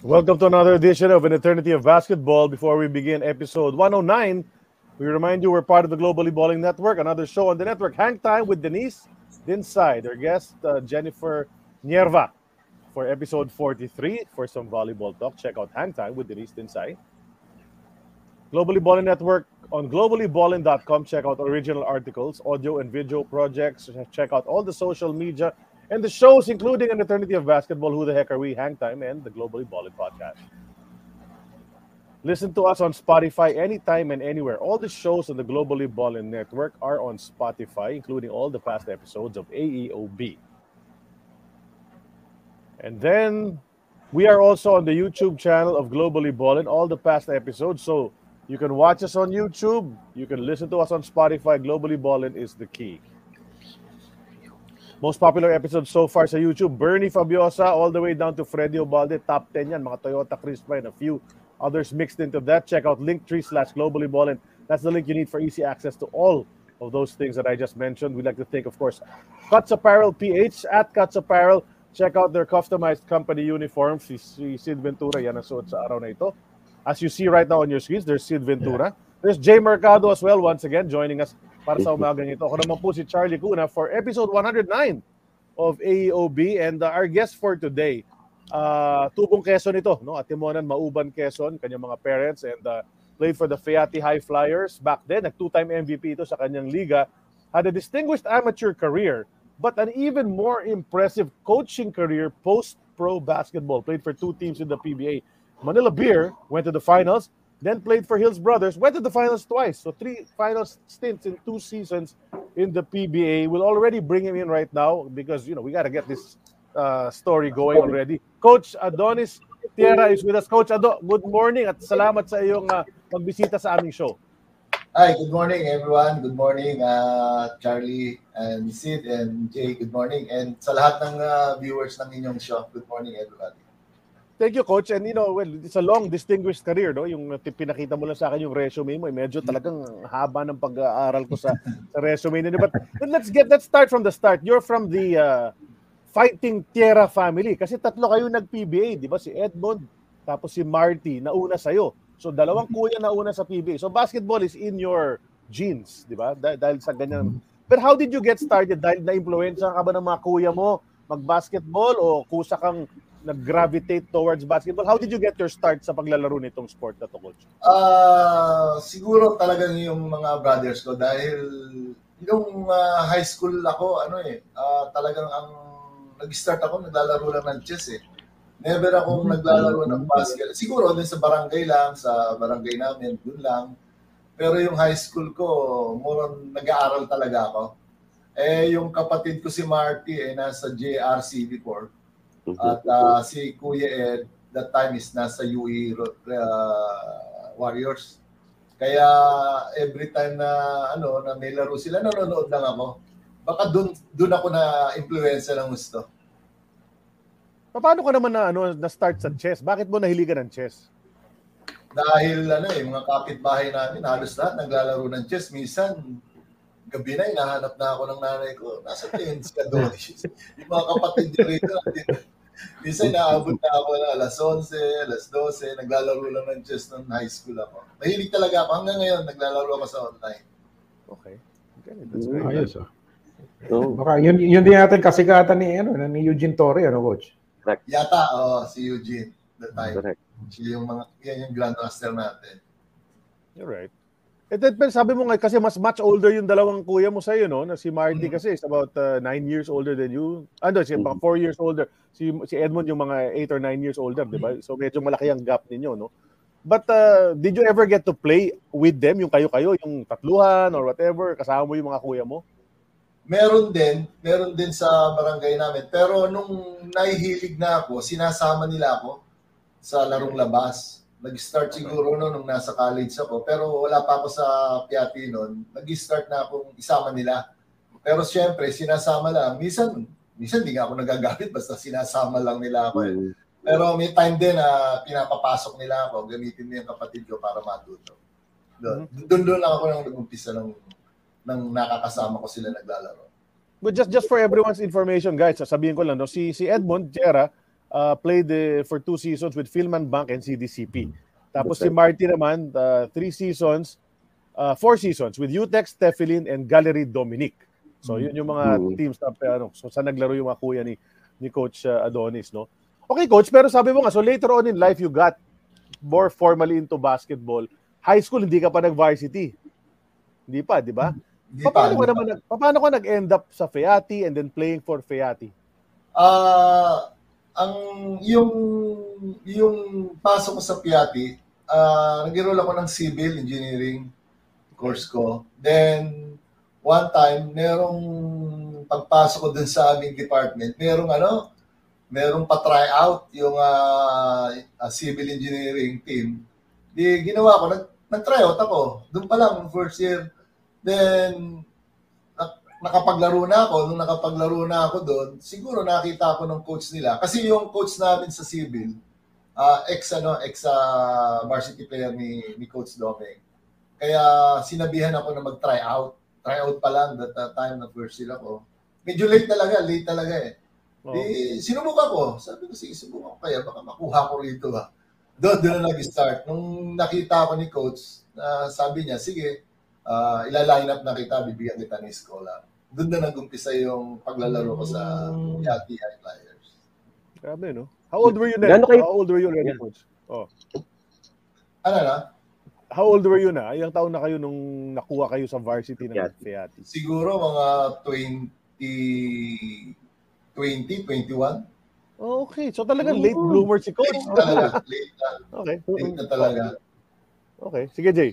Welcome to another edition of An Eternity of Basketball. Before we begin episode 109, we remind you we're part of the Globally Balling Network, another show on the network, Hang Time with Denise Dinside, our guest Jennifer Nierva, for episode 43 for some volleyball talk. Check out Hang Time with Denise Dinside. Globally Balling Network on globallyballing.com. Check out original articles, audio and video projects. Check out all the social media and the shows, including An Eternity of Basketball, Who the Heck Are We, Hang Time, and the Globally Ballin' Podcast. Listen to us on Spotify anytime and anywhere. All the shows on the Globally Ballin' Network are on Spotify, including all the past episodes of AEOB. And then we are also on the YouTube channel of Globally Ballin', all the past episodes. So you can watch us on YouTube. You can listen to us on Spotify. Globally Ballin' is the key. Most popular episode so far sa YouTube, Bernie Fabiosa all the way down to Freddy Obalde. Top 10 yan, mga Toyota Crispa and a few others mixed into that. Check out linktree.com/globallyballin. That's the link you need for easy access to all of those things that I just mentioned. We'd like to thank, of course, Cuts Apparel PH at Cuts Apparel. Check out their customized company uniforms. Si Sid Ventura, yan ang suot sa araw na ito. As you see right now on your screens, there's Sid Ventura. Yeah. There's Jay Mercado as well, once again, joining us para sa umagang ito. Ako naman po si Charlie Cuna for episode 109 of AEOB. And our guest for today, tubong Quezon ito, no? Atimonan, Mauban, Quezon, kanyang mga parents, and played for the Fayette High Flyers back then. Nag-2-time MVP ito sa kanyang liga. Had a distinguished amateur career, but an even more impressive coaching career post-pro basketball. Played for 2 teams in the PBA. Manila Beer went to the finals. Then played for Hills Brothers, went to the finals twice. So 3 finals stints in 2 seasons in the PBA. We'll already bring him in right now because, you know, we got to get this story going already. Coach Adonis Tierra is with us. Coach Ado, good morning at salamat sa iyong pagbisita sa aming show. Hi, good morning everyone. Good morning Charlie and Sid and Jay. Good morning. And sa lahat ng viewers ng inyong show, good morning everybody. Thank you, Coach. And, you know, well, it's a long, distinguished career, no? Yung pinakita mo lang sa akin yung resume mo, medyo talagang haba ng pag-aaral ko sa resume nyo. But let's start from the start. You're from the Fighting Tierra family. Kasi 3 kayo nag-PBA, di ba? Si Edmond, tapos si Marty, nauna sa'yo. So, 2 kuya nauna sa PBA. So, basketball is in your genes, di ba? Dahil sa ganyan. But how did you get started? Dahil na-influensya ka ba ng mga kuya mo mag-basketball o kusa kang nag-gravitate towards basketball? How did you get your start sa paglalaro nitong sport na to, Coach? Siguro talagang yung mga brothers ko dahil yung high school ako, talagang ang nag-start ako, naglalaro lang ng chess eh. Never akong naglalaro ng basketball. Siguro din sa barangay lang, sa barangay namin, dun lang. Pero yung high school ko, more on nag-aaral talaga ako. Eh, yung kapatid ko si Marty, nasa JRC before. At si Kuya Ed, that time is nasa UE Warriors. Kaya every time na na may laro sila, nanonood lang ako. Baka doon ako na influence ng gusto. Paano ka naman na start sa chess? Bakit mo nahiligan ng chess? Dahil mga kapitbahay namin halos lahat naglalaro ng chess. Minsan gabi na, hinahanap na ako ng nanay ko. Nasa tens ka doon. Yung mga kapatid dito minsan naabot na ako na alas 11, alas 12, naglalaro lang ng chess ng high school ako. Mahilig talaga ako. Hanggang ngayon, naglalaro ako sa online. Okay. That's great. Ayos. So, baka yun din natin kasikatan ni Eugene Torre, coach? Correct. Yata, si Eugene the time. Correct. Yung mga, yan yung grandmaster natin. You're right. At that point, sabi mo nga, kasi mas much older yung dalawang kuya mo sa'yo, no? Na si Marty kasi is about 9 years older than you. Siya about 4 years older. Si Edmond yung mga 8 or 9 years older, di ba? So medyo malaki ang gap ninyo, no? But did you ever get to play with them? Yung kayo-kayo, yung tatluhan or whatever, kasama mo yung mga kuya mo? Meron din sa barangay namin. Pero nung nahihilig na ako, sinasama nila ako sa larong labas. Nag-start siguro nung nasa college ako. Pero wala pa ako sa Piati noon. Nag-start na akong isama nila. Pero syempre, sinasama lang. Minsan di nga ako nagagalit. Basta sinasama lang nila ako. Pero may time din na pinapapasok nila ako. Gamitin niya yung kapatid ko para matuto. Doon lang ako nang nag-umpisa ng nakakasama ko sila naglalaro. But just for everyone's information, guys, sabihin ko lang, no? Si Edmond Jera, played for 2 seasons with Philman Bank and CDCP. Tapos si Marty naman, 4 seasons with UTEX, Tefilin, and Gallery Dominic. So yun yung mga teams na saan naglaro yung mga kuya ni Coach Adonis, no? Okay, Coach, pero sabi mo nga, so later on in life, you got more formally into basketball. High school, hindi ka pa nag-varsity. Hindi pa, di ba? Paano ka nag-end up sa Fiati and then playing for Fiati? Yung pasok ko sa Piati, nag-enroll ako ng civil engineering course ko. Then, one time, merong pagpasok ko dun sa aming department, merong pa-tryout yung civil engineering team. Di ginawa ko, nag-tryout ako. Doon pa lang, first year. Then, nung nakapaglaro na ako doon, siguro nakita ako ng coach nila. Kasi yung coach namin sa civil, varsity player ni Coach Domeng. Kaya sinabihan ako na mag-try out. Try out pa lang that time na first year ako. Medyo late talaga eh. Oh. Di, sinubukan ko. Sabi ko, sige, subukan ko kaya baka makuha ko rito ha. Doon na nag-start. Nung nakita ako ni Coach, sabi niya, sige, ila-line up na kita, bibigyan kita ng scholar. Doon na nag-umpisa yung paglalaro ko sa Piati High Flyers. Grabe, no? How old were you then, Coach? Oh. Ano na? How old were you na? Ilang taon na kayo nung nakuha kayo sa varsity ng Piati? Siguro mga 20, 21. Oh, okay. So talagang late bloomer si Coach. Late na. Okay. Late na talaga. Okay. Sige, Jay.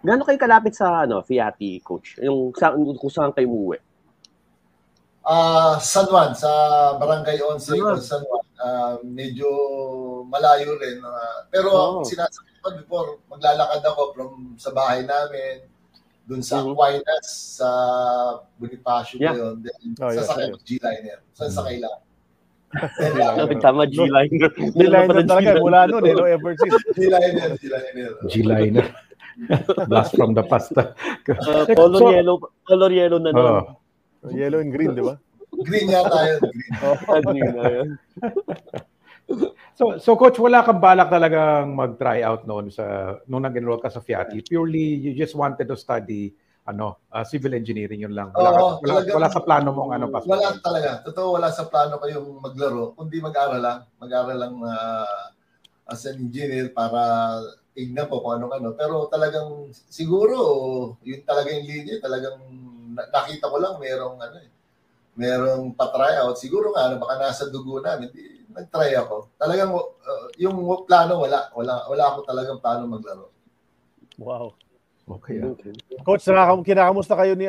Gaano kayo kalapit sa Fiati, Coach? Yung kung saan kayo umuwi? San Juan, sa Barangay 11 San Juan. Medyo malayo rin. Pero sinasabi ko before, maglalakad ako from sa bahay namin, dun sa Aquinas, sa Bonifacio ngayon. Sasakay ng G-Liner. Sasakay lang. Tama, G-Liner. G-Liner talaga. Mula nun, ever since. G-Liner. Blast from the past. Color yellow na doon. Yellow and green, di ba? Green yata yun. Green na yun. So, Coach, wala kang balak talagang mag-try out noon nag-enroll ka sa Fiati. Purely, you just wanted to study civil engineering, yun lang. Wala sa plano mong pa. Wala talaga. Totoo, wala sa plano ko yung maglaro. Kundi mag-aral lang. Mag-aral lang as an engineer para tignan po kung ano-ano. Pero talagang siguro, yun talaga yung lead. Talagang nakita ko lang merong pa-tryout. Siguro nga, baka nasa dugo namin. Nag-try ako. Talagang yung plano, wala ako talagang plano maglaro. Wow. Okay. Coach, kinakamusta kayo ni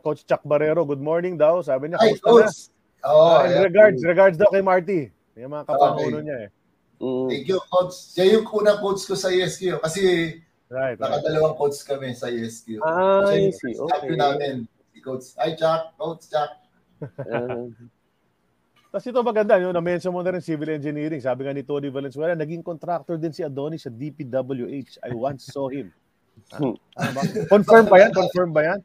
Coach Chuck Barrero. Good morning daw. Sabi niya, kamusta na? Regards daw kay Marty. Yung mga kapanguno niya eh. Thank you, Coach. Siya yung unang coach ko sa ESQ. Kasi nakadalawang coach kami sa ESQ. I see. Okay. Namin, si Coach. Hi, Chuck. Coach Chuck. Tapos ito maganda. Na-mention mo na rin civil engineering. Sabi nga ni Tony Valenzuela, naging contractor din si Adonis sa DPWH. I once saw him. Confirm ba yan? Tama ba yan?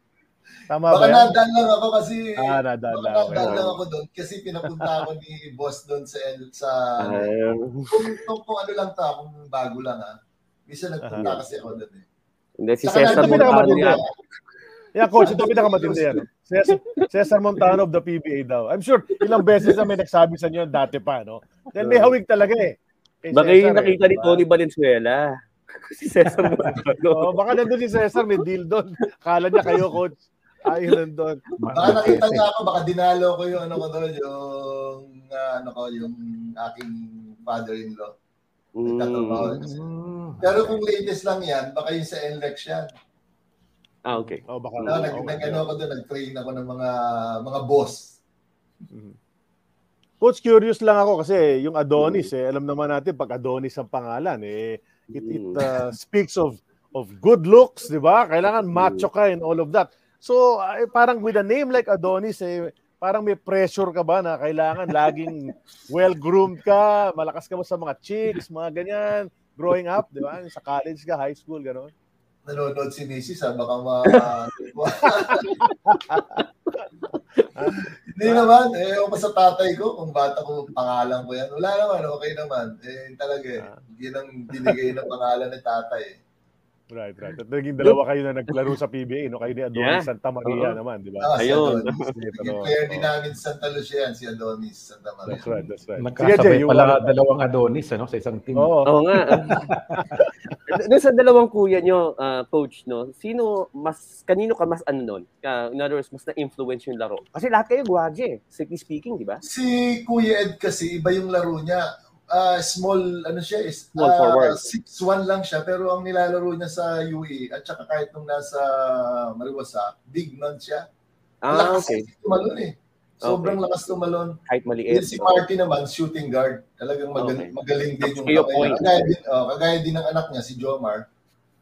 Baka nadaan lang ako kasi ako doon kasi pinapunta ako ni boss doon kung ano lang to, kung bago lang ha. Misa nagpunta kasi ako doon eh. Hindi, si Cesar Montano yan. Yeah, coach, ito pinakamatindi yan. Cesar Montano of the PBA daw. I'm sure ilang beses na may nagsabi sa inyo dati pa, no? Then may hawig talaga eh. Baka yung nakita ni Tony Valenzuela. Si Cesar Montano. Oh, baka nandun si Cesar, may deal doon. Kala niya kayo, coach. Ay, nandun. Baka nakita niya ako, baka dinalo ko yung ano ko doon, yung aking father-in-law. Pero kung latest lang yan, baka yung sa NLEX yan. Ah, okay. Oh, baka na, nag-ano ako doon, nag-train ako ng mga boss. Mm-hmm. Coach, curious lang ako kasi yung Adonis, alam naman natin pag Adonis ang pangalan, it speaks of good looks, di ba? Kailangan macho ka and all of that. So, parang with a name like Adonis, parang may pressure ka ba na kailangan laging well-groomed ka, malakas ka ba sa mga chicks, mga ganyan, growing up, di ba? Sa college ka, high school, gano'n. Nanonood si Misis, ha? Baka Hindi naman. Ako sa tatay ko, kung bata ko, pangalan ko yan. Wala naman, okay naman. Talaga hindi nang binigay ng pangalan ni tatay. Right. At naging dalawa kayo na naglaro sa PBA, no? Kayo ni Adonis Santa Maria naman, di ba? Ayun. Naging player din namin Santa Lucia yan, si Adonis Santa Maria. That's right. Magkasabay pala dalawang Adonis, ano? Sa isang team. Oo nga. Sa dalawang kuya nyo, coach, no? Sino mas, kanino ka mas ano nun? In other words, mas na-influence yung laro? Kasi lahat kayo gwaje, strictly speaking, di ba? Si Kuya Ed kasi, iba yung laro niya. Small, ano siya, is 6'1 lang siya, pero ang nilalaro niya sa UE, at saka kahit nung nasa Mariwasa, big man siya. Lakas tumalon eh. Sobrang lakas tumalon. Kahit maliit. Si Marty naman, shooting guard. Talagang magaling din yung mga. Kagaya din ng anak niya, si Jomar,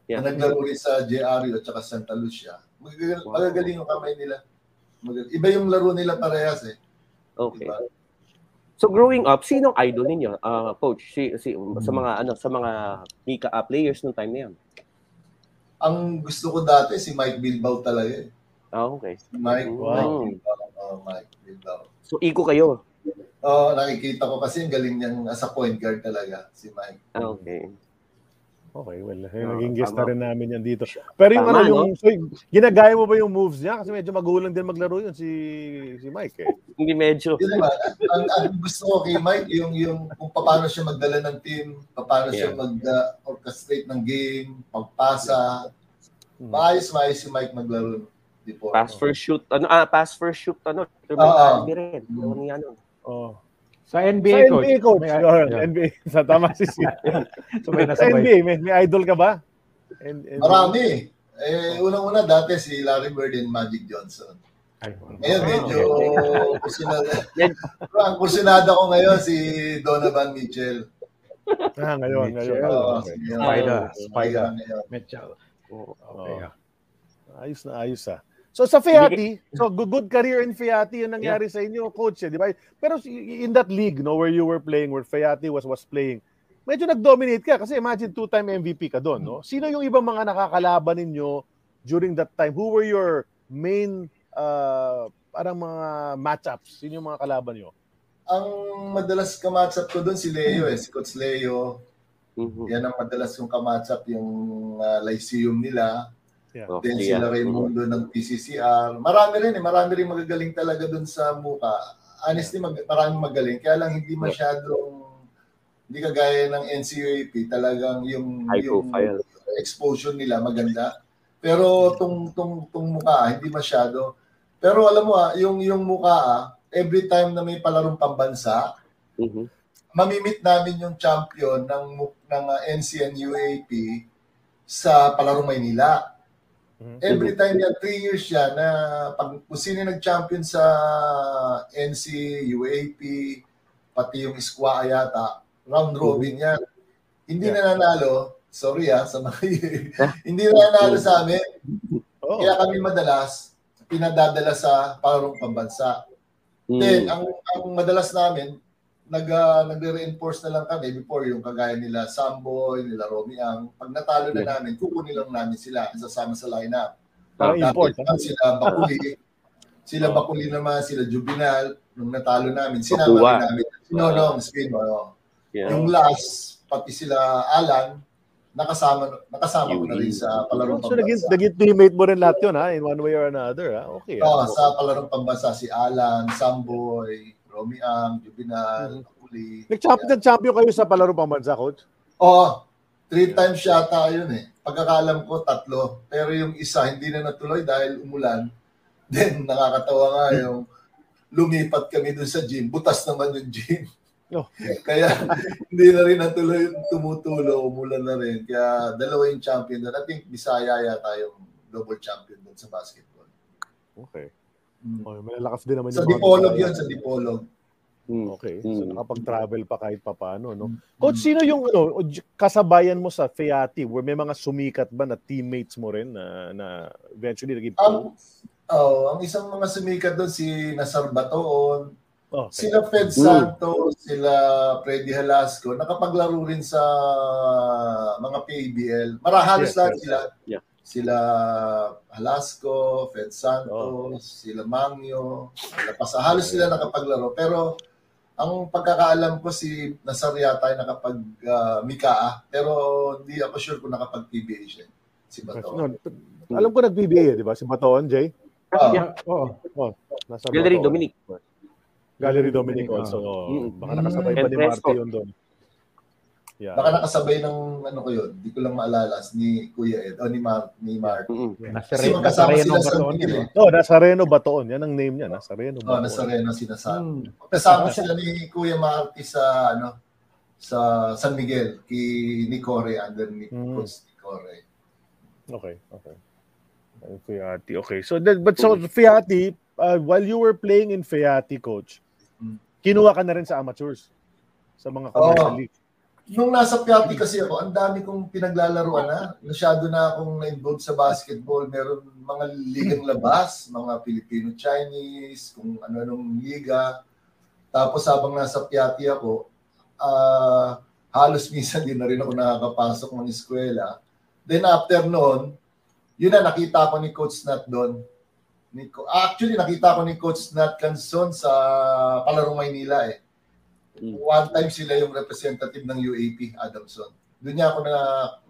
na naglaro rin sa JRU at saka Santa Lucia. Magagaling yung kamay nila. Iba yung laro nila parehas eh. Okay. Diba? So growing up, sinong idol ninyo, coach? Sa mga Mika players nung time na 'yon. Ang gusto ko dati si Mike Bilbao talaga. Okay. Mike Bilbao. So iko kayo. Nakikita ko kasi ang galing niyang as a point guard talaga si Mike. Okay. Okay, well, naging guest na rin namin yan dito. Pero yung ginagaya mo ba yung moves niya? Kasi medyo magulang din maglaro yun si Mike eh. Hindi medyo. Yun naman, ang gusto ko kay Mike, yung kung paano siya magdala ng team, paano siya mag-orchestrate ng game, pagpasa. Maayos si Mike maglaro. Pass first shoot. Sa NBA, coach. NBA. Sa tama si Sid. Sa NBA, may idol ka ba? Marami. Unang-una dati si Larry Bird and Magic Johnson. Ngayon, medyo ang kursinada ko ngayon si Donovan Mitchell. Ngayon. Spider. Mitchell. Ayos ah. So sa Fiati, good career in Fiati yung nangyari sa inyo, coach, di ba? Pero in that league, no, where you were playing, where Fiati was playing, medyo nag-dominate ka kasi imagine two-time MVP ka doon, no? Sino yung ibang mga nakakalaban ninyo during that time? Who were your main mga matchups? Sino yung mga kalaban niyo? Ang madalas ka-matchup ko doon si Leo, si Coach Leo. Yan ang madalas yung ka-matchup yung Lyceum nila. Then sila Raimundo ng PCCR. Marami rin magagaling talaga dun sa Muka. Honestly, maraming magaling. Kaya lang hindi masyadong, hindi kagaya ng NCUAP, talagang yung exposure nila maganda. Pero tong Muka, hindi masyado. Pero alam mo yung Muka, every time na may palarong pambansa, mamimit namin yung champion ng NCNUAP sa palarong Maynila. Every time yan, 3 years siya na kung sino nag-champion sa NC, UAP, pati yung Squaw yata, round robin yan. Hindi nananalo, sorry sa mga hindi nananalo sa amin. Kaya kami madalas, pinadadala sa parang pambansa. Then, ang madalas namin, nag-reinforce na lang kami before yung kagaya nila Samboy, nila Romy ang pag natalo na namin, kukunin lang namin sila isasama sa lineup. Sila Bakuli naman, sila Juvenal, nung natalo namin, sinama namin. Yung last, pati sila Alan, nakasama ko na rin sa palarong pambansa. So, naging teammate mo rin lahat yun, ha? In one way or another, ha? Okay. Oo, sa palarong pambansa, si Alan, Samboy, Romy Ang, Juvenal, Akuli. Nag-champion kayo sa palarong pambansa, coach? Oo. 3 times yata yun, eh. Pagkakalam ko, 3. Pero yung isa, hindi na natuloy dahil umulan. Then, nakakatawa nga yung lumipat kami dun sa gym. Butas naman yung gym. No. Kaya hindi na rin natuloy tumutulo, umulan na rin. Kaya dalawa yung champion doon. I think Bisaya yata yung double champion doon sa basketball. Okay. Okay, malalakas din naman sa yung Dipolog yun, sa Dipolog. Okay. So nakapag-travel pa kahit papaano, no? Coach, sino yung ano, kasabayan mo sa Fiati? May mga sumikat ba na teammates mo rin na eventually naging pro? Ang isang mga sumikat doon si Nasar Batoon. Okay. Sila Fed Santos, sila Freddy Halasco, nakapaglaro rin sa mga PBL. Marahalos lahat sila. Yeah. Sila Halasco, Fed Santos, sila Mangyo, sila Pasa. Halos sila nakapaglaro. Pero ang pagkakaalam ko si Nasariata ay nakapag-Mikaa. Pero hindi ako sure kung nakapag-PBA siya. Si Batoon. Alam ko nag-PBA, di ba? Si Batoon, Jay? Nasa Gallery Batoon. Dominic. Gallery Dominic also. Baka nakasabay pa ni Marty yun doon. Yeah. Baka nakasabay ng ano ko yun. Hindi ko lang maalala. Ni Kuya Ed. O ni Marty. Kasi magkasama sila sa Batoon. Nazareno Batoon. Yan ang name niya. Nazareno Batoon. Nazareno sinasabi. Magkasama sila ni Kuya Marty sa sa San Miguel. Ni Corey. Under ni Coach ni Corey. Okay. Fiati. Okay. So Fiati, while you were playing in Fiati, Coach, kinuha ka na rin sa amateurs, sa mga commercial league. Nung nasa Piati kasi ako, ang dami kong pinaglalaruan na. Masyado na akong na-involved sa basketball. Meron mga ligang labas, mga Filipino-Chinese, kung ano-anong liga. Tapos habang nasa Piati ako, halos minsan din na rin ako nakakapasok ng eskwela. Then after noon, yun na nakita ko ni Coach Nat doon. Actually, nakita ko ni Coach Nat Canson sa Palarong Maynila, eh. One time sila yung representative ng UAP, Adamson. Doon niya ako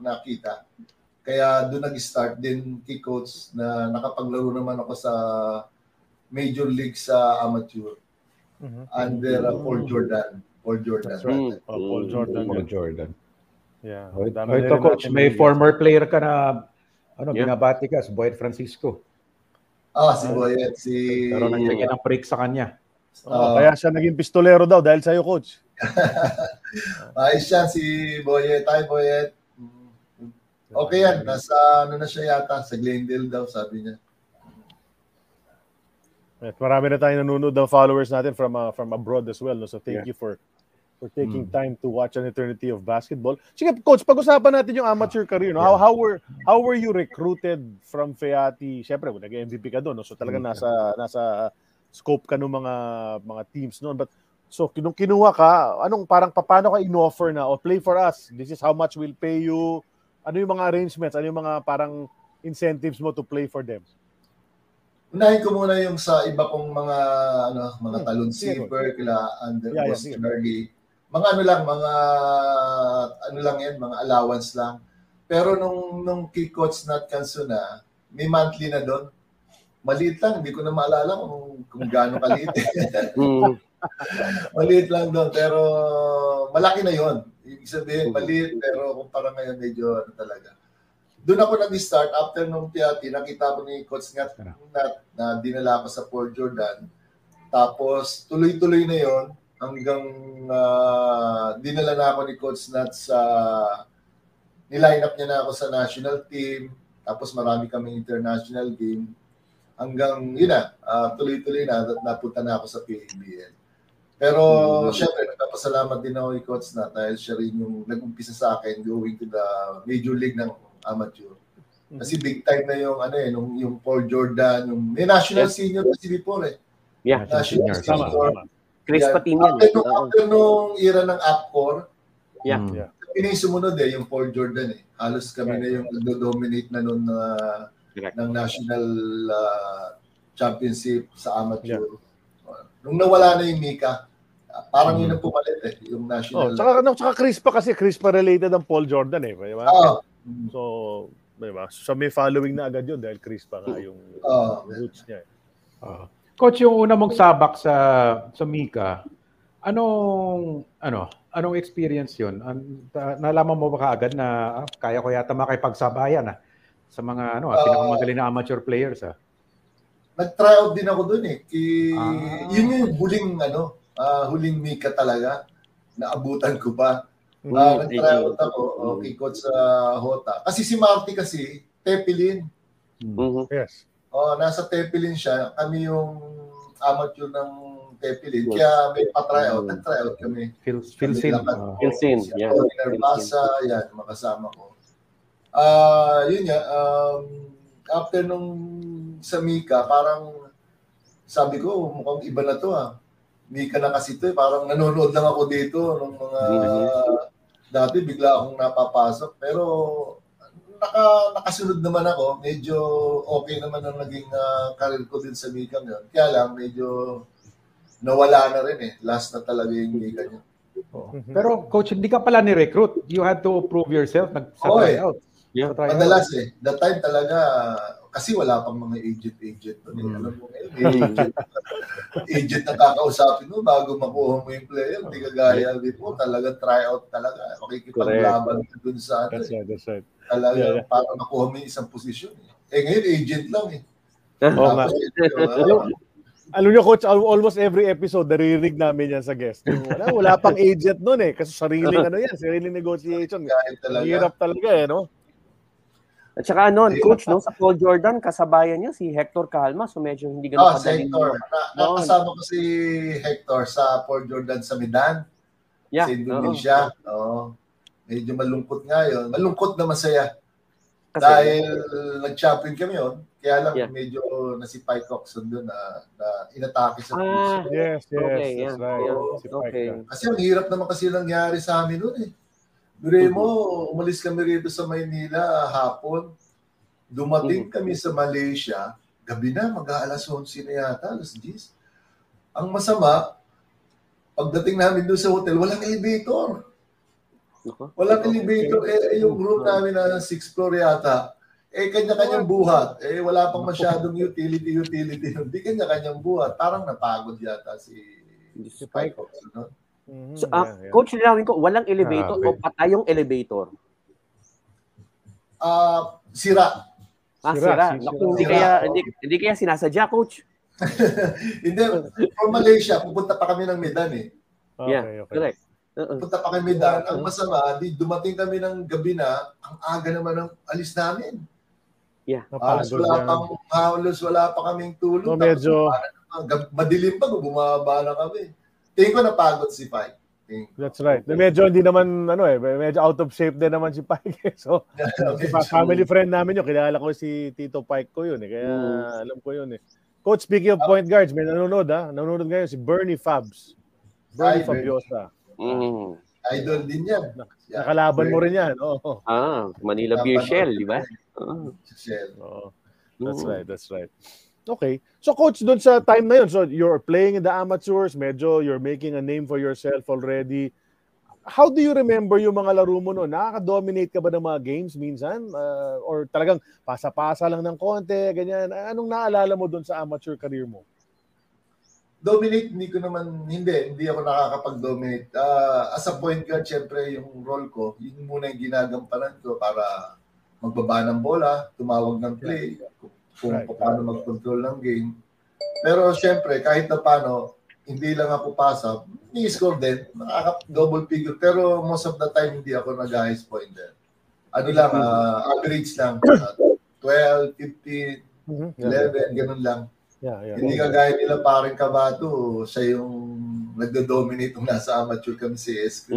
nakita. Kaya doon nag-start din kay Coach na nakapaglaro naman ako sa Major League sa amateur. Under Paul Jordan. That's right. Paul Jordan. Yeah. Wait, Coach, may former player ka na binabati ka, si Boyd Francisco. Si Boyet. Pero nangyayari ng break sa kanya. Kaya siya naging pistolero daw dahil sa'yo, Coach. Ayos siya, si Boyet. Hi, Boyet. Okay yan. Nasa na siya yata. Sa Glendale daw, sabi niya. At marami na tayong nanonood ng followers natin from abroad as well. No? So thank you for taking time to watch an eternity of basketball. Sige, Coach, pag-usapan natin yung amateur career. No? How were you recruited from Fiati? Siyempre, nag-MVP ka doon. No? So talaga nasa scope ka ng mga teams noon. But so kinuha ka, paano ka in-offer na, play for us, this is how much we'll pay you. Ano yung mga arrangements? Ano yung mga parang incentives mo to play for them? Unahin ko muna yung sa iba kong mga mga talon saver, kila under Western League. Mga mga allowance lang. Pero nung key coach Nat Canson na, may monthly na doon. Maliit lang, hindi ko na maalala kung gaano kaliit. Maliit lang doon, pero malaki na yon. Ibig sabihin, maliit, pero kumpara ngayon, medyo talaga. Doon ako nag-start after nung Fiati, nakita ko ni Coach Nat na dinala ko sa Paul Jordan. Tapos, tuloy-tuloy na yon hanggang dinala na ako ni Coach Nat sa niline up niya na ako sa national team. Tapos marami kaming international game. Hanggang, tuloy-tuloy na napunta na ako sa PBL. Pero, syempre, nagpapasalamat din ako kay Coach na dahil siya rin yung nag-umpisa sa akin going to the Major League ng amateur. Kasi big time na yung, yung Paul Jordan, yung national senior na si Paul, eh. Yeah, national senior. Chris Patino. After nung era ng APCOR, sumunod yung Paul Jordan, eh. Halos kami na yung nag-dominate na noon na ng national championship sa amateur. Nung nawala na yung Mika, Parang yun ang pumalit eh, yung national. Tsaka Crispa kasi, Crispa related ang Paul Jordan eh, diba? Oh. So, diba? So may following na agad yun dahil Crispa nga yung roots niya eh. Coach, yung una mong sabak sa Mika, anong experience yun? Nalaman mo ba kaagad na kaya ko yata makipagsabayan sa mga pinakamagaling na amateur players ha? Nag-tryout din ako doon eh. Yun yung huling huling Mika talaga. Naabutan ko pa. Nag-tryout ako kay Coach Hota. Kasi si Marty kasi, Tepilin. Yes. Nasa Tepilin siya. Kami yung amateur ng Tepilin. Kaya may pa-tryout. Nag-tryout kami. Philsin. Yeah. Nervasa. Yan, makasama ko. Yun nga. After nung sa Mika, parang sabi ko, mukhang iba na to Mika na kasi to parang nanonood lang ako dito nung mga dati bigla akong napapasok pero nakasunod naman ako, medyo okay naman ang naging career ko din sa Mika ngayon. Kaya lang medyo nawala na rin eh, last na talaga yung Mika niya. Pero coach, hindi ka pala ni-recruit, you had to prove yourself, nag-try out. Yeah. Madalas eh, that time talaga kasi wala pang mga agent doon. Alam mo ngayon, agent na kakausapin mo bago makuha mo yung player, hindi kagaya before, talaga tryout talaga. Makikipaglaban doon sa atin. That's right. Talaga para makuha mo yung isang posisyon. Eh ngayon, agent lang eh. Alam niyo, Coach, almost every episode, narinig namin yan sa guest. Wala pang agent nun eh, kasi sariling sariling negotiation. Hirap talaga eh, no? At saka coach, sa Paul Jordan, kasabayan niya si Hector Calma. So medyo hindi ganun kadali. Hector. Nakasama ko si Hector sa Paul Jordan sa Medan. Yeah. Sa Indonesia. Medyo malungkot nga yun. Malungkot na masaya. Kasi, dahil nag-champion kami yun. Kaya lang medyo na si Pike Coxon doon na inatake sa puso. Yes, that's right. Si Pike. Kasi ang hirap naman kasi nangyari sa amin noon eh. Duremo, umalis kami rito sa Maynila hapon. Dumating kami sa Malaysia, gabi na, mag-aalas 11 na yata, alas 10. Ang masama, pagdating namin doon sa hotel, walang elevator. Walang elevator. Yung group namin na 6th floor yata, kanya-kanyang buhat. Wala pang masyadong utility. Hindi kanya-kanyang buhat. Parang napagod yata si Paiko. So, Coach, nilawin ko, walang elevator o patay yung elevator? Sira. Sira. Hindi kaya sinasadya, Coach? Hindi. From Malaysia, pupunta pa kami ng Medan eh. Okay. Correct. Pupunta pa kami Medan. Ang masama, dumating kami ng gabi na, ang aga naman ang alis namin. Wala pa kaming tulog. So, medyo... Madilim pa, bumaba na kami. Tingin ko napagod si Pike. That's right. Medyo hindi naman, medyo out of shape din naman si Pike. So, family friend namin yun. Kilala ko si Tito Pike ko yun. Kaya alam ko yun. Coach, speaking of point guards, may nanonood Nanonood ngayon si Bernie Fabs. Bernie Fabiosa. Idol din yan. Nakalaban mo rin yan. Manila Beer Shell, di ba? Shell. That's right. Okay. So, Coach, doon sa time na yun, so you're playing in the amateurs, medyo you're making a name for yourself already. How do you remember yung mga laro mo noon? Nakaka-dominate ka ba ng mga games minsan? Or talagang pasa-pasa lang ng konti, ganyan? Anong naalala mo doon sa amateur career mo? Dominate, hindi ako nakakapag-dominate. As a point guard, syempre, yung role ko, yun muna yung ginagampanan ko para magbaba ng bola, tumawag ng play, kung paano mag-control ng game. Pero syempre, kahit na paano, hindi lang ako pasa. Ni-score din, double figure. Pero most of the time, hindi ako nag-highest point din. Average lang. 12, 15, 11, ganun lang. Hindi kagaya nila parang Kabato, siya yung nagdo-dominate kung nasa amateur kami si SK.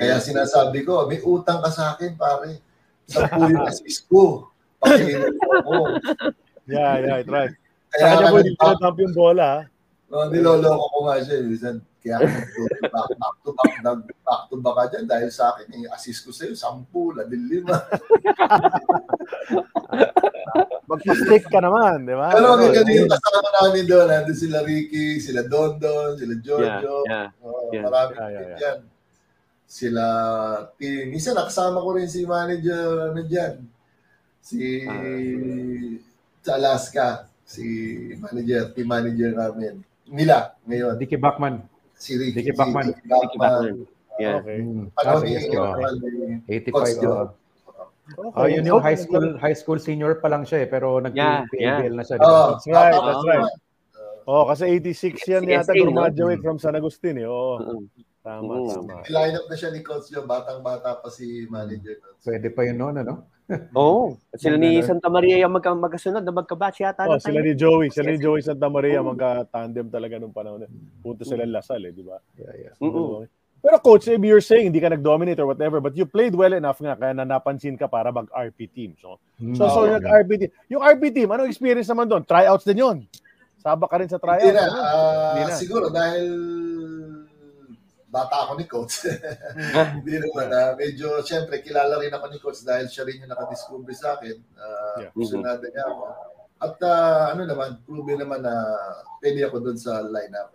Kaya sinasabi ko, may utang ka sa akin, pare. Sa puyo na si SK. Pakilin mo. Right. Kaya niya po hindi ko natap yung bola. Niloloko ko nga siya. Kaya back to back ka dyan dahil sa akin, assist ko sa'yo, 10, 15. Mag-stick ka naman, di ba? Pero ang ganyan, kasama namin doon, nandun sila Ricky, sila Dondon, sila Giorgio, maraming yan. Sila team. Isa, nakasama ko rin si manager na dyan. Si sa Alaska, si manager, team manager namin. Nila ngayon. Dicky Bachman. Si Ricky Bachman. Dicky Bachman. Yeah. Okay. Ano, 85. Oh, yun yung high school senior pa lang siya eh, pero nag-PBL na siya. Oh, that's right. Oh, kasi 86 yan yata graduate from San Agustin eh. Oo. Tama. Line up na siya ni Coach Joe, batang-bata pa si manager. Pwede pa yun noon, ano? Oo. Sila ni Santa Maria yung magkasunod na magkabatch yata. Oh, sila ni Joey Santa Maria magka-tandem talaga nung panahon. Punto sila Lasal eh, di ba? Yeah. Oo. Pero coach, if you're saying hindi ka nag-dominate or whatever, but you played well enough nga kaya napansin ka para mag-RP team. So nag-RP team. Yung RP team, ano experience naman doon? Tryouts din yun. Sabak ka rin sa tryouts. Hindi na. Siguro dahil bata ako ni coach. Hindi naman. Medyo, syempre, kilala rin ako ni coach dahil siya rin yung nakadiscover sa akin. Kusunada niya ako. At proven naman na pwede ako doon sa lineup.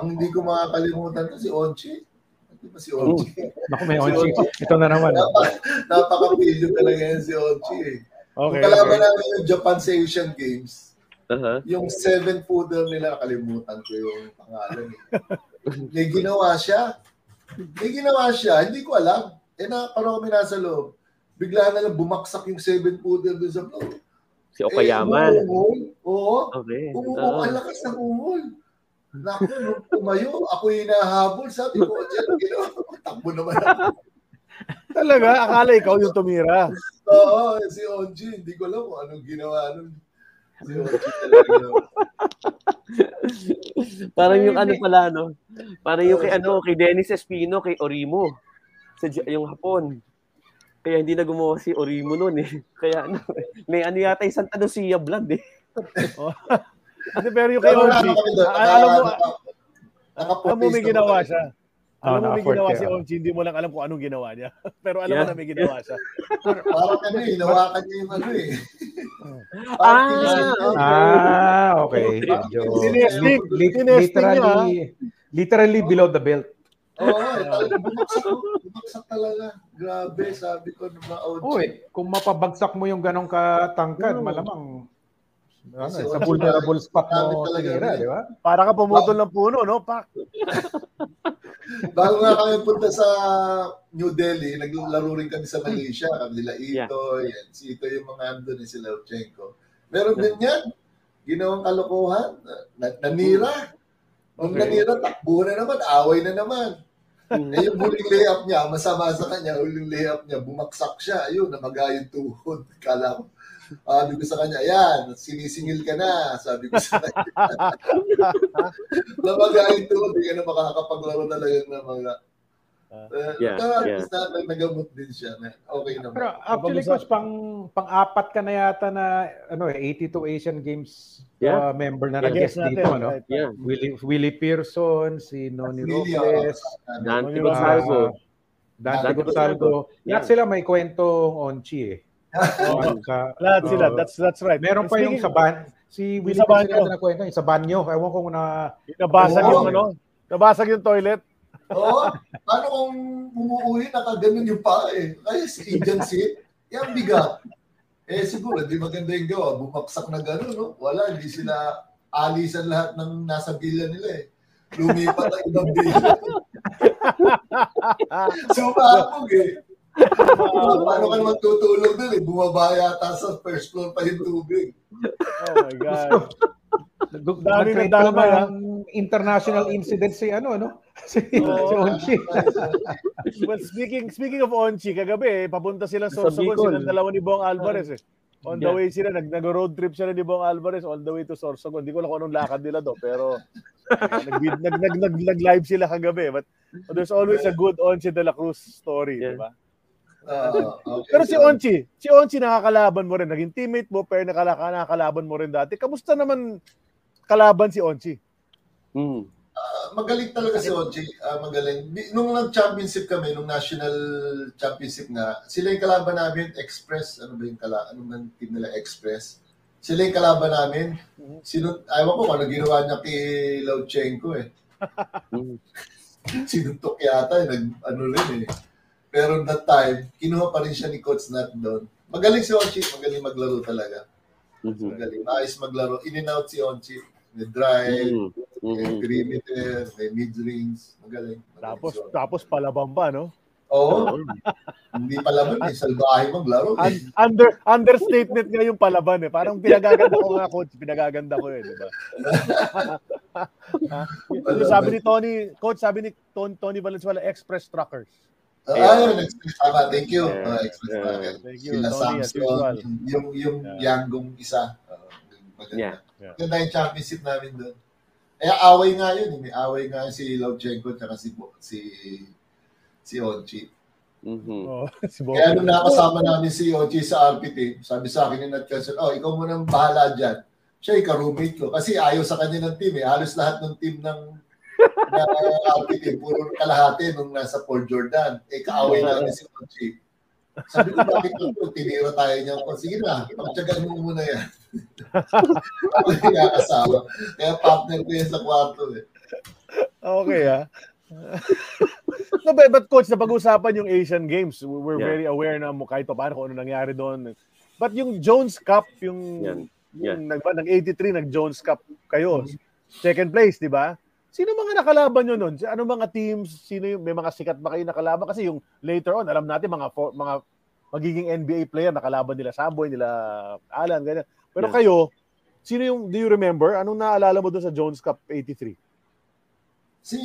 Ang hindi ko makakalimutan si Onchi. Hindi ba si Onchi? Naku, may Onchi. Ito na naman. Napaka-video talaga yan si Onchi eh. Okay, kalaban namin yung Japan sa Asian Games, yung 7-footer nila, nakalimutan ko yung pangalan eh. May ginawa siya. Hindi ko alam. Parang kami nasa loob. Bigla na lang bumaksak yung 7-footer doon sa floor. Si Okayama. Ang lakas ng umol. Naku, nung tumayo, ako hinahabol. Sabi ko, takbo naman ako. Talaga? Akala ikaw yung tumira. Oo, si Onji. Hindi ko alam kung anong ginawa nun. Si Onji talaga. Parang yung Parang yung kay Dennis Espino, kay Orimo. Yung Hapon. Kaya hindi na gumawa si Orimo noon eh. Kaya may yata yung Santa Lucia blood eh. Pero yung kay Onchi, alam mo may ginawa siya. Alam mo may ginawa si Onchi, hindi mo lang alam kung anong ginawa niya. Pero alam mo na may ginawa siya. Parang hinawakan niya yung ano eh. Okay. Literally below the belt. Bumaksak talaga. Grabe, sabi ko ng mga audio. Kung mapabagsak mo yung ganong katangkad, malamang sa vulnerable spot mo tira, di ba? Para ka pumutol ng puno, no? Pak! Bago nga kami punta sa New Delhi, naglaro rin kami sa Malaysia. Kamila Ito, si Ito yung mga andun, si Levchenko. Meron din yan. Ginawang kalokohan. Nanira. Nung nanira, takbo na naman. Away na naman. Yung huling layup niya, masama sa kanya, bumaksak siya, ayun, namagayong tuhod, kala ko. Sabi ko sa kanya, ayan, sinisingil ka na, sabi ko sa kanya. Namagayong tuhod, hindi ka na makakapaglaro talaga ng mga. Nagamot din siya. Okay naman. Pero actually, coach, pang-apat ka na yata na 82 Asian Games member na nag-guest dito. Willie Pearson, si Noni Robles, Dante Gonzalgo. Lahat sila may kwentong Onchi eh. Lahat sila, that's right. Meron pa yung sa banyo. Si Willie Pearson na kwento, yung sa banyo. Ewan ko na nabasag yung toilet. Paano kung umuuwi, nakaganon yung pa eh. Kaya si agency, yung bigat. Siguro, di maganda yung gawa. Bumaksak na gano'n, no? Wala, hindi sila alisan lahat ng nasa bila nila eh. Lumipat ang ibang bila. Sumabog eh. Paano ka naman tutulog doon eh? Bumaba yata sa first floor pa yung tubig. Oh my God. Nag-create ko naman ang international incident si si Onchi. Well, speaking of Onchi, kagabi, papunta sila sa Sorsogon, sila dalawa ni Bong Alvarez eh. On the way sila, nag-road trip sila ni Bong Alvarez all the way to Sorsogon. Hindi ko alam kung anong lakad nila do, pero nag-live sila kagabi. But there's always a good Onchi de la Cruz story, di ba? Pero si Onchi nakakalaban mo rin, naging teammate mo, pero nakakalaban mo rin dati. Kamusta naman kalaban si Onchi? magaling talaga si OJ. Magaling. Nung nag-championship kami, nung national championship nga, sila yung kalaban namin, Express. Ano ba yung kalaban? Anong nang team nila, Express? Sila yung kalaban namin. Sino, ayaw ko kung ano ginawa niya kay Lauchenko eh. Sinuntok yata. Nag-ano rin eh. Pero that time, kinuha pa rin siya ni Coach Nat doon. Magaling si Onchi. Magaling maglaro talaga. Magaling. Maayos maglaro. In and out si Onchi. May drive, may perimeter, may mid-rings. Magaling. Tapos palaban ba, no? Oo. Hindi palaban eh. Salbahe maglaro. Eh. Understatement nga yung palaban eh. Parang pinagaganda ko nga, Coach. Pinagaganda ko eh. Diba? Sabi ni Tony Valenzuela, Express Truckers. Express tama. Thank you. Express tama. Thank you. Sila Samson, yung Yanggong isa. Maganda. Maganda yung championship namin doon. Eh, away nga yun. May away nga si Lauchenko at si Onchi. Kaya nung nakasama namin si Onchi sa RP team, sabi sa akin ni Nat Kelson, ikaw munang bahala dyan. Siya yung ka-roommate ko. Kasi ayaw sa kanya ng team eh. Halos lahat ng team ng puro kalahati nung nasa Paul Jordan. Eh, kaaway namin si Onchi. Sabi ko, bakit nung tinira tayo niya? Sige na, pagtyagaan mo muna yan. Nakakasawa. Kaya partner ko yan sa kwarto eh. Okay ah. No, but Coach, napag-usapan yung Asian Games. We're very aware na kahit pa paano kung ano nangyari doon. But yung Jones Cup, yung nag-83, nag-Jones Cup kayo. Second place, di ba? Sino mga nakalaban nyo nun? Ano mga teams? Sino yung may mga sikat ba kayo nakalaban? Kasi yung later on, alam natin mga magiging NBA player nakalaban nila Samboy, nila Alan, ganyan. Pero kayo, sino yung, do you remember? Anong naalala mo doon sa Jones Cup 83?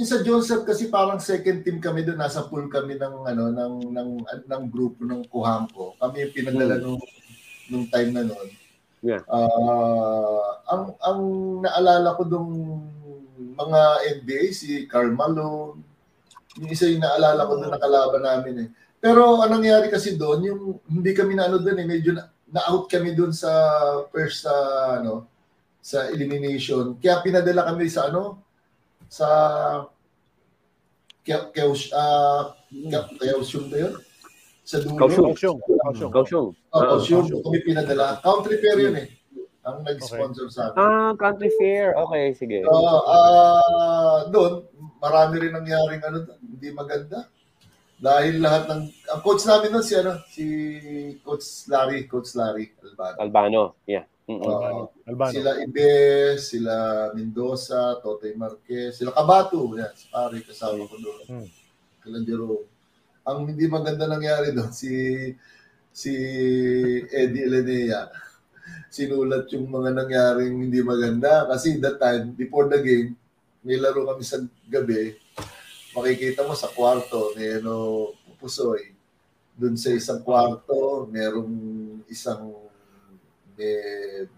Sa Jones Cup kasi parang second team kami doon, nasa pool kami ng grupo ng Kuhamko. Kami yung pinadala nung time na noon. Yeah. Ang naalala ko doon mga NBA, si Karl Malone, yung isa yung naalala ko na nakalaban namin eh. Pero anong nangyari kasi doon, yung hindi kami naano doon eh, medyo na-out kami doon sa first sa elimination. Kaya pinadala kami sa Kaohsiung ba yun? Sa dulo. Kaohsiung. Kami pinadala. Country fair yun eh. Ang nag-sponsor sa akin. Country fair. Okay, sige. Doon, marami rin nangyaring hindi maganda. Dahil lahat ng ang coach namin noon si Coach Larry Albano. Yeah. Albano. Sila Ibe, sila Mendoza, Totoy Marquez, sila Kabato, si pare kasama ko doon. Kalandero. Ang hindi maganda nangyari doon si Eddie Elenea. Sinulat yung mga nangyaring hindi maganda kasi that time, before the game, may laro kami sa gabi, makikita mo sa kwarto, may pupusoy. Doon sa isang kwarto, merong isang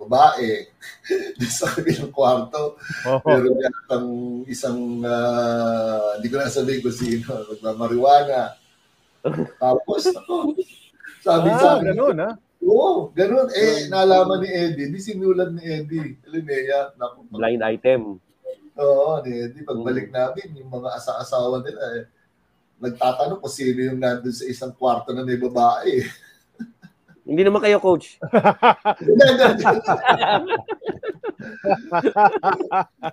babae. Sa kabilang kwarto, merong isang, hindi ko na sabihin kung sino, nagmamariwana. Tapos, sabi-sabi. Oo, ganun. Nalaman ni Eddie. Di sinulat ni Eddie. Elenea. Blind item. Oo, ni Eddie. Pagbalik namin, yung mga asa-asawa nila nagtatanong kung sino yung nandun sa isang kwarto na may babae. Hindi naman kayo, Coach.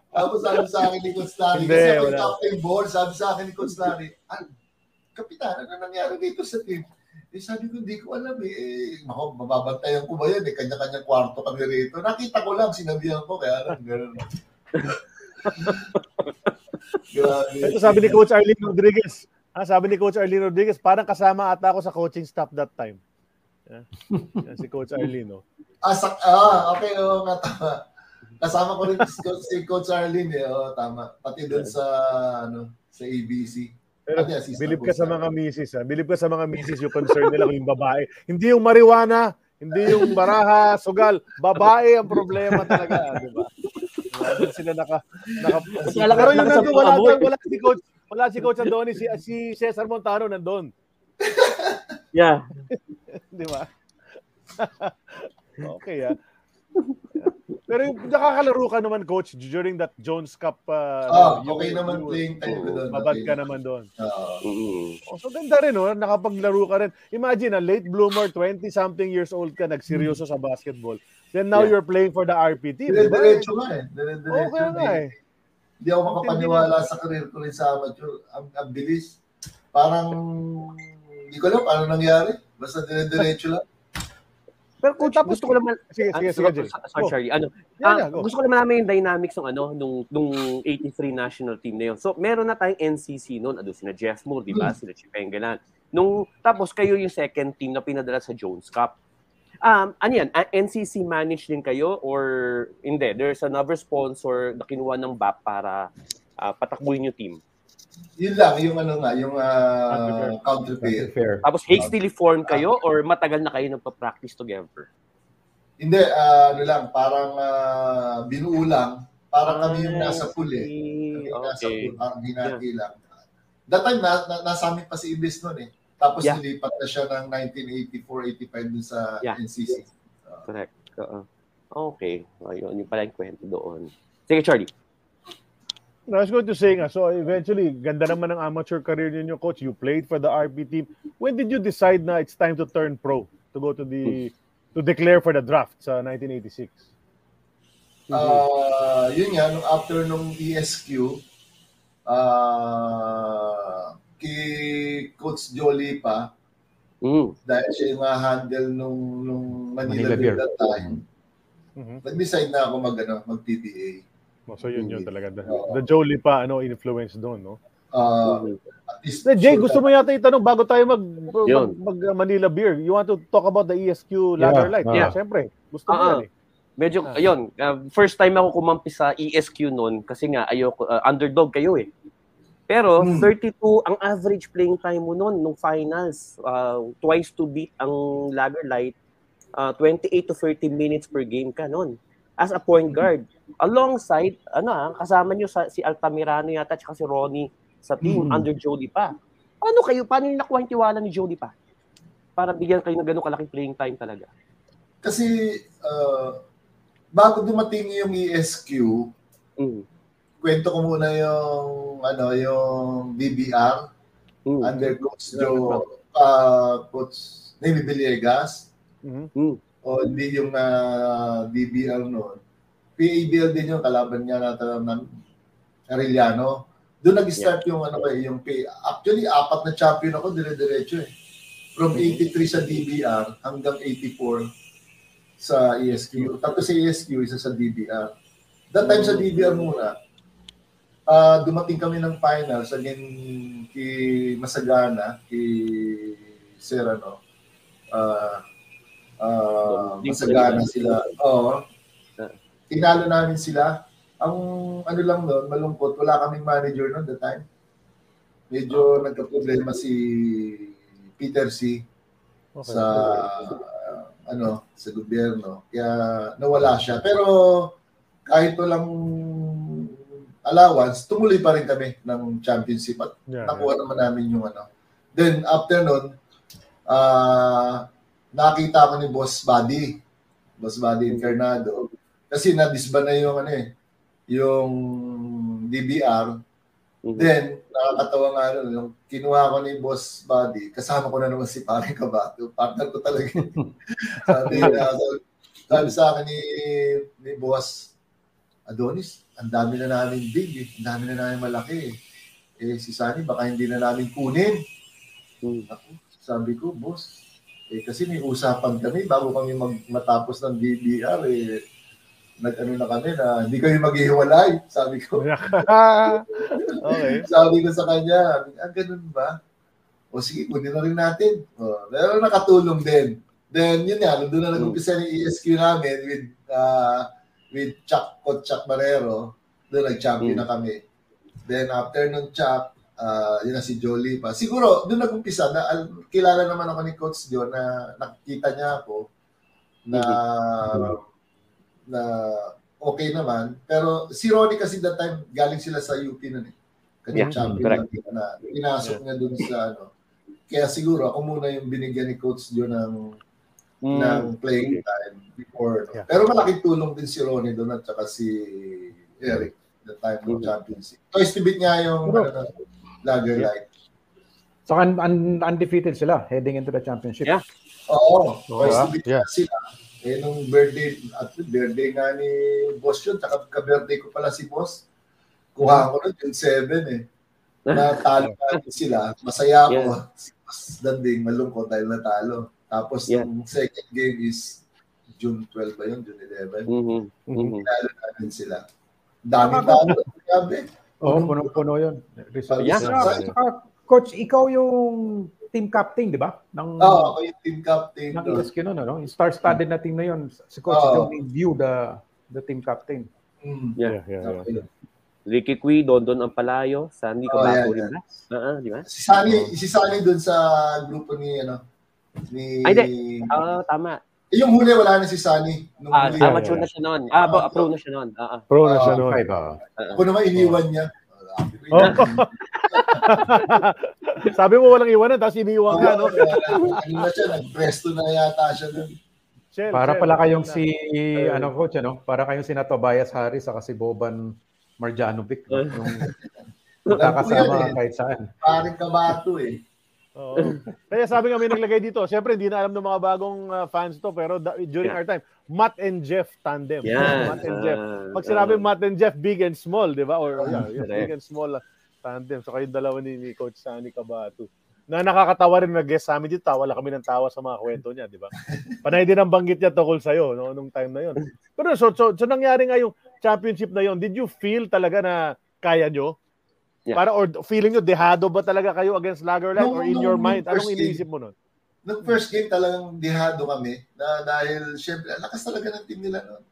Tapos sabi sa akin ni Coach Larry, kasi ako yung captain board, sabi sa akin ni Coach Larry, Kapitan, ano nangyari dito sa team? Sabi ko, hindi ko alam mababantayan ko ba yan kanya-kanyang kwarto kami rito. Nakita ko lang, sinabihan ko, kaya alam, gano'n. Ito sabi ni Coach Arlene Rodriguez, parang kasama ata ako sa coaching staff that time. Yan si Coach Arlene, okay, nga, tama. Kasama ko rin si Coach Arlene, tama. Pati doon sa, sa ABC. Pero bilib ka sa mga misis, yung concern nila kung yung babae. Hindi yung marijuana, hindi yung baraha, sugal. Babae ang problema talaga, di ba? Sila Pero yung nandun, wala si Coach Andoni, si Cesar Montano nandun. Di ba? Okay, Yeah. Pero nakakalaro ka naman, coach, during that Jones Cup. Okay naman playing time ko doon. Mabad ka naman doon. So ganda rin, no? Nakapaglaro ka rin. Imagine, a late bloomer, 20-something years old ka, nagseryoso sa basketball. Then now you're playing for the RPT. Diretso nga eh. Okay nga eh. Hindi ako makapaniwala sa career ko rin sa amateur. Ang bilis. Parang, hindi ko alam paano nangyari. Basta diretso lang. Pero kung tapos gusto ko naman gusto ko naman namin yung dynamics ng nung 83 national team na yun. So meron na tayong NCC noon, sina Jeff Moore, di ba? Sina Chipengalan. Nung tapos kayo yung second team na pinadala sa Jones Cup. Ano yan? NCC managed din kayo or hindi? There's another sponsor na kinuha ng BAP para patakbuhin yung team. Yun lang, yung counter fair. Tapos hastily form kayo or matagal na kayo nagpa-practice together? Hindi, binuo lang. Parang kami yung nasa pool eh. Parang ginagi lang. That time, nasa amin pa si Ibis noon eh. Tapos nilipat na siya ng 1984-85 dun sa NCC. Correct. Okay. Ayun, yung pala yung kwento doon. Sige, Charlie. I was going to say nga, so eventually, ganda naman ang amateur career ninyo, coach. You played for the RP team. When did you decide na it's time to turn pro, to go to declare for the draft sa 1986? Yun nga, after nung ESQ, kay Coach Jolie pa, dahil siya yung handle nung Manila Beer that time, nag-decide na ako mag-PBA. So yun talaga. The Jolie pa influence doon, no? Jay, gusto mo yata itanong bago tayo mag Manila Beer. You want to talk about the ESQ Lager Light? Yeah, syempre. Gusto mo yan eh. Medyo, first time ako kumampi sa ESQ noon kasi nga ayoko, underdog kayo eh. Pero 32 ang average playing time mo noon nung finals. Twice to beat ang Lager Light. 28 to 30 minutes per game ka noon. As a point guard. Alongside, kasama nyo si Altamirano yata at si Ronnie sa team under Jody pa. Paano yung nakuha yung tiwala ni Jody pa? Para bigyan kayo ng gano'ng kalaking playing time talaga. Kasi, bago dumating yung ESQ, kwento ko muna yung BBR under Coach Joe, Coach Navy Villegas, hindi yung BBR noon. PABL din yung kalaban niya ng Arellano. Doon nag-start yung PA. Actually, 4 na champion ako, dire-diretso eh. From 83 sa DBR hanggang 84 sa ESQ. Tapos sa ESQ, isa sa DBR. That time sa DBR muna, dumating kami ng finals again kay Masagana, kay Serrano. Masagana sila. Oo. Tinalo namin sila. Ang lang doon, malungkot. Wala kaming manager noon the time. Medyo nagka-problema si Peter C. sa sa gobyerno. Kaya nawala siya. Pero kahit walang allowance, tumuloy pa rin kami ng championship at nakuha naman namin yung Then after noon, nakita ko ni Boss Buddy Encarnado. Kasi na-disband na yung yung DBR. Then, nakakatawa nga yung kinuha ko ni Boss Buddy. Kasama ko na naman si Paring Kabato. Partner ko talaga. Sabi sa akin ni Boss, Adonis, ang dami na namin big. Ang dami na namin malaki. Si Sunny, baka hindi na namin kunin. Sabi ko, Boss, kasi may usapan kami bago kami matapos ng DBR. Na kami na hindi kayo maghihiwalay, sabi ko. Okay. Sabi ko sa kanya, ganun ba? O sige, kunin na rin natin. Pero nakatulong din. Then doon na nag-umpisa ng ESQ namin with Chuck Marrero. Doon nag-champion na kami. Then after nung Chuck, yun na si Jolie pa. Siguro, doon nag-umpisa na kilala naman ako ni Coach Joe na nakikita niya ako na okay naman. Pero si Ronnie kasi that time, galing sila sa UP nun eh. Kanyang champion na pinasok niya dun sa Kaya siguro, ako muna yung binigyan ni Coach Joe ng ng playing time before. Yeah. Pero malaking tulong din si Ronnie doon at saka si Eric the time ng championship. Toys to beat niya yung lager light. So undefeated sila heading into the championship. Yeah. Oo. Toys to beat sila. Eh, nung birthday, at birthday nga ni boss yun, tsaka ka-birthday ko pala si boss. Kuha ko nun, yung 7 eh. Natalo natin sila. Masaya ako. Si boss Danding, malungkot dahil natalo. Tapos yung second game is June 12 ba yun? June 11. Natalo natin sila. Daming talo. Oo, puno-puno yun. Coach, ikaw yung team captain, di ba? Oo, ako yung team captain. Ng ESQ nun, ano? Yung star-studded na team na yun. Si Coach John View, the team captain. Yeah. Ricky Cui, Dondon Ampalayo, Sandy Cabaco, di ba? Di ba? Si Sunny doon sa grupo ni, ano? Ni... Ay, di. Tama. Eh, yung huli, wala na si Sunny. Mature na siya noon. Pro na siya noon. Pro na siya noon. Ako naman, iniwan niya. Sabi mo walang iwanan, tapos iniiwan ka, no? Ano na siya, nag-presto na yata siya doon. Para pala kayong si, ano coach, ano? Para kayong si Tobias Harris saka si Boban Marjanovic. Yung kakasama kahit saan. Parang kabato eh. Oo. Kaya sabi nga may naglagay dito, siyempre hindi na alam ng mga bagong fans to, pero during our time, Matt and Jeff tandem. Matt and Jeff. Pag sinabi Matt and Jeff, big and small, di ba? Or big and small tandem. So kayong dalawa ni Coach Sunny Cabato. Na nakakatawa rin nag-guest sa amin dito, wala kami ng tawa sa mga kwento niya, di ba? Panay din ang banggit niya tungkol sa'yo no, nung time na yon. Pero so nangyari nga yung championship na yon, did you feel talaga na kaya nyo? Yeah. Para or feeling nyo, dehado ba talaga kayo against Lagerland or in your mind? Anong iniisip mo nun? Nung first game talagang dehado kami na dahil syempre, lakas talaga ng team nila nun.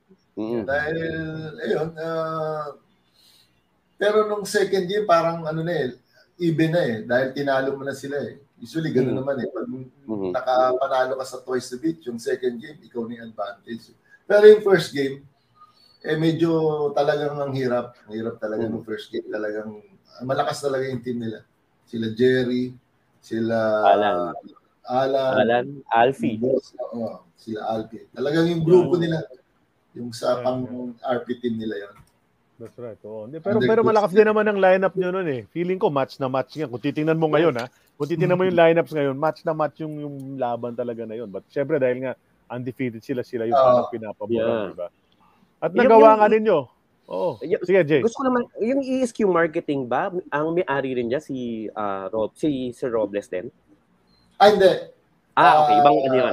Dahil, ayun, pero nung second game, parang ano na eh, even na eh, dahil tinalo mo na sila eh. Usually, gano'n naman eh. Pag nakapanalo ka sa twice a bit, yung second game, ikaw na yung advantage. Pero yung first game, eh medyo talagang ang hirap. Ang hirap talaga nung first game, talagang malakas talaga yung team nila. Sila Jerry, sila Alan Alfie. Sila Alfie. Talagang yung grupo nila, yung sa pang-RP team nila yun. That's right. Oo. Pero malakas din naman ang lineup nyo nun eh. Feeling ko match na match yan. Kung titingnan mo ngayon ha, kung titingnan mo yung lineups ngayon, match na match yung laban talaga na yun. But syempre dahil nga undefeated sila yung pinapabura, diba? At nagawa nga ninyo. Oh, sige Jay. Gusto ko naman yung ESQ marketing ba? Ang may-ari rin niya si Rob, si Sir Robles din. Ay, hindi. Okay, ibang kanya.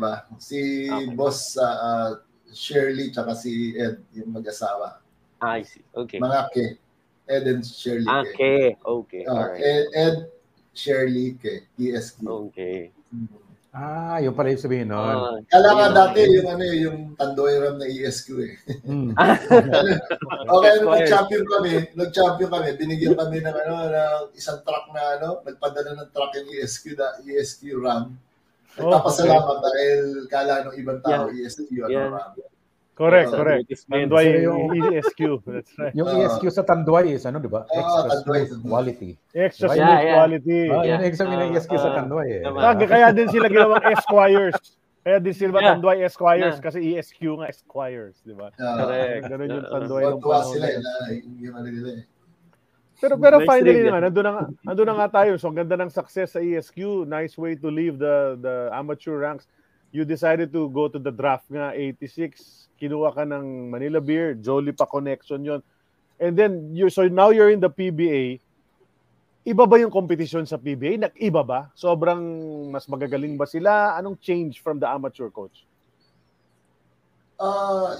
Iba. Si boss Shirley tsaka si Ed yung mag-asawa. I see. Okay. Mga K. Ed and Shirley. Okay. Okay. Alright. Ed Shirley K. ESQ. Okay. Yung pala yung sabihin nun. Kala nga dati yung Tandoiram na ESQ eh. Okay, nag-champion kami, binigyan kami ng isang truck na nagpadala ng truck yung ESQ Ram. Nagpapasalamat dahil kala ng ibang tao ESQ Ram. Correct. Tanduay yung ESQ. That's right. Yung ESQ sa Tanduay is di ba? Extra smooth quality. Extra smooth quality. Yung exam yung ESQ sa Tanduay eh. Kaya din sila ginawang Esquires. Kaya din sila Tanduay Esquires kasi ESQ nga Esquires, di ba? Correct. Ganun yung Tanduay. Matuwa sila yung nila eh. Pero finally nga, nandun na nga tayo. So, ang ganda ng success sa ESQ. Nice way to leave the amateur ranks. You decided to go to the draft nga, 86. Kinuha ka ng Manila Beer, Jolly pa connection yon. And then, now you're in the PBA. Iba ba yung competition sa PBA? Nag-iba ba? Sobrang mas magagaling ba sila? Anong change from the amateur coach?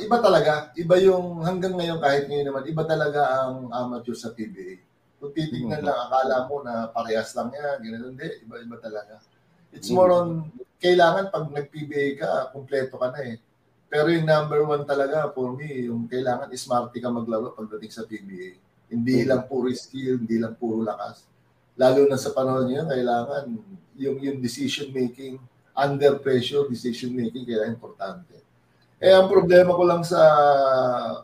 Iba talaga. Iba yung hanggang ngayon, kahit ngayon naman, iba talaga ang amateur sa PBA. Kung titignan lang, akala mo na parehas lang yan, ganun hindi. Iba-iba talaga. It's more on, kailangan pag nag-PBA ka, kumpleto ka na eh. Pero yung number one talaga for me, yung kailangan smarty ka maglaro pagdating sa PBA. Hindi lang puro skill, hindi lang puro lakas. Lalo na sa panahon niya, kailangan yung decision making, under pressure, decision making, kaya importante. Eh, ang problema ko lang sa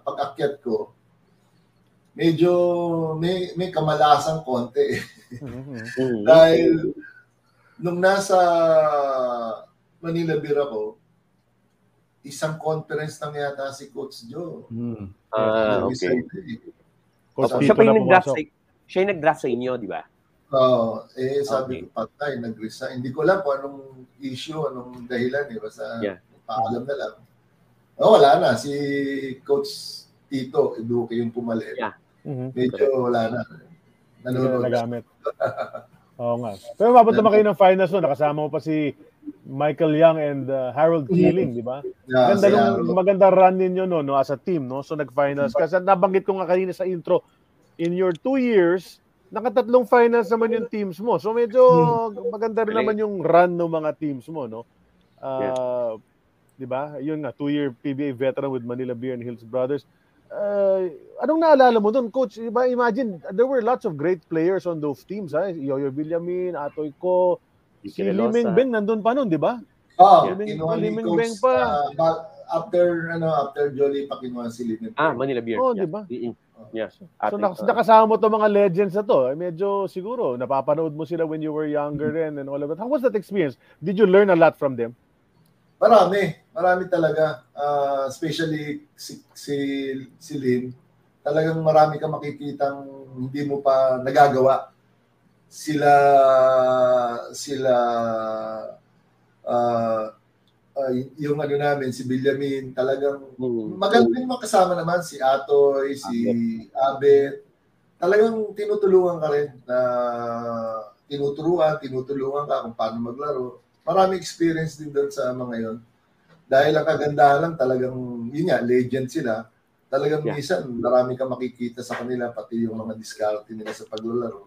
pag-akyat ko, medyo may kamalasang konti. Dahil nung nasa Manila Beer Hall, isang conference lang yata si Coach Joe. Okay. Siya pa yung nag-draft sa inyo, di ba? Oo. Sabi ko patay, nag-resign. Hindi ko alam kung anong issue, anong dahilan. Eh. Basta paalam na lang. Wala na. Si Coach Tito Eduque yung pumalit. Yeah. Medyo wala na. Nanonood. Nagamit. Oo nga. Pero mabot naman kayo ng finals nun. Nakasama mo pa si Michael Young and Harold Keeling, di ba? Yeah, maganda run ninyo no, as a team, no? So nag-finals. Kasi nabanggit ko nga kanina sa intro, in your 2 years, nakatatlong finals naman yung teams mo. So medyo maganda rin naman yung run ng mga teams mo, no? Di ba? Yun nga, 2-year PBA veteran with Manila Beer and Hills Brothers. Anong naalala mo doon, Coach? Diba, imagine, there were lots of great players on those teams. Ha? Yoyo Villamin, Atoy Ko, si Limeng Beng nandun pa nun, di ba? Oo, kinuha ni Coach. After Jolly, pakinuha si Limeng Beng. Manila Beer. Oo, di ba? Yes. So nakasama mo to mga legends na to. Medyo siguro, napapanood mo sila when you were younger rin and all of that. How was that experience? Did you learn a lot from them? Marami talaga, especially si Lynn, talagang marami kang makikitang hindi mo pa nagagawa. Yung ano namin, si Villamin, talagang magaling makasama naman, si Atoy, si Abet, talagang tinutulungan ka rin, tinutulungan ka kung paano maglaro. Maraming experience din doon sa mga yon. Dahil ang kagandahan lang talagang, yun nga, legend sila. Talagang minsan, marami kang makikita sa kanila, pati yung mga diskarte nila sa paglalaro.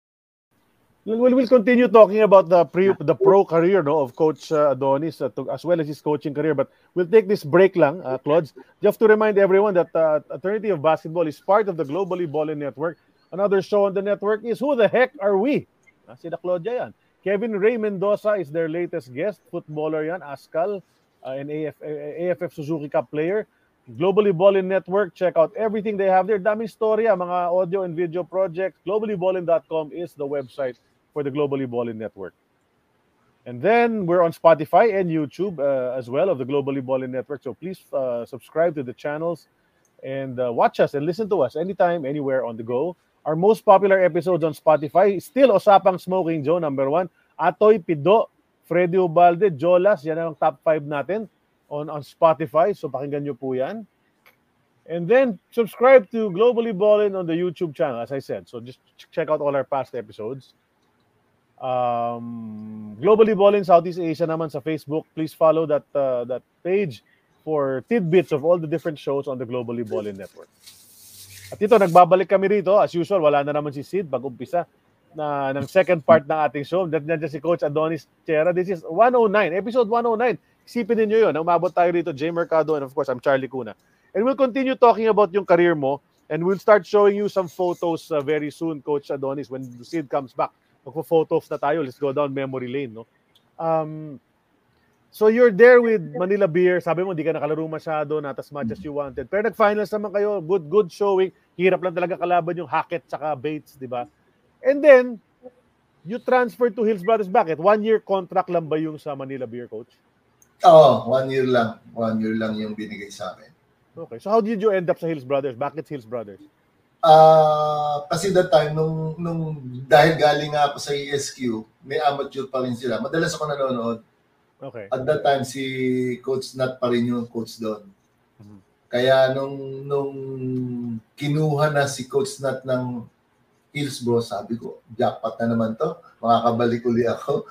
We'll continue talking about the pro career of Coach Adonis as well as his coaching career. But we'll take this break lang, Clods. Just to remind everyone that Eternity of Basketball is part of the Globally Ballin' Network. Another show on the network is Who the Heck Are We? Sina Claudia yan. Kevin Ray Mendoza is their latest guest. Footballer yan, ASCAL, an AFF Suzuki Cup player. Globally Ballin' Network, check out everything they have there. Daming storya, mga audio and video projects. Globallyballin.com is the website for the Globally Ballin' Network. And then we're on Spotify and YouTube as well of the Globally Ballin' Network. So please subscribe to the channels and watch us and listen to us anytime, anywhere on the go. Our most popular episodes on Spotify, still Usapang Smoking Joe, #1. Atoy Pido, Freddy Ubalde, Jolas, yan ang top 5 natin on Spotify. So pakinggan nyo po yan. And then subscribe to Globally Ballin' on the YouTube channel, as I said. So just check out all our past episodes. Globally Ballin Southeast Asia naman sa Facebook. Please follow that page for tidbits of all the different shows on the Globally Ballin Network. At ito, nagbabalik kami rito. As usual, wala na naman si Sid pag-umpisa ng second part ng ating show. Nandiyan si Coach Adonis Chera. This is 109, episode 109. Isipin ninyo yun. Umabot tayo rito, Jay Mercado, and of course, I'm Charlie Cuna. And we'll continue talking about yung career mo, and we'll start showing you some photos very soon, Coach Adonis, when Sid comes back. Magpo-photos na tayo. Let's go down memory lane, no? So you're there with Manila Beer. Sabi mo, hindi ka nakalaro masyado, not as much as you wanted. Pero nag-finals naman kayo. Good showing. Hirap lang talaga kalaban yung Hackett tsaka Bates, di ba? And then, you transfer to Hills Brothers. Bakit? 1-year contract lang ba yung sa Manila Beer, Coach? Oo, 1 year lang. 1 year lang yung binigay sa amin. Okay. So how did you end up sa Hills Brothers? Bakit Hills Brothers? Kasi that time, nung dahil galing nga ako sa ESQ, may amateur pa rin sila. Madalas ako nanonood. Okay. At that time, si Coach Nat pa rin yung coach doon. Kaya nung kinuha na si Coach Nat ng Hillsborough, sabi ko, jackpot na naman to. Makakabalik uli ako.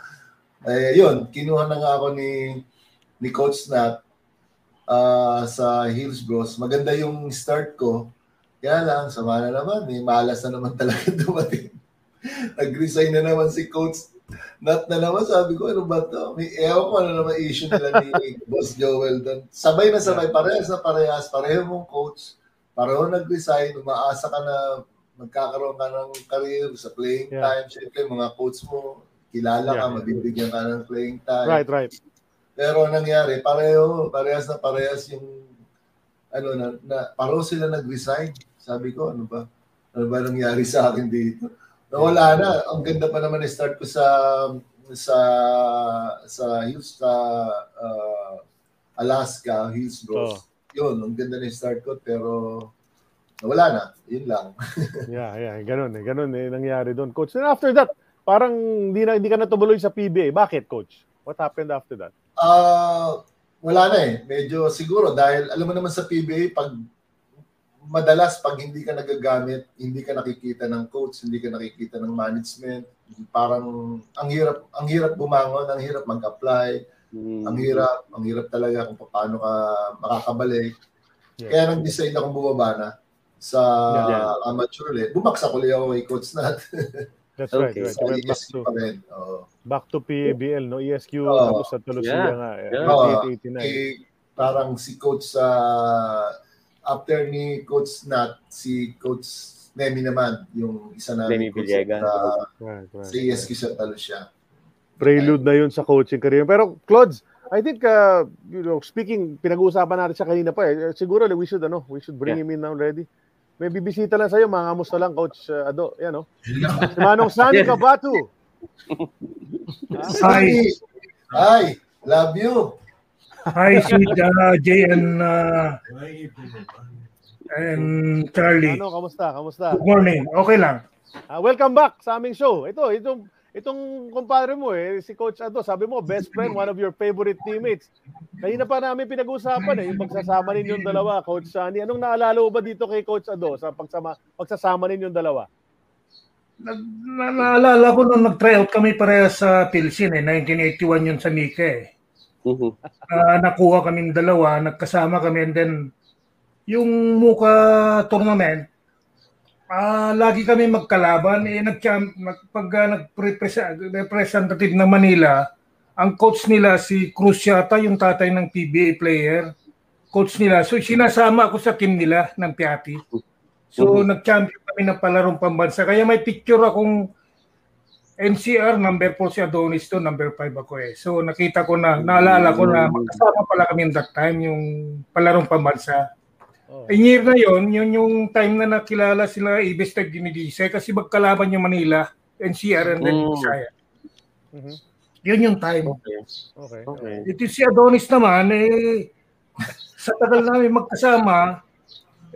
Yun, kinuha na nga ako ni Coach Nat sa Hillsborough. Maganda yung start ko. Kaya lang, sama na naman. Malas na naman talaga dumating. Nag-resign na naman si Coach Nat na naman. Sabi ko, ano ba ito? May ewan ko ano naman issue nila ni Boss Joel doon. Sabay na sabay, parehas na parehas. Pareho mong coach, pareho nag-resign, umaasa ka na magkakaroon ka ng career sa playing time. Siyempre, mga coach mo, kilala ka, mabibigyan ka ng playing time. Right, right. Pero nangyari, parehas na parehas yung pareho sila nag-resign. Sabi ko, ano ba nangyari sa akin dito? Wala na. Ang ganda pa naman i-start ko sa Alaska, Hillsborough. Oh. Yun, ang ganda na i-start ko pero wala na. Yun lang. yeah. Ganun eh nangyari doon, Coach. And after that, parang hindi ka natuloy sa PBA. Bakit, Coach? What happened after that? Wala na eh. Medyo siguro dahil alam mo naman sa PBA pag hindi ka nagagamit, hindi ka nakikita ng coach, hindi ka nakikita ng management, parang ang hirap bumangon, ang hirap mag-apply, ang hirap talaga kung paano ka makakabalik. Yeah. Kaya nag-decide akong bumaba na sa amateur level. Bumagsak ulit ako kay Coach Nat. That's right. Right. Back to PABL, no? ESQ, tapos sa Tulusuya nga. Parang si Coach sa... After ni Coach Nat, si Coach Nemi naman, yung isa namin coach sa ESQ sa Talusya. Prelude na yun sa coaching career. Pero, Clods, I think, speaking, pinag-uusapan natin siya kanina pa eh. Siguro, we should bring him in now already. May bibisita lang sa'yo, mga amus na lang, Coach Ado. Yan, no? Si Manong Sani Kabatu. Hi! Love you! Hi, sweet Jay and Charlie. Kamusta? Good morning. Okay lang. Welcome back sa aming show. Itong kumpadre mo eh, si Coach Ado, sabi mo, best friend, one of your favorite teammates. Kanina pa namin pinag-usapan eh, yung pagsasama ninyong dalawa, Coach Sunny. Anong naalala ba dito kay Coach Ado sa pagsasama ninyong dalawa? Naalala ko nung nag-tryout kami pareha sa Pilsin eh, 1981 yun sa Mika eh. Nakuha kaming dalawa, nagkasama kami, and then yung Muka tournament lagi kami magkalaban representative ng Manila. Ang coach nila si Cruz yata, yung tatay ng PBA player, coach nila, so sinasama ako sa team nila ng Piati, so nag-champion kami ng palarong pambansa, kaya may picture akong NCR, number 4 si Adonis to, number 5 ako eh. So nakita ko na, naalala ko na magkasama pala kami that time, yung palarong pambansa. Year na yon, yun yung time na nakilala sila Ibis Tech Dinidise kasi magkalaban yung Manila, NCR and then Visayas. Yun yung time. Okay. Ito si Adonis naman, eh, sa tagal namin magkasama,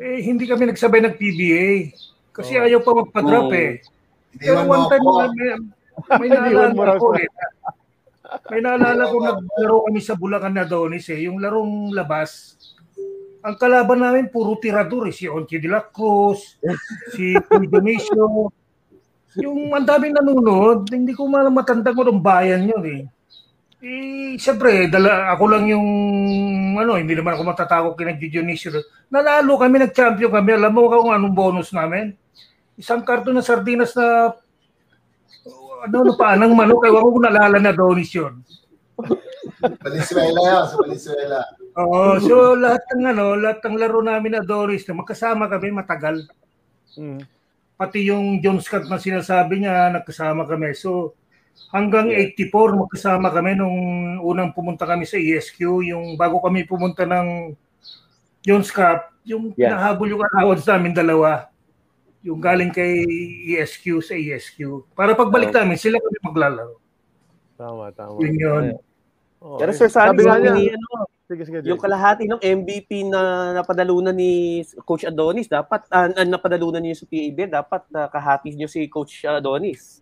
eh, hindi kami nagsabay ng PBA kasi ayaw pa magpa-drop eh. Pero one time, may naalala ko eh. May naalala ko, naglaro kami sa Bulacan na Adonis eh. Yung larong labas, ang kalaban namin puro tirador eh. Si Onchi de la Cruz, si Dionisio. Yung ang daming nanunod, hindi ko matandang kung bayan yun eh. Eh, siyempre, ako lang yung, hindi naman ako matatakot kina Dionisio. Nanalo kami, nag-champion kami. Alam mo kung anong bonus namin? Isang karton na sardinas na paanang manok. Kaya wala ko nalala na Adonis yun. Valenzuela yan, sa Valenzuela. Oo, so lahat ng laro namin na Adonis, magkasama kami matagal. Pati yung John Scott na sinasabi niya, nagkasama kami. So hanggang 84 magkasama kami nung unang pumunta kami sa ESQ. Yung bago kami pumunta ng John Scott, yung nahabol yung allowance namin dalawa. Yung galing kay ESQ sa ESQ. Para pagbalik namin, sila kami maglalaro. Tama. Yun yun. Pero Sir Sandy, yung kalahati ng MVP na napadalunan ni Coach Adonis, dapat, napadalunan niyo sa PAB, dapat kahati niyo si Coach Adonis.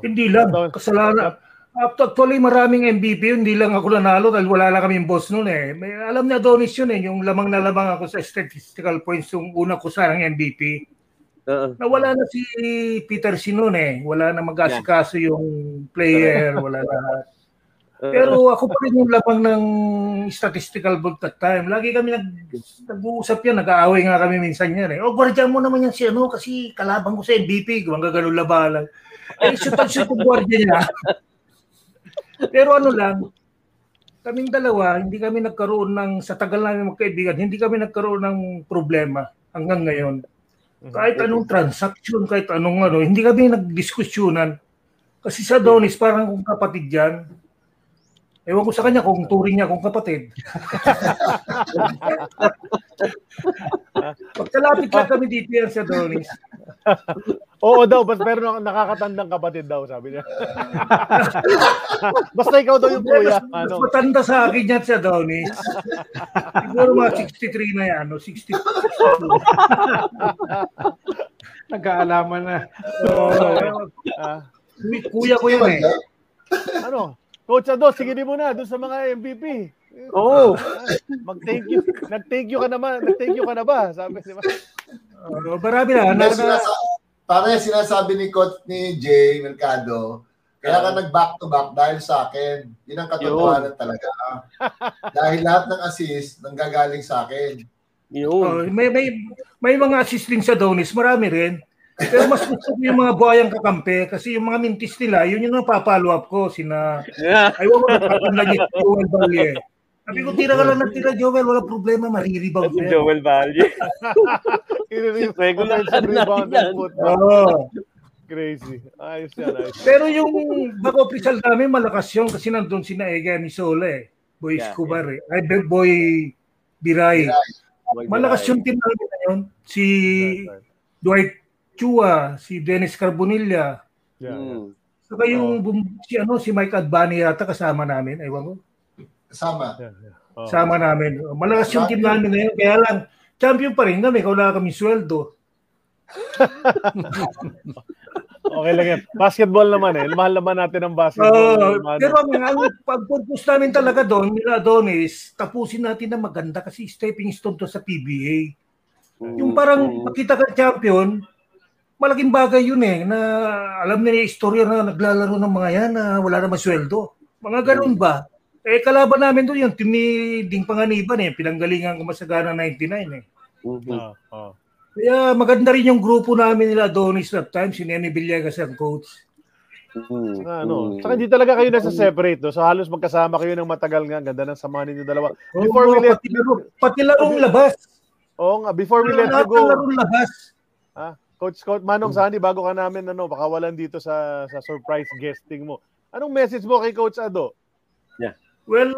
Hindi lang. Kasalanan. Actually, maraming MVP, hindi lang ako nanalo dahil wala lang kaming boss noon eh. May, alam ni Adonis yun eh, yung lamang na lamang ako sa statistical points yung una ko sarang MVP. Nawala na si Peter Sinon eh. Wala na mag-asikaso yung player. Wala na. Pero ako pa rin yung labang ng statistical book that time. Lagi kami nag-uusap yan, nag-aaway nga kami minsan yan eh. O, guardian mo naman yan si ano kasi kalabang ko sa MVP, gawang gagano'n labalan. Ay, shoot ang guardian niya. Pero ano lang, kaming dalawa, hindi kami nagkaroon ng, sa tagal namin magkaibigan, hindi kami nagkaroon ng problema hanggang ngayon. Kahit anong transaction, kahit anong ano, hindi kami nagdiskusyonan. Kasi sa Adonis, parang kung kapatid yan. Ewan ko sa kanya kung turing niya akong kapatid. Pagkalapit lang kami dito yan sa Adonis. Oo daw, pero nakakatandang kapatid daw, sabi niya. Basta ikaw daw yung kuya. Mas matanda sa akin yan sa Adonis. Siguro mga 63 na yan. No? 62. Nagkaalaman na. Kuya ko yun eh. Ano? Coach Ado, sige din muna doon sa mga MVP. Oo. Oh. Mag-thank you. Nag-thank you ka naman. Nag-thank you ka na ba? Sabi niya. Marami na. Parang sinasabi ni Coach ni Jay Mercado, kaya ka nag-back-to-back dahil sa akin. Yun ang katotohanan talaga. Dahil lahat ng assist nanggagaling sa akin. Yun. May mga assist din sa Donis. Marami rin. Pero mas gusto ko yung mga buhayang kakampi kasi yung mga mintis nila, yun yung napapalo up ko. Sina, ayaw ko nagpapunla niya si Joel Valle. Sabi ko, tira ka lang ng tira, Joel. Walang problema, marirebound na. Joel Valle. Regular rebound ng football. Crazy. Ayos yan, ayos. Pero yung back-official namin, malakas yun kasi nandun sina Ega Nisola. Boy Escobar. Ay, Boy Biray. Malakas yung team namin na yun. Si Dwight Chua, si Dennis Carbonilla. Saka yung si Mike Adbani yata kasama namin, ewan ko. Kasama. Kasama namin. Malakas yung team namin na yun, kaya lang champion pa rin kami, wala kami sweldo. Okay lang yan. Basketball naman eh. Mahal naman natin ang basketball. Pero ang purpose namin talaga doon, nila doon is tapusin natin na maganda kasi stepping stone to sa PBA. Yung parang makita ka champion, malaking bagay yun eh, na alam niya yung istorya na naglalaro ng mga yan na wala naman sweldo. Mga ganun ba? Eh, kalaban namin doon yung team ni Ding Panganiban eh. Pinanggalingan ko masagana 99 eh. Kaya maganda rin yung grupo namin nila Adonis that time, si Nene Villegas ang coach. Saka hindi talaga kayo nasa separate no? So halos magkasama kayo ng matagal nga. Ganda ng samahan ninyo dalawa. Pati larong labas. Oo nga, before we let you go. Larong labas. Coach Manong Sani, bago ka namin baka walang dito sa surprise guesting mo. Anong message mo kay Coach Ado? Well,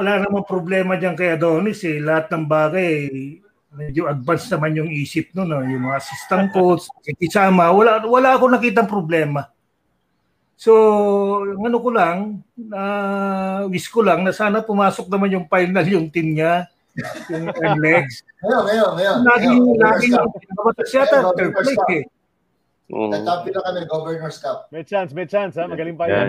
wala namang problema diyan kay Adonis eh. Lahat ng bagay, medyo advanced naman yung isip no, yung mga assistant coach, ikisama, wala akong nakitang problema. So, ano ko lang, wish ko lang na sana pumasok naman yung final yung team niya. Yung legs. Ngayon. Laging nabatas yata. Nagtampi na ka ng Governor's Cup. May chance ha. Magaling pa yun.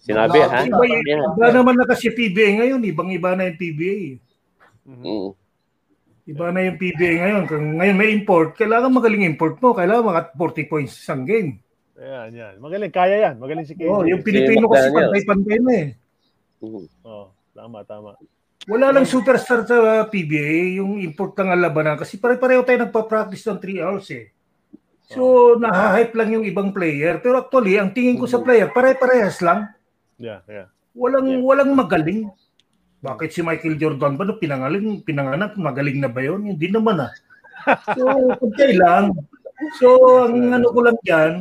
Sinabi ha. Iba naman na kasi PBA ngayon. Ibang-iba na yung PBA. Iba na yung PBA ngayon. Ngayon may import. Kailangan magaling import mo. Kailangan mga 40 points isang game. Ayan. Magaling. Kaya yan. Magaling si Kaya. Yung Pilipino kasi pantay-pantay na eh. Tama. Wala lang superstar sa PBA, yung import ng labanan kasi pare-pareho tayo nagpa-practice ng 3 hours eh. So, nahahype lang yung ibang player. Pero actually, ang tingin ko sa player, pare-parehas lang. Walang magaling. Bakit si Michael Jordan ba pinanganak, magaling na ba yun? Hindi naman ah. So, okay lang. So, ang ano ko lang yan,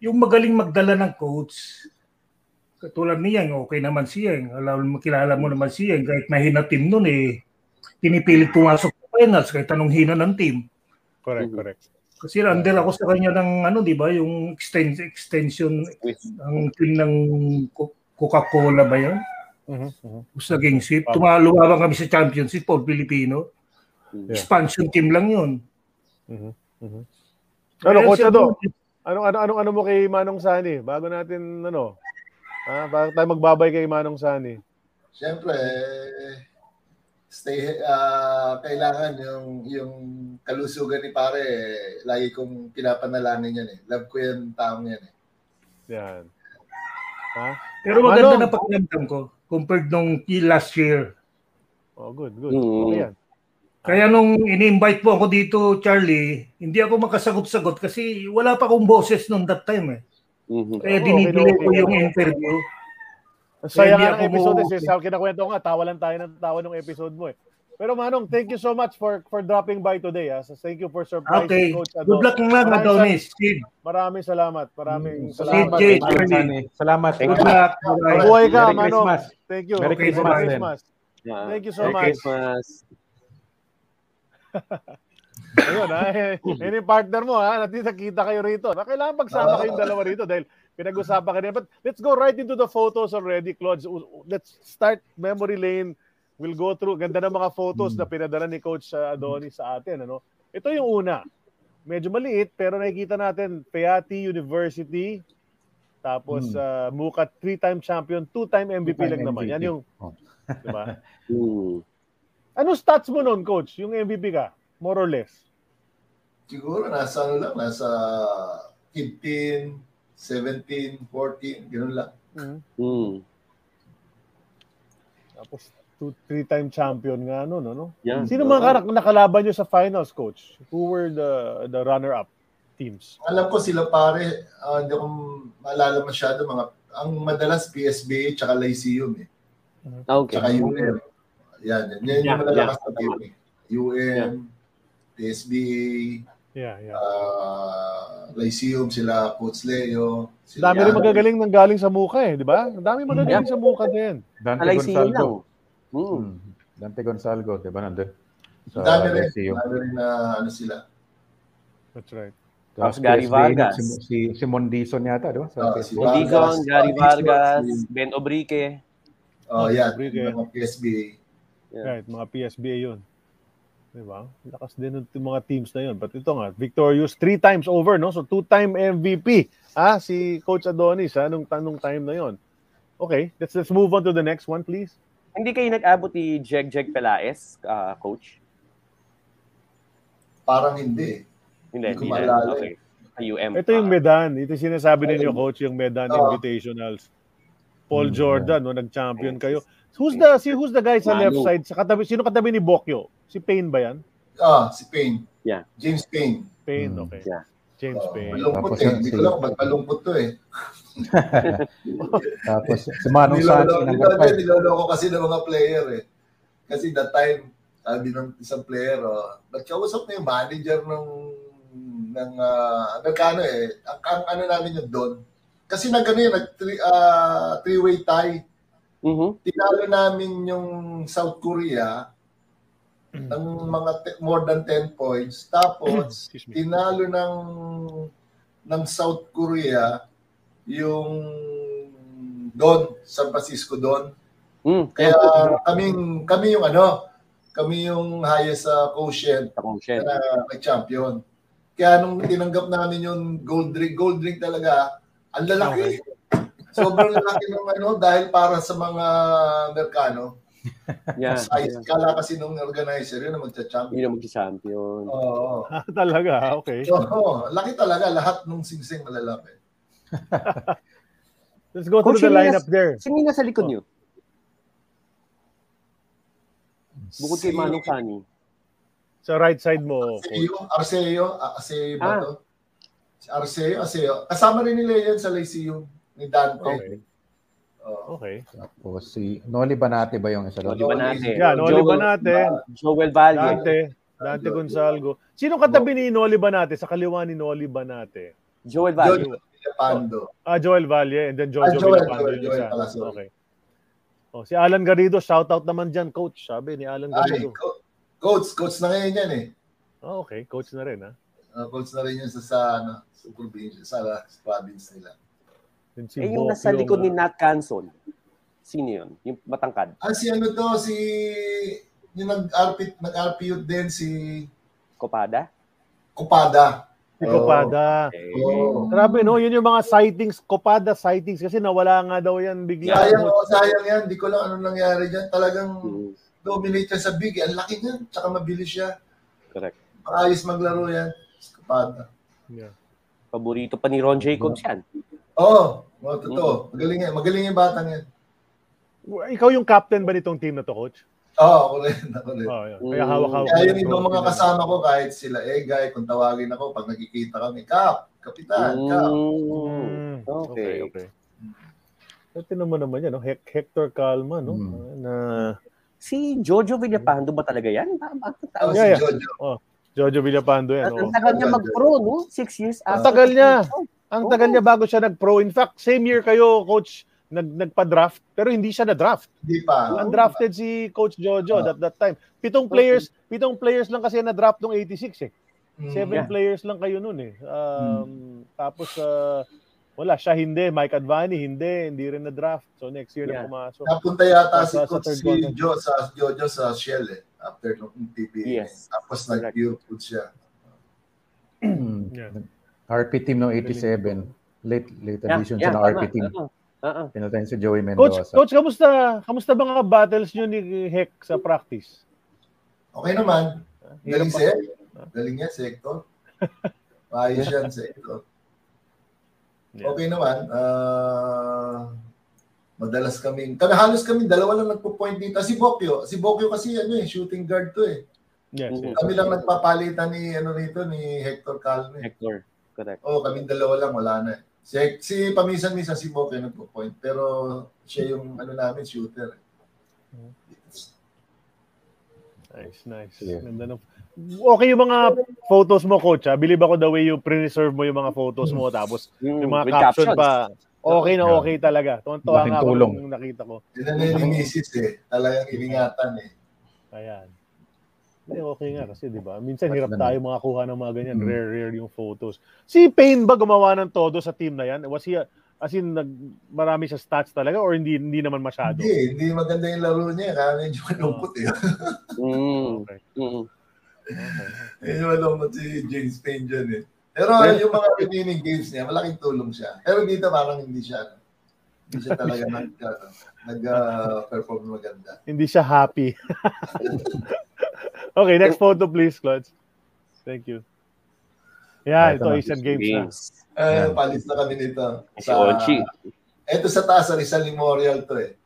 yung magaling magdala ng coach. Katulad niya, okay naman siya. Kilala mo naman siya. Kahit mahina team nun eh, pinipilit pumasok sa finals kahit anong hina ng team. Correct. Kasi under ako sa kanya ng yung extension ang team ng Coca-Cola ba yun? Sa Gangsip. Tumalubabang kami sa championship for Filipino. Expansion team lang yun. Ano, Coach Ado? Ano mo kay Manong Sani? Bago natin, bakit tayo magbabay kay Manong Sani? Siyempre, kailangan yung kalusugan ni pare, lagi kong pinapanalanin yan eh. Love ko yung taong yan eh. Yan. Ha? Pero maganda na pakiramdam ko compared nung last year. Oh, good, good. Mm. Okay, yan. Kaya nung in-invite po ako dito, Charlie, hindi ako makasagot-sagot kasi wala pa akong boses nung that time eh. Mm-hmm. Kaya dinidili ko yung interview. Saya nga ng episode eh. Kinakwento ko nga, tawa lang tayo ng tawa nung episode mo eh. Pero Manong, thank you so much for dropping by today. Ha? So, thank you for surprising Coach Adonis. Good luck naman, Adonis. Maraming salamat. Maraming salamat. Jay, salamat. Good luck. Buhay ka, Manong. Thank you. Merry Christmas. Yeah. Thank you so much. Merry Christmas. Ayun, ha? Any partner mo, ha? Nakita kayo rito. Kailangan pagsama kayong dalawa rito dahil pinag-usapan ka rin. But let's go right into the photos already, Claude. Let's start memory lane. We'll go through. Ganda ng mga photos na pinadala ni Coach Adonis sa atin. Ano? Ito yung una. Medyo maliit, pero nakikita natin Peati University. Tapos, Muka, 3-time champion, 2-time MVP lang naman. MVP. Yan yung, diba? Ano stats mo nun, Coach? Yung MVP ka? More or less? Siguro, nasa ano lang. Nasa 15, 17, 14, gano'n lang. Tapos, 3-time champion nga nun, ano? Yeah. Sino mga nakalaban nyo sa finals, Coach? Who were the runner-up teams? Alam ko sila pare, hindi ko maalala masyado. Ang madalas PSBA tsaka Lyceum eh. Okay. Tsaka UM. Yan, yan yung malalakas na team eh. UM, PSBA, Lyceum, sila Coach Leo. Sila dami rin magagaling nang galing sa Muka eh, di ba? Dami magagaling sa Muka din. Dante Gonsalvo. Dante Gonsalvo, di ba nandun? Dami rin na ano sila. That's right. Tapos Gary Vargas. Si Mondison yata, di ba? Si Mondison, Gary Vargas, Ben Obrique. Oh, yeah. Mga PSBA. Right, mga PSBA yun. Diba? Lakas din ng mga teams na yun. But ito nga, victorious 3 times over, no? So, 2-time MVP. Ah, si Coach Adonis, ha? Nung time na yun. Okay, let's move on to the next one, please. Hindi kayo nag-abot ni Jeg Pelaez, Coach? Parang hindi. Hindi na. Okay. Ito yung Medan. Ito sinasabi ninyo, Coach, yung Medan Invitationals. Paul Jordan, no, nag-champion kayo. Who's the guy sa left side? Sino katabi ni Bocchio? Si Payne ba yan? Si Payne. Yeah. James Payne. Payne, okay. Yeah. James Payne. Malungkot eh. Hindi ko lang magpalungkot to eh. Tapos si Manong Santos. Niloloko kasi ng mga player eh. Kasi that time, sabi ng isang player, nagkausap na yung manager ng Amerikano eh. Ang ano namin yung Don. Kasi three-way tie. Tinalo namin yung South Korea ng mga more than 10 points. Tapos, tinalo ng South Korea yung Don, San Francisco Don. Kaya kami yung highest quotient na champion. Kaya nung tinanggap namin yung gold drink talaga, ang lalaki. Sobrang lalaki ng dahil para sa mga Amerikano. Yeah. Kala kasi nung organizer yun na magcha-champion. Yun na magcha-champion. Oo. Talaga? Okay. Oo. Laki talaga. Lahat nung singsing malalaki. Let's go to the lineup there. Sino na sa likod niyo? Bukod kay Manong Sani. Sa right side mo. Arceo ba to? Arceo. Kasama rin nila yan sa Lyceum ni Dante. Okay. Tapos si Noli Banate ba yung isa doon? Noli Banate. Joel Valle. Dante Gonsalvo. Sino katabi ni Noli Banate? Sa kaliwa ni Noli Banate. Joel Valle. Joel Valle. And then Joel Villapando. Okay. Si Alan Garrido. Shout out naman dyan, Coach. Sabi ni Alan Garrido. Coach na ngayon yan eh. Okay. Coach na rin ha. Coach na rin yun sa province nila. Yung nasa likod ni Nat Canson. Sino yun? Yung matangkad. Yung nag-RPU din si... Copada. Si Copada. Grabe no? Yun yung mga sightings. Copada sightings. Kasi nawala nga daw yan bigla. Sayang yan. Di ko lang anong nangyari dyan. Talagang dominate siya sa big. Ang laki niyan. Tsaka mabilis siya. Correct. Maayos maglaro yan. Copada. Yeah. Paborito pa ni Ron Jacobs yan. Oo, oh, totoo. Magaling, magaling yung batang yan. Ikaw yung captain ba nitong team na to, coach? Oo, ako rin. Oh, yeah. Kaya hawak-hawak. Kaya yun yung mga kasama ko, kahit sila Egay, kung tawagin ako, pag nakikita kami, Kapitan. Okay. Kasi naman yan, no? Hector Calma, no? Na... Si Jojo Villapando ba talaga yan? Si Jojo. Oh, Jojo Villapando yan. Ang tagal niya mag-pro, no? 6 years after. Ang tagal niya. Ang tagal niya bago siya nag-pro. In fact, same year kayo, coach, nagpa-draft, pero hindi siya na-draft. Hindi pa. Undrafted si Coach Jojo at that time. Pitong players lang kasi na-draft noong 86 eh. 7 players lang kayo noon eh. Tapos, wala, siya hindi. Mike Advani, hindi rin na-draft. So, next year na pumasok. Napunta yata si Coach Jojo sa Shell eh. After noong PBA. Yes. Tapos, nag-Europe siya. RP team noong 87. Late addition sa RP team. Pinatayin si Joey Mendoza. Coach, kamusta ba nga battles nyo ni Heck sa practice? Okay naman. Galing si Heck. Galing niya si Hector. Maayos yan si Hector. Okay naman. Madalas kami, halos kami dalawa lang nagpo-point dito. Si Bokyo kasi ano eh, shooting guard to eh. Yes. Kami lang nagpapalitan ni Hector Calme. Hector, correct. Oo, kami dalawa lang, wala na eh. Si paminsan-minsan si Bokyo nagpo-point, pero siya yung shooter. Nice. Yeah. Ganda. Okay yung mga photos mo, coach. Believe ako the way you preserve mo yung mga photos mo, tapos yung mga caption pa. Okay na okay talaga. Tuwang-tuwa nga ako nung nakita ko. Yan na yung misis eh. Talagang iningatan eh. Ayan. Okay nga kasi, di ba? Minsan hirap tayo mga kuha ng mga ganyan. Rare yung photos. Si Payne ba gumawa ng todo sa team na yan? Was he, as in, marami sa stats talaga or hindi naman masyado? Hindi maganda yung laro niya. Kaya medyo malumpot eh. Medyo malumpot si James Payne dyan eh. Pero yung mga remaining games niya, malaking tulong siya. Pero dito parang hindi siya talaga nag-perform maganda. Hindi siya happy. Okay, next photo please, Clutch. Thank you. Yeah, ito Asian Games na. Palis na kami nito. Ito sa taas, Rizal Memorial to eh.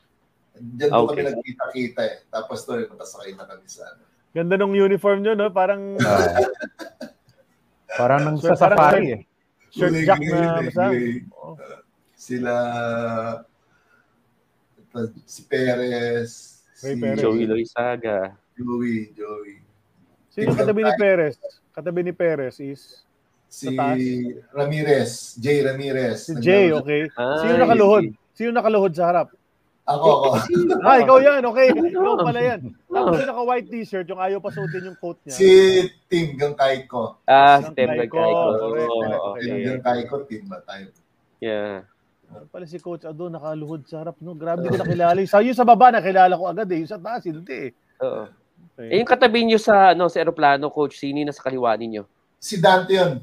Diyan doon kami nagkita-kita eh. Tapos to rin, matasakay na kami sa ano. Ganda nung uniform nyo, no? Parang... parang nang sa safari eh. Shirt jack na masang. Sila... Si Perez. Si Joey Loizaga. Joey. Sino katabi ni Perez is si Ramirez, Jay Ramirez. Si Jay, okay. Sino nakaluhod sa harap? Ako. Ikaw yan, okay. Ikaw pala yan. Tapos yung naka-white t-shirt, yung ayaw pa suotin yung coat niya. Si Tim Gangkaiko. Si Tim Gangkaiko. Tim Gangkaiko. Yeah. Pala si Coach Ado nakaluhod sa harap. No? Grabe ko nakilala. Yung sa baba nakilala ko agad eh. Yung sa taas, hindi eh. Oo. Okay. Yung katabi niyo sa aeroplano, Coach, sino na sa kaliwa niyo? Si Dante yun.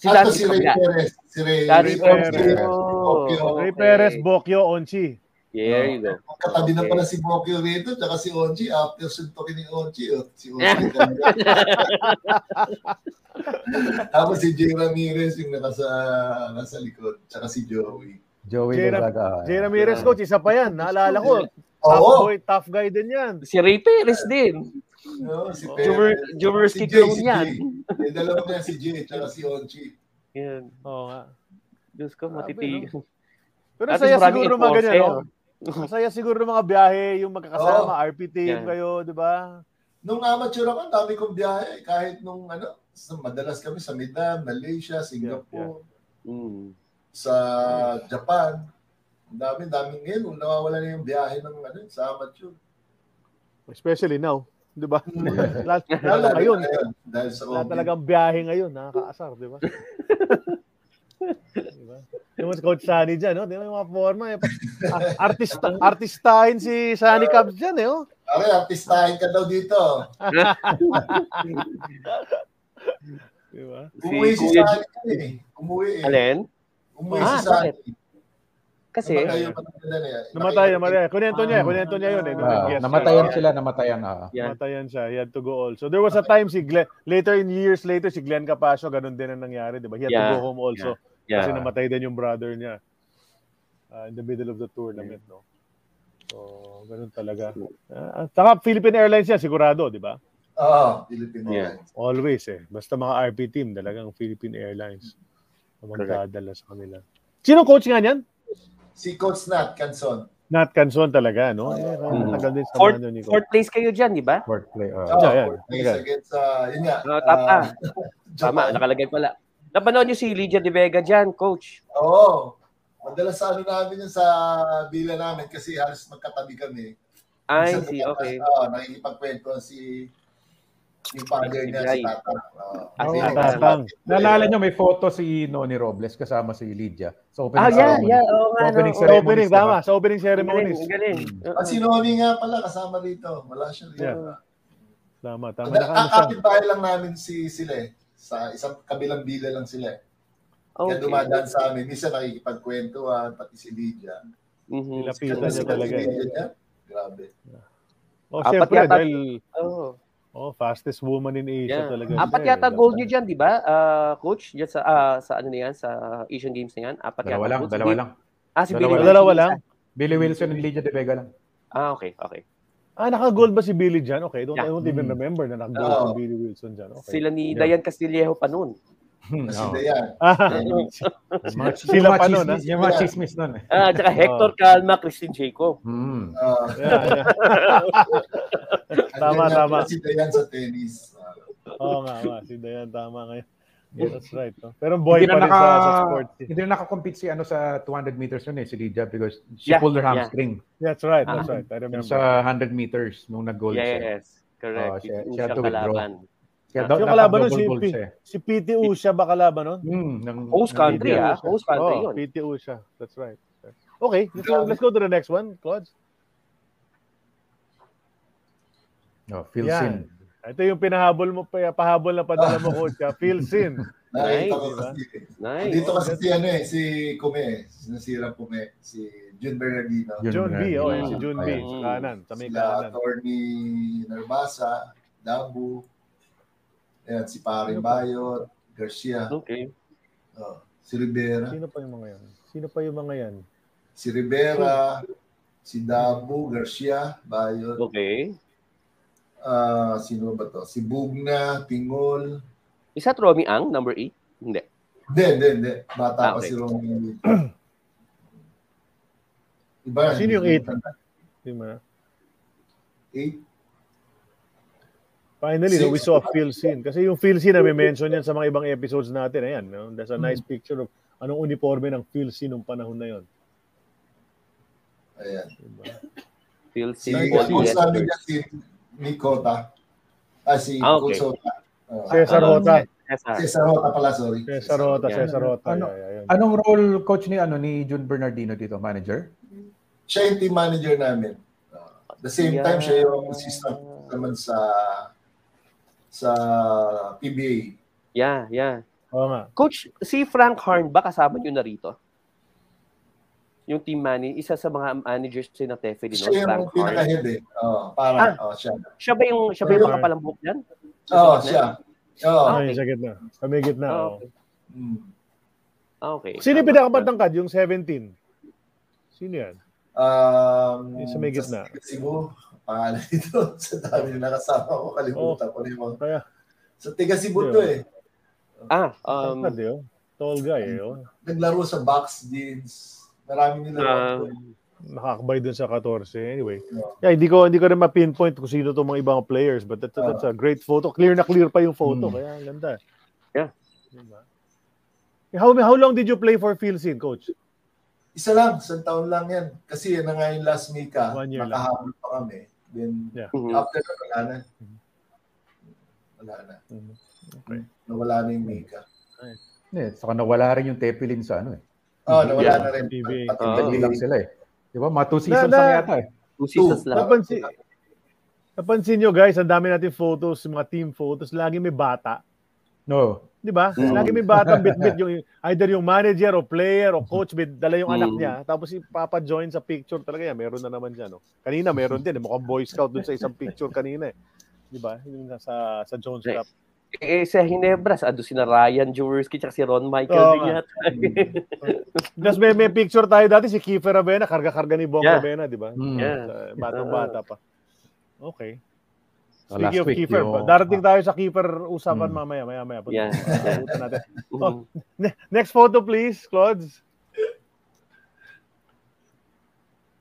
Si Dante si Ray Perez. Ray Perez, Bokyo, Onchi. There you go. Katabi na pala si Bokyo rito, tsaka si Onchi. After suntokin ni Onchi. Si Onchi. Tapos si Jay Ramirez yung nasa likod. Tsaka si Joey Loizaga. Jay Ramirez, Coach, isa pa yan. Naalala ko. Tough guy din yan. Si Ray Perez din. No, si Perez. University si yan. Yung dalawa na si Jay, tsaka si Onchi. Yan. Oo nga. Diyos ko, matitig. No? Pero masaya siguro mga ganyan, no? Masaya siguro mga biyahe, yung magkakasama, RP team kayo, di ba? Nung amateur ako, dami kong biyahe. Kahit nung madalas kami sa Vietnam, Malaysia, Singapore, sa Japan. Ang dami-daming yun. Nawawala na yung biyahe ng sa amateur. Especially now. Diba? Lalo ngayon. Wala talagang biyahe ngayon. Nakakaasar, diba? Diba? Yung mas Coach Sunny dyan, no? Diba yung mga forma? Artistahin si Sunny Cubs dyan, eh, oh? Okay, artistahin ka daw dito. Diba? Umuwi si Sunny dyan, eh. Alin? Umuwi si Sunny. Kasi namatay. Kunento niya yun eh. Namatayan siya. He had to go also. There was a time si Glenn, later in years later, si Glenn Capascio, ganun din ang nangyari, di ba? He had to go home also. Kasi namatay din yung brother niya in the middle of the tournament, no? So, ganun talaga. Saka Philippine Airlines yan, sigurado, di ba? Philippine Airlines. Always, eh. Basta mga RP team, talagang Philippine Airlines. Magdadala sa kanila. Sino coach nga niyan? Si Coach Nat Canson. Nat Canson talaga, no? Fourth place kayo dyan, di ba? Fourth place. Fourth place against, yun nga. Tama, nakalagay pala. Napanood niyo si Lydia De Vega dyan, coach? Oo. Madalas sa ano namin yun sa bila namin kasi halos magkatabi kami. Ay, si, okay. Nakikipagkwento si yung partner niya, si Tatang. Tatang. Naalala nyo, may photo si Noni Robles kasama si Lydia. Sa opening ceremony. Sa opening ceremony. Si Noni nga pala kasama dito. Wala siya rin. Tama. Kapit-bahay lang namin sila eh. Sa isang kabilang bila lang sila eh. Kaya dumadaan sa amin. Isa nakikipagkwentuhan, pati si Lydia. Nilapitan niya talaga. Grabe. Siyempre, dahil fastest woman in Asia talaga. Apat yata gold niyo dyan, di ba, coach? Diyan sa ano na yan, sa Asian Games na yan? Dalawa lang. Si Billy Wilson. Dalawa lang? Billy Wilson and Lydia De Vega lang. Okay. Naka-gold ba si Billy dyan? Okay, I don't even remember na naka-gold si Billy Wilson dyan. Okay. Sila ni Dayan Castillejo pa noon. Sila pa nun, yung mga chismis nun. Tsaka Hector Calma, Christine Jacob. Tama. Si Dayan sa tennis. Si Dayan, tama ngayon. That's right. Pero boy pa rin sa sports. Hindi na nakakompete si sa 200 meters yun eh, si Lydia, because she pulled her hamstring. That's right. I remember. Sa 100 meters nung nag-gold siya. Yes, correct. She had to withdraw. Yung kalaban nun, si PT Usha ba kalaban nun? Host country yun. PT Usha, that's right. Okay, let's go to the next one, Claude. Phil Sin. Ito yung pinahabol mo, pahabol na padala mo, coach. Phil Sin. Nice. Dito kasi si Kume, sinasirang Kume, si Jun Bernardino. Jun B, sa kanan. Sila Atty. Narbasa, Dabu, ayan, si Paring Bayot, Garcia. Okay. Si Rivera. Sino pa yung mga yan? Si Rivera, si Dabu, Garcia, Bayot. Okay. Sino ba to? Si Bugna, Tingol. Is that Romy Ang, number 8? Hindi. Bata pa si Romy. Iba yan. Sino yung 8? Diba? 8? Finally, we saw Phil Sin. Kasi yung Phil Sin, nami-mention yan sa mga ibang episodes natin. Ayan, no? That's a nice picture of anong uniforme ng Phil Sin nung panahon na yun. Ayan. Phil Sin. Kung sabi niya si Nikota. Si Kutsota. Cesar Rota pala, sorry. Anong role, coach, ni Jun Bernardino dito? Manager? Siya yung team manager namin. The same time, siya yung assistant naman sa PBA. Coach, si Frank Harn ba kasama niyo na rito? Yung team manager, isa sa mga managers din ng TFL, no? Siya yung pinaka-head eh. Siya ba yung kapalambok niyan? Siya. Sa may gitna. Okay. Sino pinaka-batangkad yung 17? Sino yan? Sa may gitna. Siguro pangalan dito sa dami na nakasama ko, kalimutan ko rin mo. Sa Tiga Cebu to eh. Tall guy eh. Naglaro sa box jeans. Marami nila. Nakakabay dun sa 14. Anyway. Hindi ko rin ma-pinpoint kung sino itong mga ibang players, but that's a great photo. Clear na clear pa yung photo. Kaya ang ganda. Yeah. Diba? How long did you play for Phil Sin, coach? Isa lang, isang taon lang yan. Kasi yan na nga yung last Mika. Nakahabol pa kami. Then, after na, wala na. Okay. Nawala na yung Mika. Saka nawala rin yung Tepilin sa ano eh. Nawala na rin. Patindali lang sila eh. Diba? Mga 2 seasons lang yata eh. 2 seasons lang. Napansin nyo guys, ang dami natin photos, mga team photos, lagi may bata. No. Diba? Lagi may batang bit-bit yung either yung manager o player o coach dala yung anak niya, tapos ipapa-join sa picture talaga yan. Meron na naman dyan. No? Kanina meron din. Mukhang Boy Scout dun sa isang picture kanina eh. Diba? Yung sa Jones Cup. Eh, sa Ginebra, sa si na Ryan Jaworski at si Ron Michael din yata. Just may picture tayo dati, si Kiefer Avena, karga-karga ni Bong Avena, di ba? Yeah. Batang-bata pa. Okay. Speaking of Kiefer, darating tayo sa Kiefer usapan mamaya. Yeah. Natin. Oh, next photo please, Clods.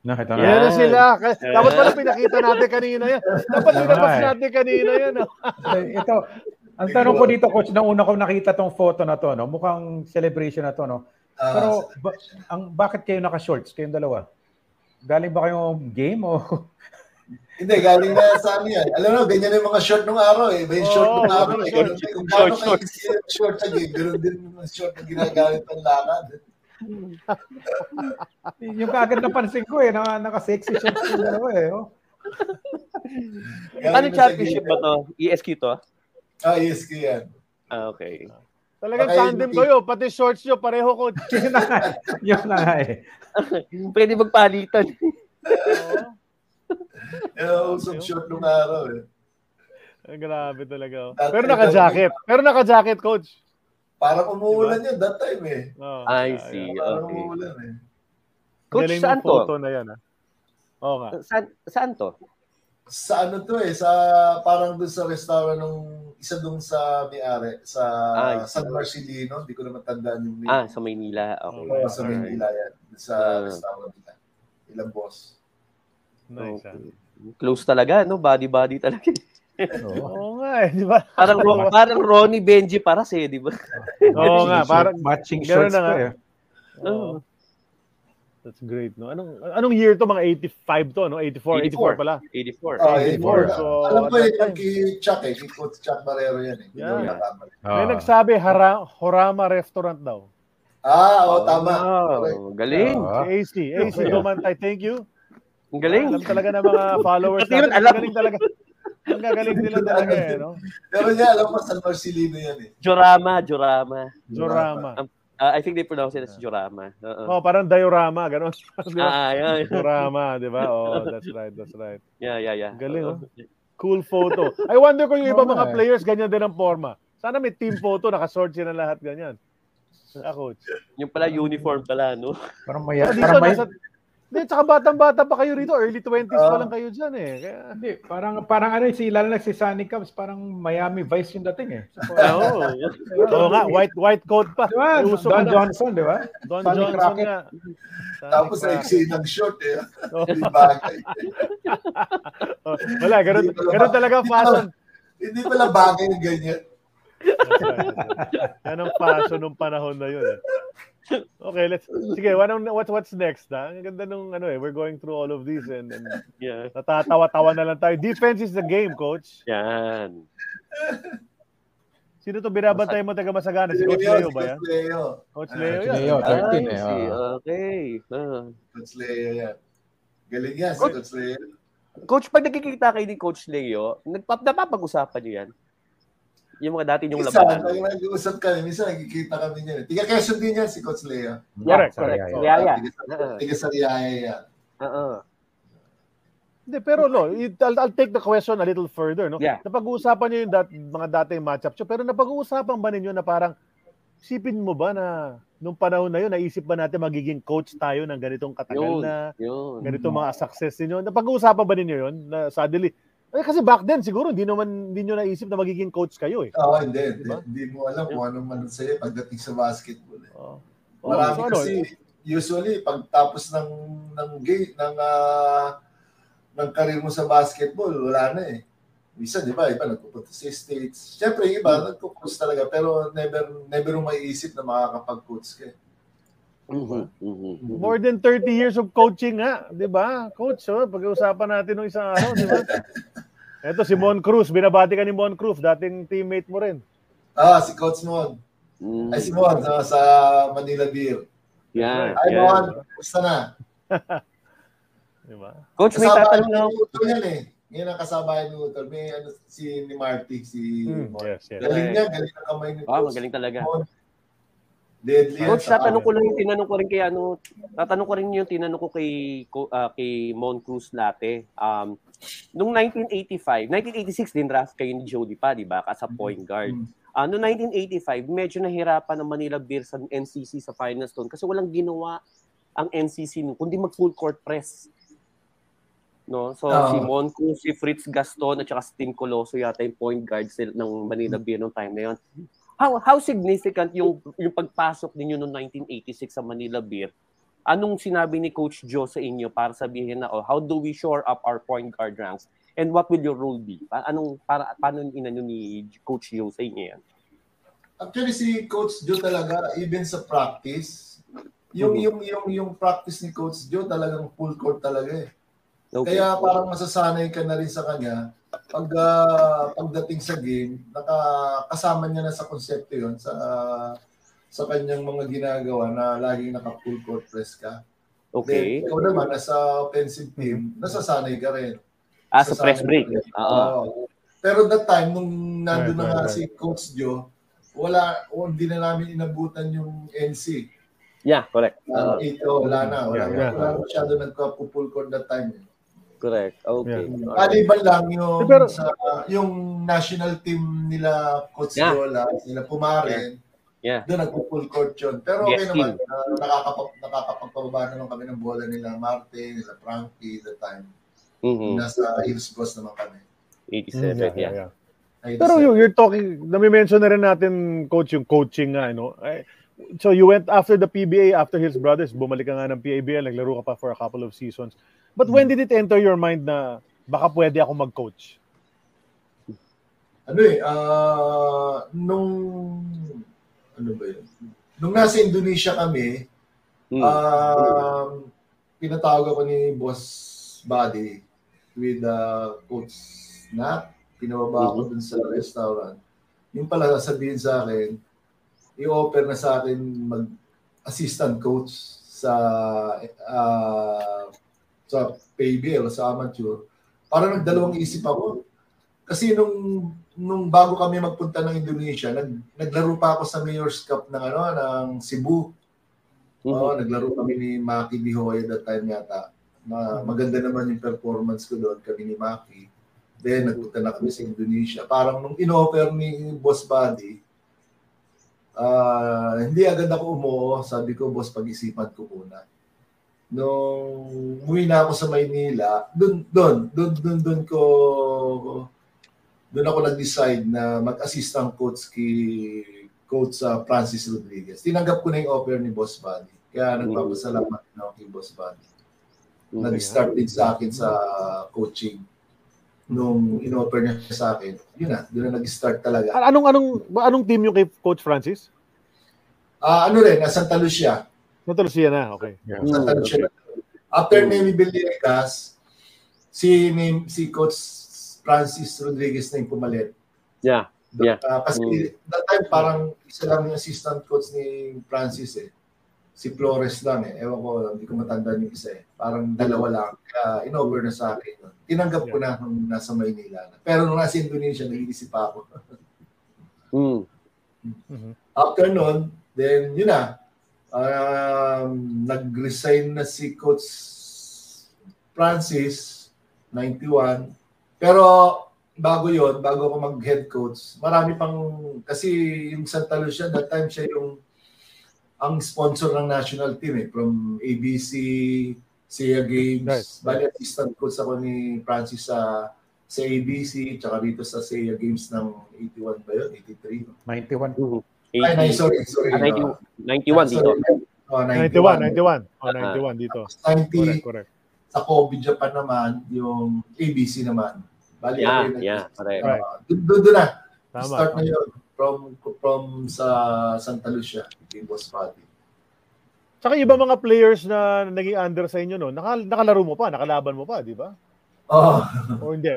Nakita na. Yan na sila. Dapat pala pinakita natin kanina yan. Dapat pinakita natin kanina yan. Ito, ang tanong ko dito, Coach, na una ko nakita tong photo na to, no? Mukhang celebration na to, no? Pero bakit kayo naka-shorts, kayong dalawa? Galing ba kayong game o? Hindi, galing na sa amin yan. Alam mo, ganyan yung mga short nung araw eh. May short nung araw eh. Kung paano kayo short sa game, ganoon din yung short na ginagamit ang lakad. Yung kaagad napansin ko eh, naka-sexy shorts ko dalawa eh. Oh. Ano championship ba to? ESQ to? Ah, ESQ yan. Ah, okay. Talagang tandem kayo, pati shorts nyo, pareho ko. Yun na nga eh. Pwede magpalitan. Usog short nung araw eh. Grabe talaga. Pero naka-jacket. Coach. Parang umuulan yun that time eh. Oh, I see. Parang umuulan eh. Coach, saan to? Okay. Saan to? Sa ano to eh. Sa, parang doon sa restaurant nung isa doon sa may-ari. Sa San Marcelino. Hindi ko na matandaan yung name. Ah, sa Maynila. Okay. Oh, sa Maynila yan. Sa restaurant nila. Ilang boss. Nice. Okay. Close talaga, no? Body-body talaga. Oo nga eh, di ba? Parang Ronnie Benji para sa'yo, di ba? Oo nga, parang matching shorts na nga. Oh. That's great, no? Anong year to? Mga 85 to, no? 84 pala. 84. Oh, 84. So, alam ko yung kay Chuck eh, kay Coach Chuck Barrero yan eh. Yeah. May nagsabi, Horama Restaurant daw. Ah, oo, tama. Oh, galing. AC Dumantay, thank you. Ang galing. Alam talaga ng mga followers natin. Galing talaga. Ang gagaling nila talaga eh, no? Pero niya, alam mo, San Marcelino yan eh. Diorama. I think they pronounce it as Diorama. Oh, parang diorama, gano'n. Diorama, di ba? Oh, that's right. Yeah. Galing, oh. Cool photo. I wonder kung yung iba mga players, ganyan din ang forma. Sana may team photo, nakasort siya na lahat ganyan. Coach. Yung pala, uniform pala, no? Parang maya. Hindi, tsaka batang-bata pa kayo rito. Early 20s pa lang kayo dyan eh. Kaya, hindi, parang ano, si Sunny Cubs, parang Miami Vice yung dating eh. Oo nga, white coat pa. Diba? Don Johnson, di ba? Don Johnson nga. Tapos na exit ng short eh. Wala, ganun talaga fashion. Hindi pala bagay yung ganyan. Yan ang fashion nung panahon na yun eh. Okay, what's next? Ang ganda nung ano eh, we're going through all of these and yeah. Natatawa-tawa na lang tayo. Defense is the game, Coach. Yan. Sino to binabantay mo taga Masagana? Si Coach Leo ba yan? Coach Leo. Leo, 13 eh. Okay. Coach Leo yan. Galing yan si Coach Leo. Coach, pag nakikita kayo ni Coach Leo, napapag-usapan niyo yan? Yung mga dati yung labanan. Minsan, nag-uusap kami. Minsan, nagkikita kami niya. Tiga-Quezon din yan si Coach Leo. Correct. Tiga-Sariaya yan. Hindi, pero no, I'll take the question a little further. No? Yeah. Napag-uusapan niyo yung mga dating matchup siya, pero napag-uusapan ba ninyo na parang, isipin mo ba na nung panahon na yun, naisip ba natin magiging coach tayo ng ganitong katagal ganitong mga success ninyo? Napag-uusapan ba ninyo yun? Na suddenly, eh, kasi back then, siguro, hindi nyo naisip na magiging coach kayo eh. Oo, hindi mo alam kung anong manon sa'yo pagdating sa basketball eh. Marami kasi, usually, pagtapos ng career mo sa basketball, wala na eh. Misa, di ba? Iba, nagpupunta sa States. Siyempre, iba, nagkukoach talaga, pero never maiisip na makakapag-coach ka eh. More than 30 years of coaching nga, di ba? Coach, pag-uusapan natin nung isang araw, di ba? Eto si Mon Cruz, binabati ka ni Mon Cruz, dating teammate mo rin. Si Coach Mon. Ay, si Mon, sa Manila Beer. Yeah. Ay, Mon, gusto na. Di ba? Coach, may tatanong na ako. Ngayon ang kasabayan ng Utol. May si Marty, si Mon. Galing niya, galing ang kamay ni Coach. Magaling talaga. Deadly. Coach, tatanong ko rin yung tinanong ko kay Mon Cruz Latte. Noong 1986 din draft kayo ni Jody pa, di ba? As a point guard. Noong 1985, medyo nahirapan ang Manila Bears sa NCC sa finals doon kasi walang ginawa ang NCC kundi mag full court press. No? So si Mon Cruz, si Fritz Gaston at saka si Tim Coloso yata yung point guard ng Manila Bears noong time na yon. How significant yung pagpasok ninyo noong 1986 sa Manila Beer? Anong sinabi ni Coach Joe sa inyo para sabihin na, how do we shore up our point guard ranks? And what will your role be? Paano inano ni Coach Joe sa inyo yan? Actually, si Coach Joe talaga, even sa practice, yung practice ni Coach Joe talagang full court talaga eh. Okay. Kaya parang masasanay ka na rin sa kanya. Pagdating sa game, nakakasama niya na sa konsepto yun sa kanyang mga ginagawa na laging naka-full court press ka. Okay. Then, ikaw naman, nasa offensive team, nasasanay ka rin. Sa press break. Pero that time, nung nandun na nga si Coach Joe, hindi na namin inabutan yung NC. Yeah, correct. Wala na masyado nagka-full court that time. Correct. Okay. Yeah. Aliban lang yung national team nila Coach Lola, nila Pumaren. Yeah. Doon nagpo-full court yun. Pero okay naman, nakakapagpababa naman kami ng bola nila Martin, nila Frankie the time. Mm-hmm. Nasa Hills Boss naman kami. 87, yeah. Pero you're talking, nami-mention na rin natin coach yung coaching nga, no? So you went after the PBA, after Hills Brothers, bumalik ka nga ng PABL, naglaro ka pa for a couple of seasons. But when did it enter your mind na baka pwede ako mag-coach? Nung nasa Indonesia kami, pinatawag ako ni Boss Buddy with Coach Nat. Pinababa ako dun sa restaurant. Yung pala sasabihin sa akin, i-offer na sa akin mag-assistant coach sa PBL, sa amateur, parang nagdalawang isip ako. Kasi nung bago kami magpunta ng Indonesia, naglaro pa ako sa Mayor's Cup ng Cebu. Naglaro kami ni Maki Bihoy that time yata. Maganda naman yung performance ko doon, kami ni Maki. Then, nagpunta na kami sa Indonesia. Parang nung in-offer ni Boss Buddy, hindi agad ako umuo. Sabi ko, boss, pag-isipan ko muna. Nung umuwi na ako sa Maynila, doon ako nag-decide na mag-assistant coach kay Coach Francis Rodriguez. Tinanggap ko na yung offer ni Boss Buddy. Kaya nagpapasalamat na ako kay Boss Buddy. Nag-start din sa akin sa coaching. Nung in-offer niya sa akin, doon na nag-start talaga. Anong team yung kay Coach Francis? Santa Lucia. Natalusia na, okay. Yeah. Natalusia na. After Nemi Beliecas, si Coach Francis Rodriguez na yung pumalit. Yeah. Kasi that time parang isa lang yung assistant coach ni Francis eh. Si Flores lang eh. Ewan ko, hindi ko matandaan yung isa eh. Parang dalawa lang. In-over na sa akin. Tinanggap ko na nung nasa Maynila na. Pero nung nasa Indonesia, nag-iisip ako. After nun, then yun na. Nag-resign na si Coach Francis, 91. Pero bago ako mag-head coach, marami pang, kasi yung Santa Lucia, that time siya ang sponsor ng national team eh, from ABC, SEA Games. Bali, assistant coach ako ni Francis sa ABC, tsaka dito sa SEA Games ng 81 ba yun? 83? 91 po. Sorry. 91 dito. 91 dito. 90, correct. Sa Kobe, Japan naman, yung ABC naman. Bali, correct. Doon na. Tama, start na yun. From sa Santa Lucia, kay Boss Buddy. Tsaka iba mga players na naging under sa inyo, no? Nakalaro mo pa, nakalaban mo pa, di ba? O hindi,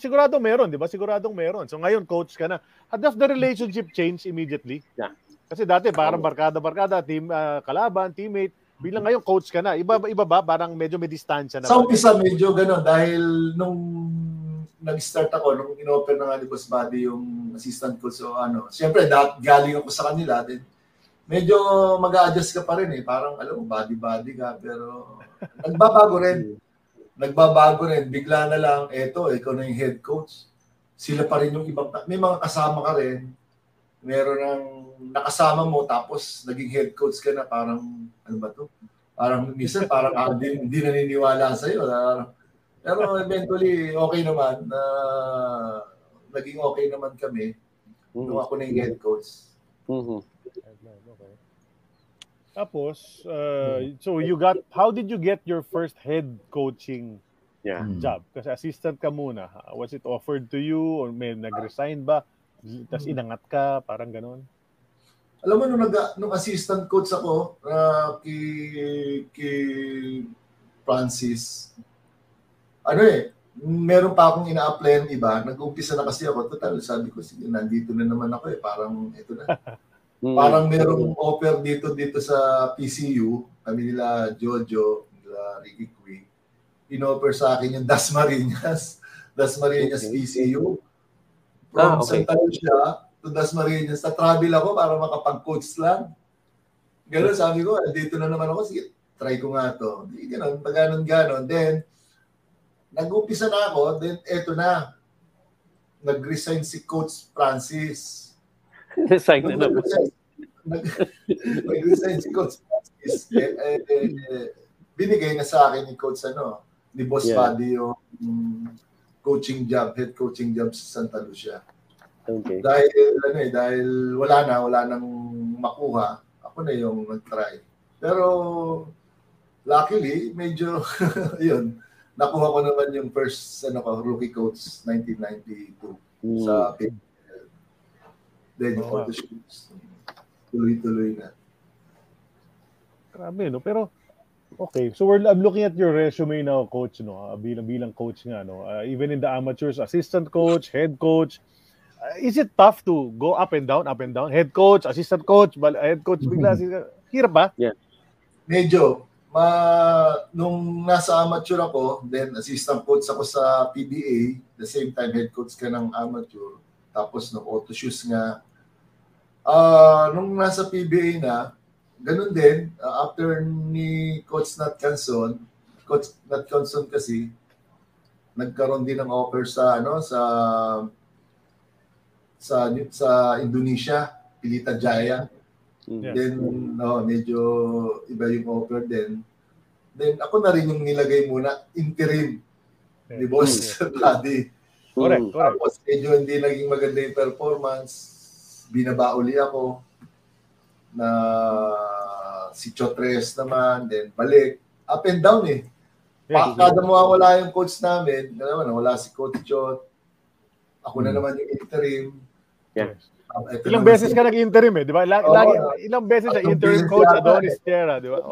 sigurado meron, di ba? Siguradong meron. So ngayon, coach ka na. Does the relationship change immediately? Yeah. Kasi dati, parang barkada-barkada, team, kalaban, teammate. Bilang ngayon, coach ka na. Iba ba? Parang medyo may distansya na. Sa umpisa, medyo gano'n. Dahil nung nag-start ako, nung in-open na nga ni Boss Buddy yung assistant coach, siyempre, galing ako sa kanila. Then, medyo mag-a-adjust ka pa rin eh. Parang, alam mo, body-body ka, pero nagbabago rin. Nagbabago rin. Bigla na lang, eto, ikaw na yung head coach. Sila pa rin yung ibang, may mga kasama ka rin. Meron ng nakasama mo, tapos naging head coach ka na parang, ano ba to? Parang minsan, parang hindi naniniwala sa'yo. Pero eventually, okay naman. Naging okay naman kami. Nung ako na yung head coach. Mm-hmm. Okay. Tapos, so you got, how did you get your first head coaching job? Kasi assistant ka muna. Was it offered to you? Or may nag-resign ba? Tapos inangat ka? Parang ganun? Alam mo, nung assistant coach ako, kay Francis, ano eh, meron pa akong ina-applyan iba. Nag-umpisa na kasi ako. Total, sabi ko, sige, nandito na naman ako eh. Parang ito na. Parang merong offer dito sa PCU. Kami nila Jojo, nila Ricky Queen. In-offer sa akin yung Dasmariñas PCU. From Santa Lucia to Dasmariñas. Sa travel ako para makapag-coach lang. Ganun, sabi ko, dito na naman ako. Sige, try ko nga to. Ganun, pag-ganon-ganon. Then, nag-umpisa na ako, then eto na. Nag-resign si Coach Francis. Nag-resign si Coach Francis. Binigay na sa akin ni Coach, ni Boss Paddy yung coaching job, head coaching job sa Santa Lucia. Okay. Dahil wala nang makuha. Ako na yung nag-try. Pero, luckily, medyo, yun, nakuha ko naman yung first rookie coach 1992 sa PBL. Then yung photoshoots. Tuloy-tuloy na. Grabe, no? Pero, okay. So, I'm looking at your resume now, coach, no? Bilang coach nga, no? Even in the amateurs, assistant coach, head coach. Is it tough to go up and down? Head coach, assistant coach, head coach, bigla. Hirap ba? Yeah. Medyo. Nung nasa amateur ako, then assistant coach ako sa PBA, the same time head coach ka ng amateur, tapos nag-auto-shoes nga. Nung nasa PBA na, ganun din, after ni Coach Nat Canson kasi, nagkaroon din ng offer sa Indonesia, Pelita Jaya. Yeah. Then, medyo iba yung offer din. Then, ako na rin yung nilagay muna, interim, ni Boss Paddy. Correct. Tapos, medyo hindi naging maganda yung performance. Binaba uli ako na si Chotres naman, then balik. Up and down eh. Kada mawawala yung coach namin, wala si Coach Chot. Ako na naman yung interim. Yeah. Ilang beses ka nag-interim eh, di ba? Ilang beses na interim coach Adonis Terra, di ba?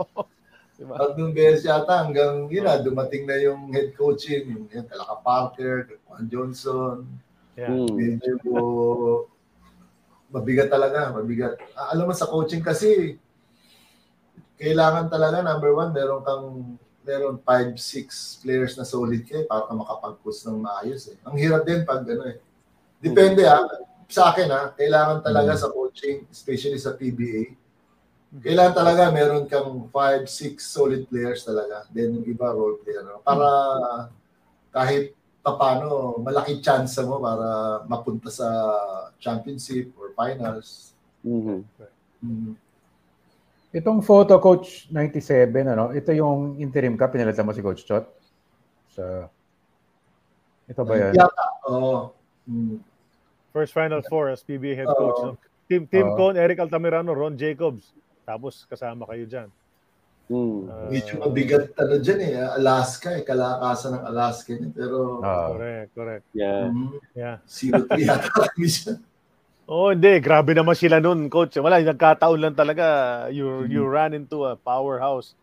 Tatlong beses yata hanggang dumating na yung head coaching, yung Kalaka Parker, Juan Johnson. Medyo mabigat talaga, mabigat. Alam mo sa coaching kasi, kailangan talaga, number one, meron 5-6 players na solid kayo para makapag-coach ng maayos eh. Ang hirap din pag depende sa akin kailangan talaga sa coaching, especially sa PBA, kailangan talaga meron kang 5-6 solid players talaga, then yung iba role player, para kahit papano, malaki chance mo para mapunta sa championship or finals. Itong photo, Coach 97, ito yung interim ka, pinalitan mo si Coach Chot? So, ito ba yan? Yata, First Final Four as PBA head coach. No? Tim Cohn, Eric Altamirano, Ron Jacobs. Tapos kasama kayo dyan. Medyo mabigat dyan eh. Alaska eh. Kalakasan ng Alaska niya. Pero... Correct. Yeah. 0-3 yata kami siya. Hindi. Grabe naman sila nun, coach. Wala, nagkataon lang talaga. You ran into a powerhouse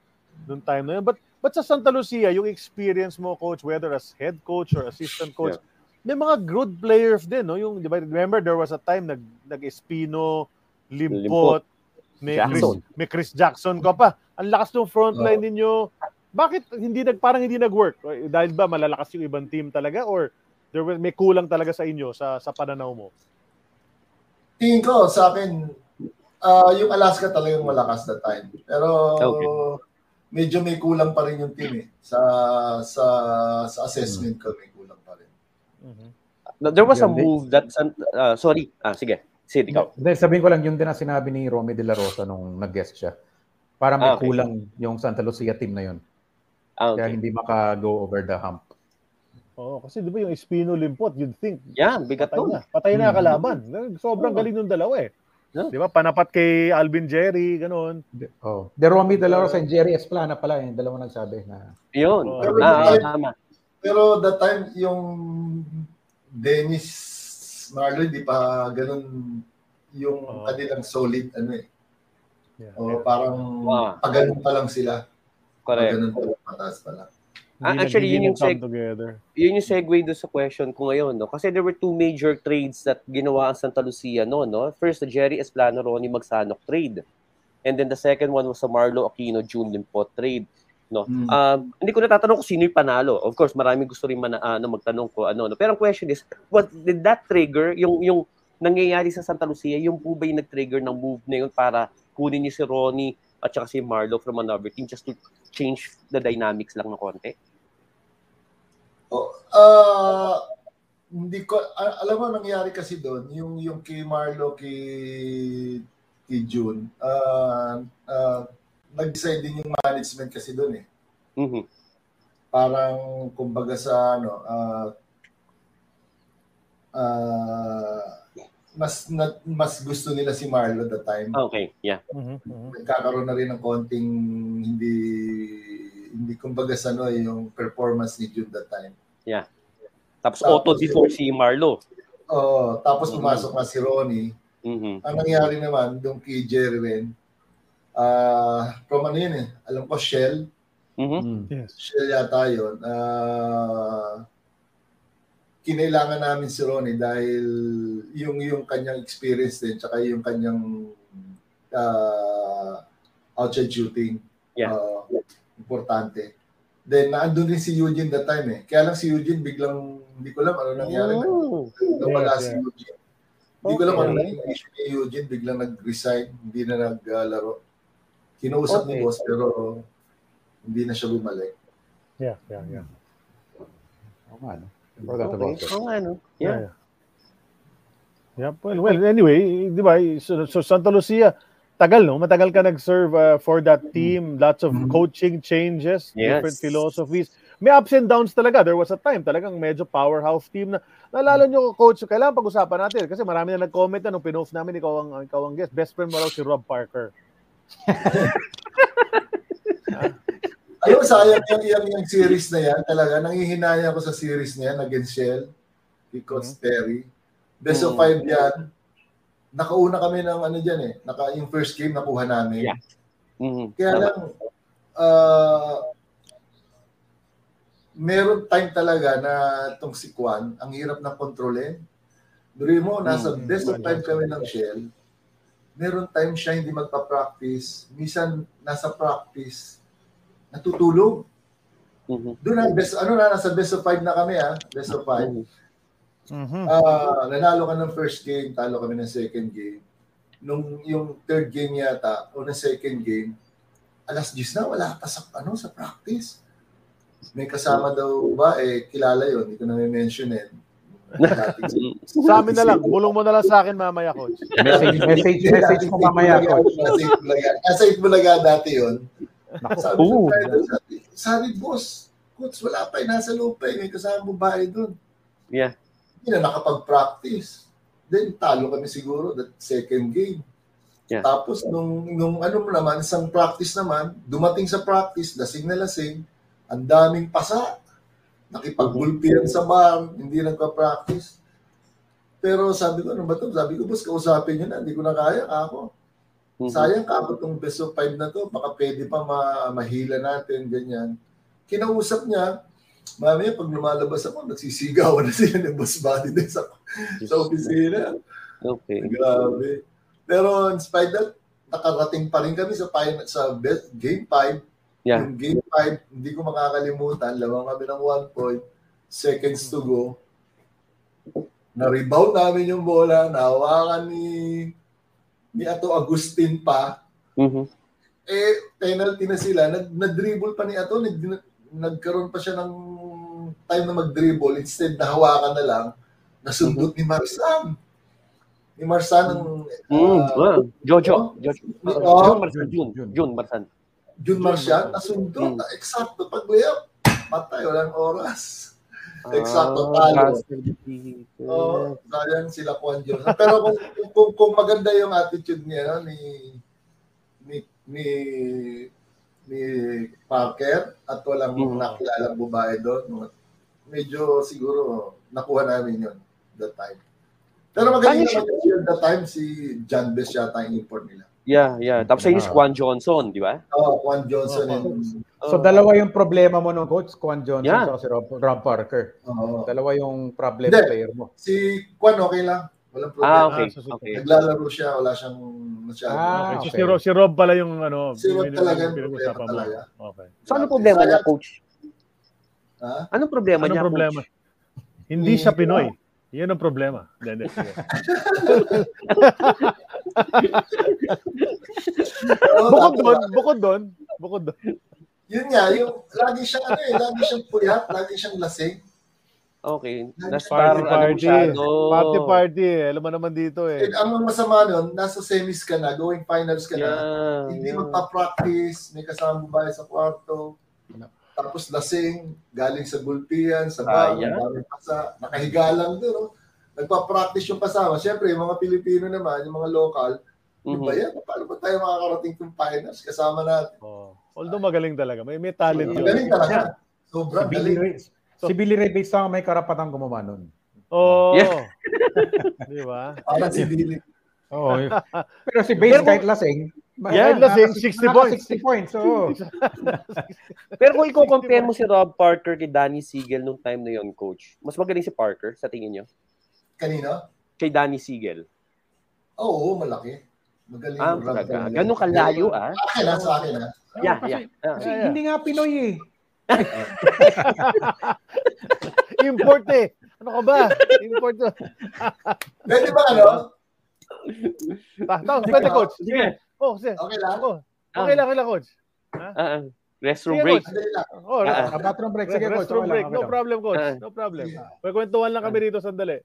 noong time na yun. But sa Santa Lucia, yung experience mo, coach, whether as head coach or assistant coach, may mga good players din, no? Yung, remember, there was a time nag-Espino, Limpot, may Chris Jackson ka pa. Ang lakas ng frontline ninyo. Bakit parang hindi nag-work? Dahil ba malalakas yung ibang team talaga? Or may kulang talaga sa inyo sa pananaw mo? Tingin ko, sa akin, Yung Alaska talaga yung malakas na time. Pero okay, medyo may kulang pa rin yung team eh. Sa assessment ko, may kulang pa rin. There was a move that... sorry. Sige. Sige, ikaw. Sabihin ko lang, yung din na sinabi ni Romy De La Rosa nung nag-guest siya. Para may kulang yung Santa Lucia team na yun. Kaya hindi maka-go over the hump. Oh, kasi 'di ba yung Espino Limpot, you'd think, yeah, bigat patay na. Patay na kalaban. Sobrang galing nung dalawa eh. Yeah. 'Di ba? Panapat kay Alvin Jerry, ganoon. Oh. De Romy De La Rosa and Jerry Esplana pala yung dalawa nagsabi na. 'Yun. Tama. Pero that time yung Dennis Marlowe di pa ganoon yung kanilang solid ano eh. Yeah. Oh, parang pagano pa lang sila. Correct. Pagano pa lang, mataas pa lang. Actually, yun yung segue doon sa question ko ngayon, no? Kasi there were two major trades that ginawa ang Santa Lucia noon, no? First, the Jerry Esplano Ronnie Magsanok trade. And then the second one was the Marlo Aquino June Limpot trade, no? Hindi ko natatanong kung sino yung panalo. Of course, maraming gusto rin magtanong ko ano, no? Pero ang question is, what did that trigger, yung nangyayari sa Santa Lucia, yung po ba yung nag-trigger ng move na yun para kunin niyo si Ronnie at saka si Marlo from another team just to change the dynamics lang ng konti? Hindi ko alam mo nangyari kasi doon yung kay Marlo kay June nag-decide din yung management kasi doon eh. Parang kumbaga sa ano mas gusto nila si Marlo that time. Okay, yeah. Nagkakaroon na rin ng konting hindi kumbaga sa ano yung performance ni June that time. Yeah. Tapos auto before si Marlo. Oh, tapos pumasok na si Ronnie. Ang nangyari naman doon kay Jerry Ren. From ano yun eh? Alam ko Shell. Yes. Shell yata yun. Kinailangan namin si Ronnie dahil yung kanyang experience din tsaka yung kanyang outside shooting. Yeah. Importante. Then, naandun rin si Eugene that time eh. Kaya lang si Eugene biglang, hindi ko alam ano nangyari. Nawala si Eugene. Hindi ko alam ano nangyari si Eugene, biglang nag-resign, hindi na naglaro. Kinausap ni boss pero hindi na siya bumalik. Yeah. Yeah, well, anyway, di ba, so Santa Lucia, tagal, no? Matagal ka nag-serve for that team. Lots of coaching changes, different philosophies. May ups and downs talaga. There was a time talagang medyo powerhouse team na. Naalala nyo, coach, kailangan pag-usapan natin kasi marami na nag-comment na nung pinoff namin, ikaw ang guest. Best friend mo raw si Rob Parker. Ayun, sayang yung series na yan talaga. Nangihinaya ko sa series na yan against Shell, because Terry. Best of five yan. Nakauna kami ng ano diyan eh. Yung first game nakuha namin. Yeah. Kaya lang meron time talaga na itong si Kwan, ang hirap na kontrolin. Duri mo, nasa best of time kami ng Shell. Meron time siya hindi magpa-practice. Minsan nasa practice, natutulog. Doon na, nasa best of five na kami ah. Best of five. Nanalo ka ng first game, talo kami ng second game. Nung yung third game yata, o ng second game, alas 10 na, wala ka sa practice. May kasama daw ba? Eh, kilala yun. Hindi ko na may mention eh. Sa amin na lang. Bulong mo na lang sa akin mamaya, coach. Message ko mamaya, coach. Message mo laga dati yun. Sabi, boss, coach, wala pa. Nasa lupa. May kasama babae doon. Yeah. Hindi na nakapag-practice. Then, talo kami siguro that second game. Yeah. Tapos, nung ano naman, isang practice naman, dumating sa practice, lasing na lasing, ang daming pasa. Nakipag-bulpian sa bar, hindi nagpa-practice. Pero sabi ko, ano ba ito? Sabi ko, boss, kausapin nyo na, hindi ko na kaya ako. Sayang ka ako itong best of five na to, baka pwede pa mahila natin, ganyan. Kinausap niya, mamaya, pag lumalabas ako, nagsisigawan na sila ng boss body din sa opisina. Okay. Grabe. Pero in spite that, nakarating pa rin kami sa best game 5. Yeah. Yung game 5, hindi ko makakalimutan. Lamang kami ng 1 point. Seconds to go. Na-rebound namin yung bola. Nahawakan ni ni Ato Agustin pa, eh penalty na sila, nag-dribble pa ni Ato, nagkaroon pa siya ng time na mag-dribble, instead nahawakan na lang, nasundot ni Marsan. Ni Marsan ang... Jun Marsan, nasundot, eksakto pag-layup, patay, walang oras. Eksakto, talo. Sayang sila po ang Jun. Pero kung maganda yung attitude niya, no, ni Parker at walang nakilalang babae doon, medyo siguro nakuha namin yun that time. Pero magaling naman that time si John Bess yata yung import nila. Yeah. Tapos yun is Kwan Johnson, di ba? Kwan Johnson. So dalawa yung problema mo nung coach, Kwan Johnson at si Rob Parker. Dalawa yung problem player mo. Si Kwan okay lang. Walang problema. Okay. Naglalaro siya, wala siyang masyado. Okay. Si Rob pala yung ano. Si Rob talaga yung problema talaga. Okay. So ano problema niya, coach? Anong problema niya, coach? Hindi siya Pinoy. Yan ang problema. Bukod doon. Yun nga, yung lagi siyang puyat, lagi siyang lasing. Okay. That's party. Alam mo naman dito eh. Ang masama nun, nasa semis ka na, going finals ka na, hindi magpa-practice, may kasama babae sa kwarto, tapos lasing, galing sa gulpian, sa bahay, nakahiga lang doon. No? Nagpa-practice yung kasama. Siyempre, yung mga Pilipino naman, yung mga local, diba yan? Paano ba tayo makakarating ng finals? Kasama natin. Although magaling talaga. May talent yun. Magaling talaga. Sobrang galing. So, si Billy Ray Bates lang may karapatang gumawa nun. Di ba? Para si Billy. Pero si Bates kahit lasing. Lasing 60 points. 60 points. Pero kung i-compare mo si Rob Parker kay Danny Siegel nung time na yon, coach, mas magaling si Parker sa tingin niyo? Kanino? Kay Danny Siegel. Oo, malaki. Magaling. Ganun kalayo Sa akin. Kasi hindi nga Pinoy eh. Import eh. Ano ka ba? Import. Pwede ba ano? Pwede coach. Okay lang coach. Restroom break. Bathroom break. Sige coach. Restroom break. No problem coach. Pagkwentuhan lang kami rito sandali.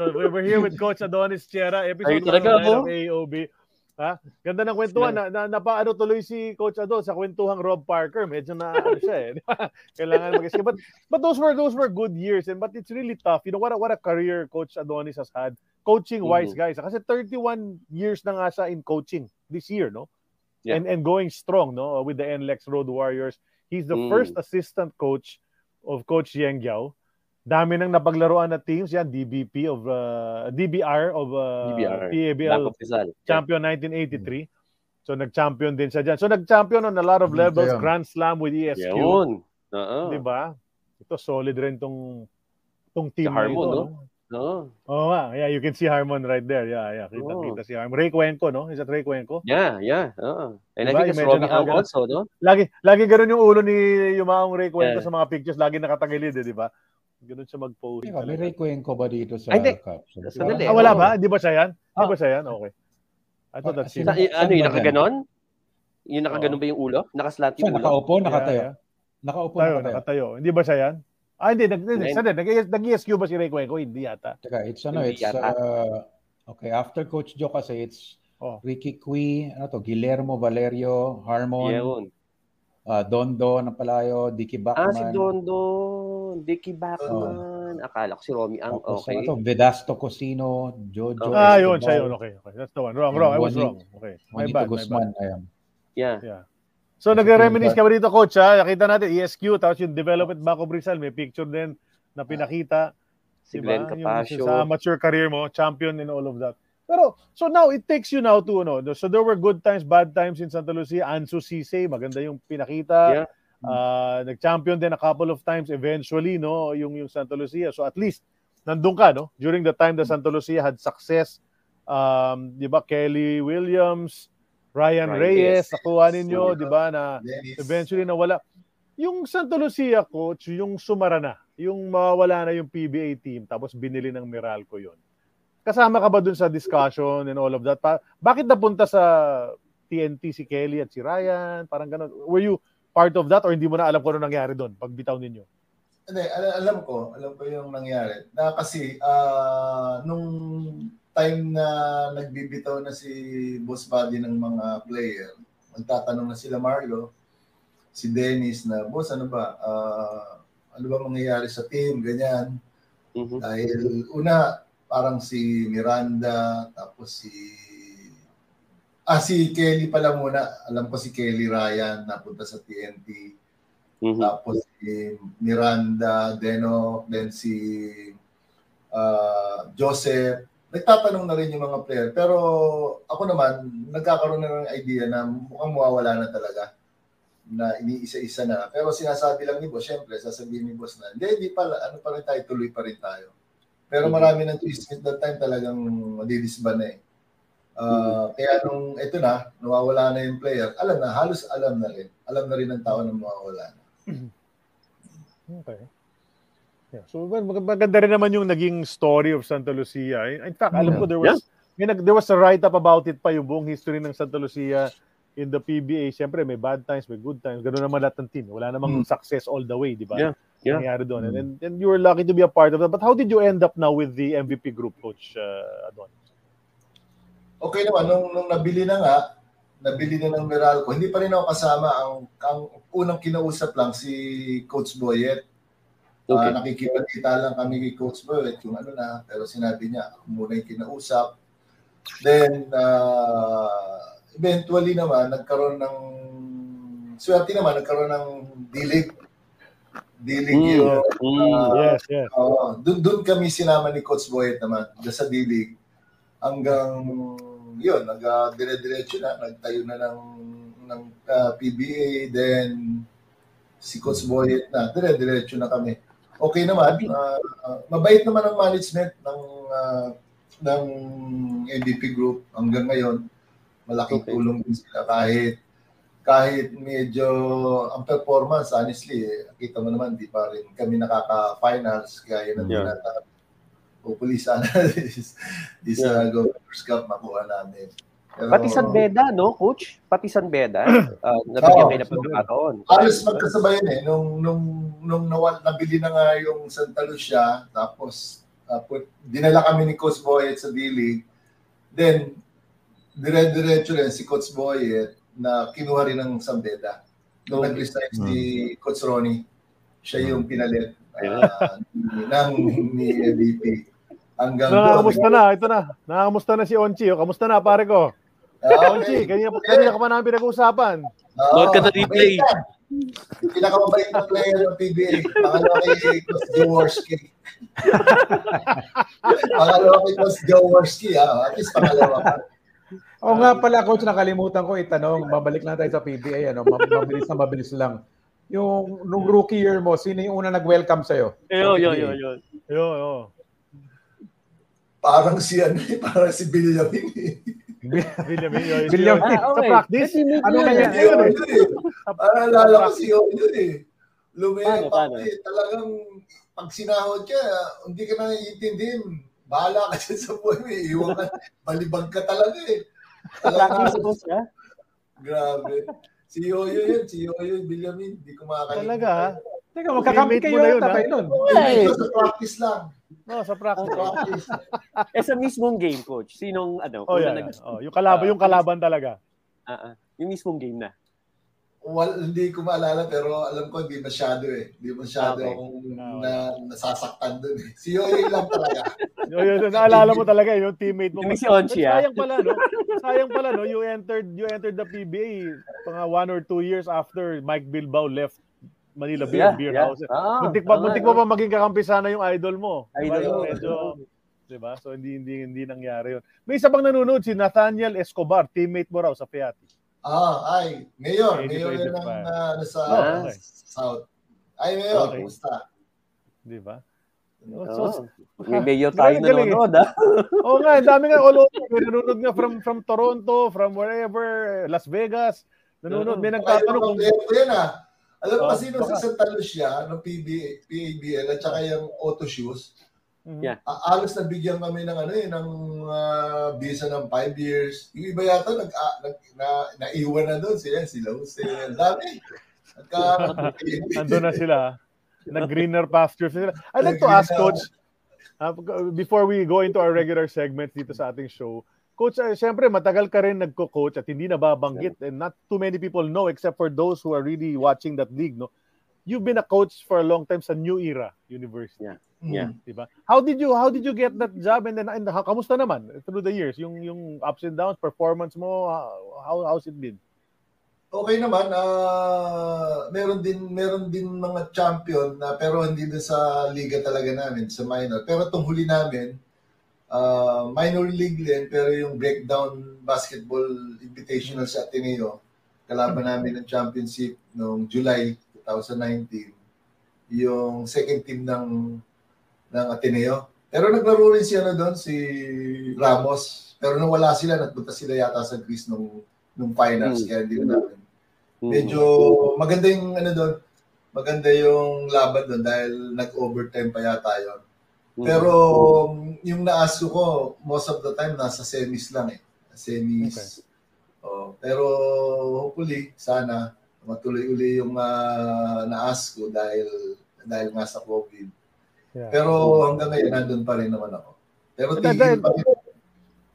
So we're here with Coach Adonis Chiera. Episode ng AOB. Ganda ng kwentuhan. Napaano tuloy si Coach Ado sa kwentuhang Rob Parker. Medyo na ano siya eh. Kailangan mag-escape. But those were good years. But it's really tough. You know, what a career Coach Adonis has had. Coaching-wise, guys. Kasi 31 years na nga siya in coaching this year, no? Yeah. And going strong, no? With the NLEX Road Warriors. He's the first assistant coach of Coach Yeng Giao. Dami nang napaglaruan na teams yan, DBR of PABL Champion 1983. So nag-champion din siya diyan. So nag-champion on a lot of levels, Grand Slam with ESQ. Yun. Di ba? Ito solid rin tong team si Harmon, ito, no? Yeah, you can see Harmon right there. Yeah. Kita si Harmon. Ray Cuenco, no? Is that Ray Cuenco? Yeah. And diba? I think it's Robbie Hao also, no? Lagi ganoon yung ulo ni Yumaong Ray Cuenco sa mga pictures, lagi nakatagilid, di ba? Ganun siya mag-post. May Ray Cuenco ba dito sa caption? Wala ba? Di ba siya yan? Di ba siya yan? Okay. I thought that's it. Ano, yung nakaganon? Yung nakaganon ba yung ulo? Nakaslot yung ulo? Nakaupo, nakatayo. Nakatayo. Hindi ba siya yan? Hindi. Nag-ESQ ba si Ray Cuenco? Hindi yata. Teka, it's ano, it's... Okay, after Coach Joe kasi, it's Ricky Cui, Guillermo Valerio, Harmon, Dondo Napalayo, Dicky Bachman. Si Dondo. Dicky Bachman. Akala ko si Romy Ang. Okay. Ito, Vedasto Cosino, Jojo. Yun, siya yun. Okay. That's the one. Wrong. I was wrong. Okay. Juanito Guzman. Yeah. So, nagre-reminisce kami dito, coach. Nakita natin, ESQ, tapos yung development back of Rizal. May picture din na pinakita. Si Glenn Capascio. Sa amateur career mo, champion and all of that. Pero, so now, it takes you now to, so there were good times, bad times in Santa Lucia. Ansu Cisse, maganda yung pinakita. Yeah. Nag-champion din a couple of times eventually, no, yung Santa Lucia. So at least nandun ka, no, during the time that Santa Lucia had success, di ba, Kelly Williams, Ryan Reyes, nakuha ninyo, di ba, na eventually nawala. Yung Santa Lucia, coach, yung sumara na, yung mawala na yung PBA team, tapos binili ng Meralco yun. Kasama ka ba dun sa discussion and all of that? Bakit napunta sa TNT si Kelly at si Ryan? Parang ganun. Were you part of that or hindi mo na alam kung ano nangyari dun pagbitaw ninyo? Hindi, alam ko yung nangyari. Na kasi nung time na nagbibitaw na si Boss Buddy ng mga player, magtatanong na sila Marlo, si Dennis na, boss, ano ba mangyayari sa team, ganyan. Mm-hmm. Dahil una, parang si Miranda, tapos si Kelly pala muna. Alam ko si Kelly Ryan, napunta sa TNT. Mm-hmm. Tapos si Miranda, then si Joseph. Nagtatanong na rin yung mga player. Pero ako naman, nagkakaroon na ng idea na mukhang mawawala na talaga, na iniisa-isa na. Pero sinasabi lang ni boss, syempre, sasabihin ni boss na, hindi pala, ano pa rin tayo, tuloy pa rin tayo. Pero marami ng twist at that time talagang madidisband na eh. Kaya nung ito na, nawawala na yung player, alam na, halos alam na rin. Alam na rin ng tao na mawawala na. Okay. Yeah. So maganda rin naman yung naging story of Santa Lucia. In fact, alam ko there was a write-up about it pa yung buong history ng Santa Lucia in the PBA. Siyempre, may bad times, may good times. Ganun naman lahat ng team. Wala namang success all the way, di ba? Yeah. Nangyari doon. And you were lucky to be a part of that. But how did you end up now with the MVP group, Coach Adon? Okay naman. Nung nabili na ng Meralco, hindi pa rin ako kasama. Ang unang kinausap lang si Coach Boyet. Okay. Nakikipagkita lang kami kay Coach Boyet yung ano na. Pero sinabi niya, ako muna yung kinausap. Then, eventually naman, nagkaroon ng D-League yun. Yes. Doon kami sinama ni Coach Boyet naman, sa D-League. Hanggang, yun, nag-dire-diretso na, nagtayo na ng PBA, then si Coach Boyet na, dire-diretso na kami. Okay naman, mabait naman ang management ng MVP Group hanggang ngayon. Malaking tulong din sila kahit medyo ang performance, honestly, kita mo naman, di pa rin kami nakaka-finals, kaya yun ang tinatawag. Hopefully, sana this Governor's Cup makuha namin. Pero, pati San Beda, no, Coach? Pati San Beda. Nabigyan kayo na pagkakataon. Alas magkasabayan eh. Nung nabili na nga yung Santa Lucia, tapos dinala kami ni Coach Boyet sa D-League, then dire-diretso rin si Coach Boyet na kinuha rin ng San Beda. Nung nag-resign si Coach Ronnie, siya yung pinalit ni MVP. Hanggang nakamusta na, ito na. Nakamusta na si Onchi. Kamusta na, pare ko? Onchi, kanina ka pa namin pinag-uusapan. Lord ka na replay. Pinakamabalik na player ng PBA. Pangalawa kay Coach Jaworski. At least pangalawa ka. O nga pala, Coach, nakalimutan ko itanong. Babalik lang tayo sa PBA. Ano? Mabilis lang. Yung nung rookie year mo, sino yung una nag-welcome sa'yo? Yo. Parang si Bilyamin. Bilyamin. Sa practice? Ano na yan? Parang alala ko si Yo yun eh. Lumayang pati. Talagang pag sinahod ka, hindi ka na iintindihin. Bahala ka dyan sa buhay mo. Iiwan ka. Balibag ka talaga eh. Practice ka? Grabe. Si Yoyo yun. Si Yoyo Bilyamin. Hindi ko makakalimutan. Talaga? Teka, magkakampi kayo na yun. Sa practice lang. Sa practice. Sa mismong game, Coach. Sinong ano? Yung kalaban talaga. Yung mismong game na. Well, hindi ko maalala pero alam ko hindi masyado eh. Hindi masyado akong nasasaktan doon eh. Si Yoyo lang talaga. Yoyo, naalala mo talaga yung teammate mo. Si Onchi ah. Sayang pala no, you entered the PBA mga 1 or 2 years after Mike Bilbao left Manila Beer House. Muntik pa maging kakampi sana yung idol mo. Diba? So hindi nangyari yun. May isa pang nanonood si Nathaniel Escobar, teammate mo raw sa Fiati. Mayor yun ang nasa South. Ay, Mayor, kumusta? Diba? May Mayor tayo nanonood, ha? Oo nga, dami nga all over. May nanonood nga from Toronto, from wherever, Las Vegas. Nanonood, may nagtatanong. Alam mo kasi nung sa Santa Lucia, ng PBL, at saka yung auto shoes, Yeah. Alas nabigyan kami ng ano eh ng visa ng 5 years. Yung iba yata naiwan na doon sila sila dami. Nandoon na sila. Nag-greener pastures sila. I'd like to ask Coach before we go into our regular segments dito sa ating show. Coach, siyempre matagal ka rin nagko-coach at hindi nababanggit and not too many people know except for those who are really watching that league, no. You've been a coach for a long time sa New Era University. Yeah. Yeah, diba? How did you get that job and then and kamusta naman through the years yung ups and downs performance mo, how's it been? Okay naman, meron din mga champion na pero hindi din sa liga talaga namin, sa minor. Pero tong huli namin minor league din pero yung breakdown basketball invitational sa Ateneo, kalaban namin ng championship noong July 2019, yung second team ng Ateneo. Pero naglaro rin si doon, si Ramos. Pero nawala sila, nagpunta sila yata sa Greece nung finals. Kaya hindi natin. Medyo maganda yung ano doon, maganda yung laban doon dahil nag-overtime pa yata yun. Pero yung naaso ko, most of the time, nasa semis lang eh. Semis. Okay. Oh, pero hopefully, sana, matuloy-uli yung na-ask ko dahil nga sa COVID. Yeah. Pero hanggang ngayon, nandun pa rin naman ako. Pero tigil pa rin.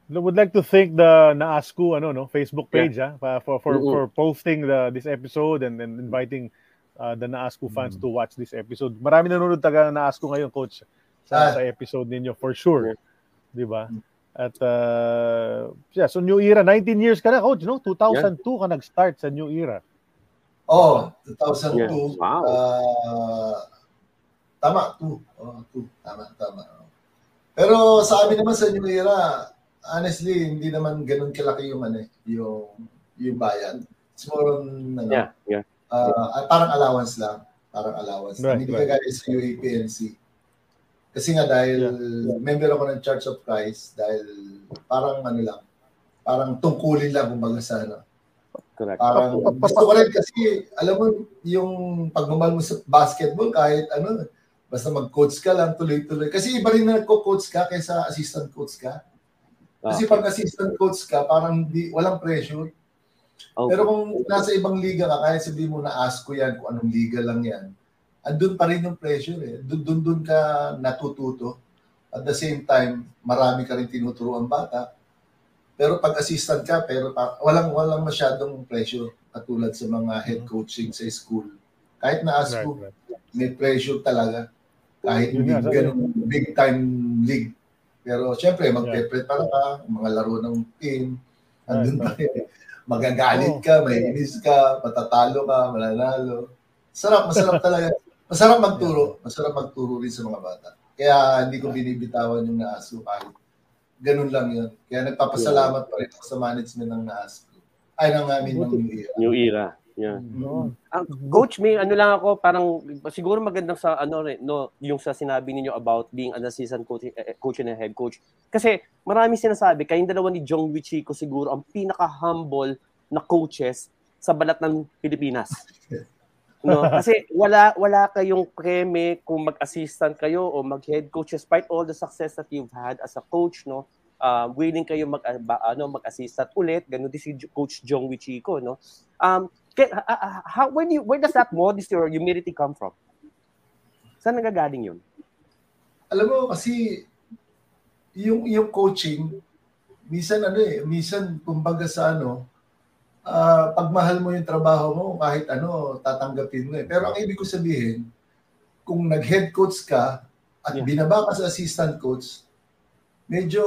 I would like to thank the na-ask ko Facebook page for posting this episode and inviting the na-ask ko fans to watch this episode. Marami nanonood taga na-ask ko ngayon, Coach, sa episode ninyo for sure. Diba? At so New Era, 19 years ka na, Coach, no? 2002 ka nag-start sa New Era. Oh, 2002. Yeah. Wow. Tama, 2. Oh, 2. Tama. Pero sa amin naman sa New Era, honestly, hindi naman ganun kalaki yung yung bayan. It's more on parang allowance lang, Right, hindi kagaya sa UAPNC. Kasi nga dahil member ako ng Church of Christ, dahil parang parang tungkulin lang kumbaga sana. Correct. Pastoral kasi, alam mo, yung pagmamahal mo sa basketball, kahit basta mag-coach ka lang, tuloy-tuloy. Kasi iba rin na nagko-coach ka kaysa assistant coach ka. Kasi pag assistant coach ka, parang walang pressure. Okay. Pero kung nasa ibang liga ka, kahit sabihin mo na ask ko yan, kung anong liga lang yan, andun pa rin yung pressure eh. Doon ka natututo. At the same time, marami ka rin tinuturo ang bata. Pero pag assistant ka, pero walang masyadong pressure katulad sa mga head coaching sa school. Kahit na ASCO, may pressure talaga. Kahit hindi ganun big time league. Pero syempre, magpe-prepare ka, mga laro ng team, andun pa rin. Magagalit ka, mainis ka, matatalo ka, mananalo. Masarap talaga. Masarap magturo. Masarap magturo rin sa mga bata. Kaya hindi ko binibitawan yung na-ASCO kahit. Ganun lang yun. Kaya nagpapasalamat pa rin ako sa management ng NAASCO. Ay, ng amin ng New Era. Yeah. Mm-hmm. Coach, may lang ako, parang siguro magandang sa yung sa sinabi niyo about being an assistant coach and head coach. Kasi marami sinasabi, kayong dalawa ni Jong Wichico siguro ang pinaka-humble na coaches sa balat ng Pilipinas. Kasi wala kayong preme kung mag-assistant kayo o mag-head coach despite all the success that you've had as a coach, no. Willing kayo mag-assistant ulit, ganun din si Coach Jong Wichico, no. Where does that modesty or humility come from? Saan nanggagaling 'yun? Alam mo kasi yung coaching minsan minsan kumbaga sa pagmahal mo yung trabaho mo, kahit tatanggapin mo eh. Pero ang ibig ko sabihin, kung nag-head coach ka at binaba ka sa assistant coach, medyo,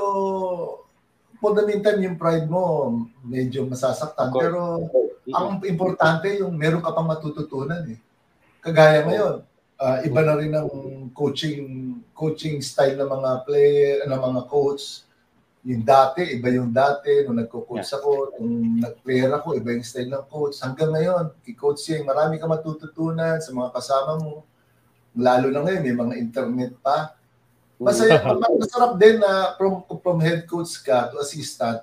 for the meantime, yung pride mo, medyo masasaktan. Pero ang importante, yung meron ka pang matututunan eh. Kagaya ngayon, iba na rin ang coaching style ng mga player, ng mga coach. Yung dati, iba yung dati, nung nagko-coach ako, nung nag-player ako, iba yung style ng coach. Hanggang ngayon, i-coaching, marami ka matututunan sa mga kasama mo. Lalo na ngayon, may mga internet pa. Masarap din na from head coach ka to assistant,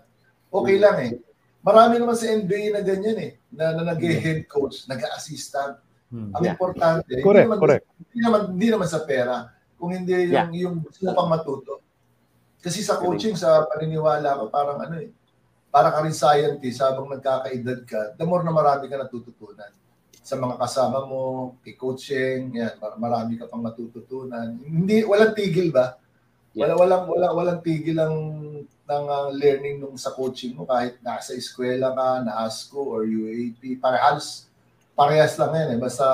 okay lang eh. Marami naman sa NBA na ganyan eh, na nag-head coach, nag-assistant. Ang importante, hindi naman sa pera. Kung hindi yung, yung gusto mo pang matuto. Kasi sa coaching, sa paniniwala ko, parang ano eh, para ka rin scientist, habang nagkakaedad ka, the more na marami ka natututunan. Sa mga kasama mo, i-coaching, yan, marami ka pang matututunan. Hindi, walang tigil ba? Walang tigil ang learning nung sa coaching mo, kahit nasa eskwela ka, na ASCO or UAP, parehas lang yan eh. Basta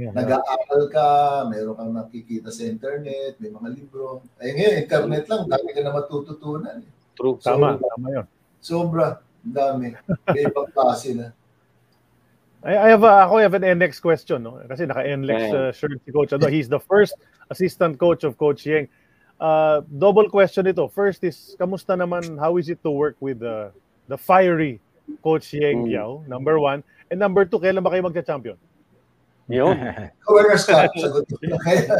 nag-aaral ka, meron kang nakikita sa internet, may mga libro. Ayun ngayon, internet lang, dami ka na matututunan. Eh. True, so, tama yun. Sobra, dami. May ibang klase na. I have an NLEX question, no? Kasi naka-NLEX shirt si Coach. He's the first assistant coach of Coach Yeng. Double question ito. First is, kamusta naman, how is it to work with the fiery Coach Yeng Yao? Number one. And number two, kailan ba kayo magka-champion? Yun. Awareness ka. Sagot ko na kaya.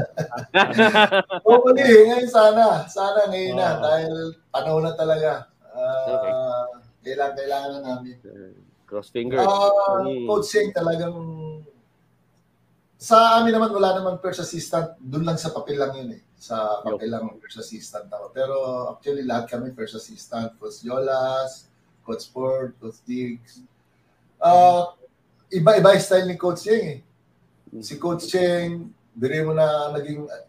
Hopefully, ngayon sana. Sana ngayon na. Dahil panahon na talaga. Kailangan na namin. Cross fingers. Coach Yeng talagang... Sa amin naman, wala naman first assistant. Doon lang sa papel lang yun eh. Sa papel lang first assistant ako. Pero actually, lahat kami first assistant. Coach Yolas, Coach Ford, Coach Diggs. Iba-iba yung style ni Coach Yeng eh. Si Coach Yeng, bire mo na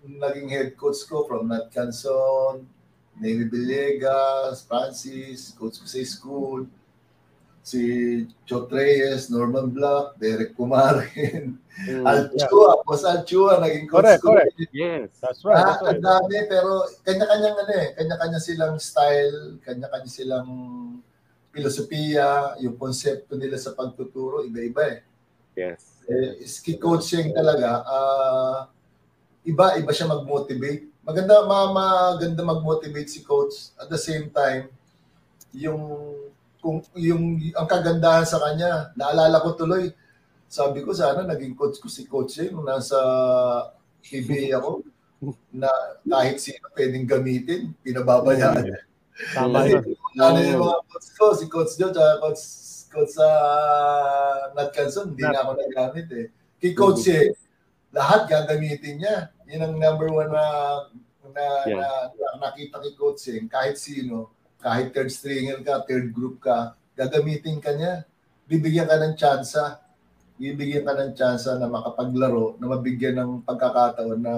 naging head coach ko from Nat Canson, Navy Villegas, Francis, Coach Jose School, si Chot Reyes, Norman Black, Derek Kumarin, Alchua, Boss Alchua, naging coach ko. Yes, that's right. Ang dami, pero kanya-kanya silang style, kanya-kanya silang filosofiya, yung konsepto nila sa pagtuturo, iba-iba eh. Yes. Ski coaching talaga, iba siya mag-motivate. Maganda mag-motivate si coach. At the same time, ang kagandahan sa kanya, naalala ko tuloy, sabi ko sana naging coach ko si Coach Yeng nung nasa PBA ako, na kahit sino pwedeng gamitin, pinababayaan. Tama yun. Ano yung mga coach ko, si Coach Joe, Coach sa Nat Canson, hindi na ako nagamit eh. Kay Coach Yeng, lahat gagamitin niya. Yun ang number one na nakita kay Coach Yeng, kahit sino, kahit third stringer ka, third group ka, gagamitin ka niya. Bibigyan ka ng tsansa na makapaglaro, na mabigyan ng pagkakataon na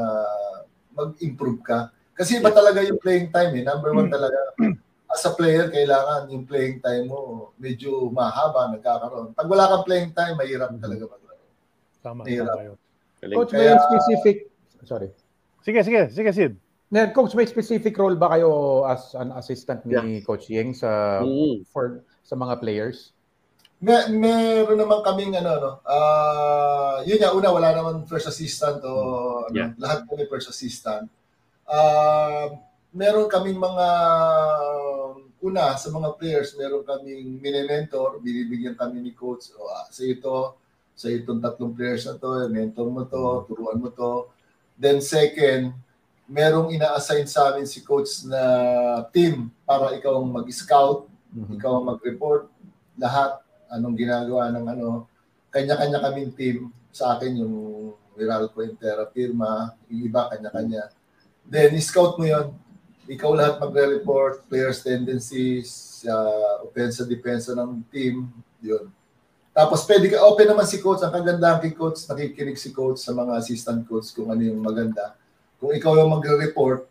mag-improve ka. Kasi iba talaga yung playing time eh. Number one talaga. As a player, kailangan yung playing time mo medyo mahaba, nagkakaroon. Pag wala kang playing time, mahirap talaga maglaro. Tama. Mahirap. Coach, may specific... Sorry. Sige, Sid. Coach, may specific role ba kayo as an assistant ni Coach Yeng sa mga players? Meron naman kaming yun nga, una, wala naman first assistant lahat kami first assistant. Meron kaming mga, una, sa mga players, meron kaming mini-mentor, binibigyan kami ni Coach, sa itong tatlong players na to, mentor mo to, turuan mo to. Then second, merong ina-assign sa amin si coach na team para ikaw ang mag-scout, ikaw ang mag-report, lahat, anong ginagawa ng kanya-kanya kaming team. Sa akin, yung Viralco Entera Firma, yung iba, kanya-kanya. Then, scout mo yon, ikaw lahat magre-report, players' tendencies, offense-defense ng team, yun. Tapos pwede ka, open naman si coach, ang kagandahan kay coach, nakikinig si coach sa mga assistant coach kung ano yung maganda. Kung ikaw yung magre-report,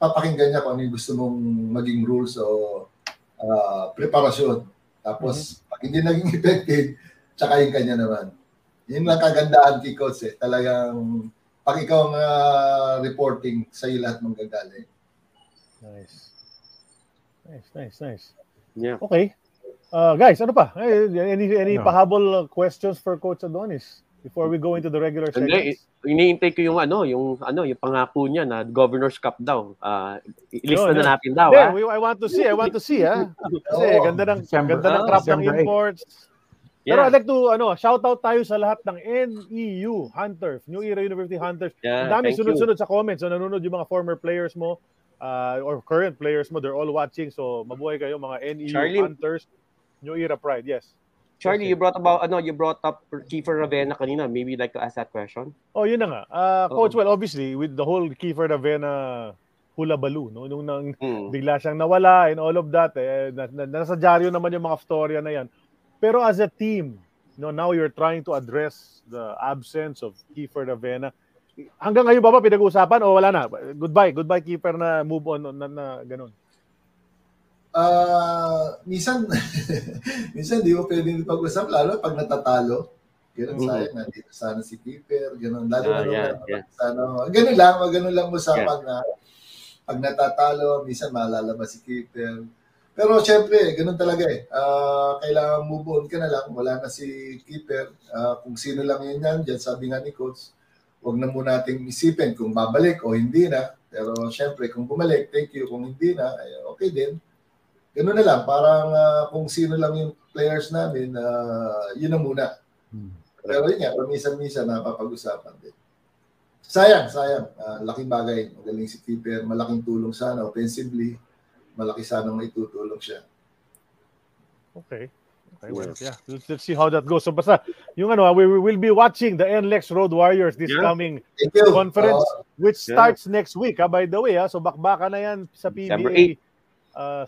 papakinggan niya kung ano yung gusto mong maging rules o preparasyon. Tapos, pag hindi naging effective, tsaka yung kanya naman. Yun lang kagandaan kay coach eh. Talagang, pag ikaw ang reporting, sa'yo lahat mong gagaling. Nice. Yeah. Okay. Guys, ano pa? Any pahabol questions for Coach Adonis? Before we go into the regular segments. Iniintay ko yung pangako niya na Governor's Cup daw. Ilista na natin daw. I want to see. Kasi ganda ng trap ng imports. Yeah. Pero I'd like to shout out tayo sa lahat ng NEU Hunters, New Era University Hunters. Yeah, ang dami sunod-sunod sa comments. So nanonood yung mga former players mo or current players mo. They're all watching. So mabuhay kayo mga NEU Hunters, New Era Pride. Yes. Charlie, okay. you brought up Kiefer Ravena kanina. Maybe you'd like to ask that question? Oh, yun na nga. Coach, well, obviously, with the whole Kiefer Ravena hula-baloo, no? Nung nang bigla siyang nawala and all of that, nasa dyaryo naman yung mga storya na yan. Pero as a team, you know, now you're trying to address the absence of Kiefer Ravena. Hanggang ngayon ba pinag-uusapan o wala na? Goodbye Kiefer, na move on na ganun. Minsan di mo pwedeng pag-usap, lalo pag natatalo. Ganun, sayang na dito sana si Kiefer, ganun. Ganun lang usapan na pag natatalo, minsan malalabas si Kiefer. Pero syempre, ganun talaga eh. Kailangan move on ka na lang. Wala na si Kiefer. Kung sino lang yun yan, dyan sabi nga ni Coach, huwag na muna nating isipin kung babalik o hindi na. Pero syempre, kung bumalik, thank you. Kung hindi na, okay din. Ganun na lang. Parang kung sino lang yung players namin, yun na muna. Pero yun nga, pamisan-misan napapag-usapan din. Sayang. Laking bagay. Magaling si Kiefer. Malaking tulong sana offensively. Malaki sanang maitutulong siya. Okay. Well, yeah. Let's see how that goes. So basta, yung we will be watching the NLEX Road Warriors this coming conference, which starts next week. By the way, so bakbaka na yan sa PBA.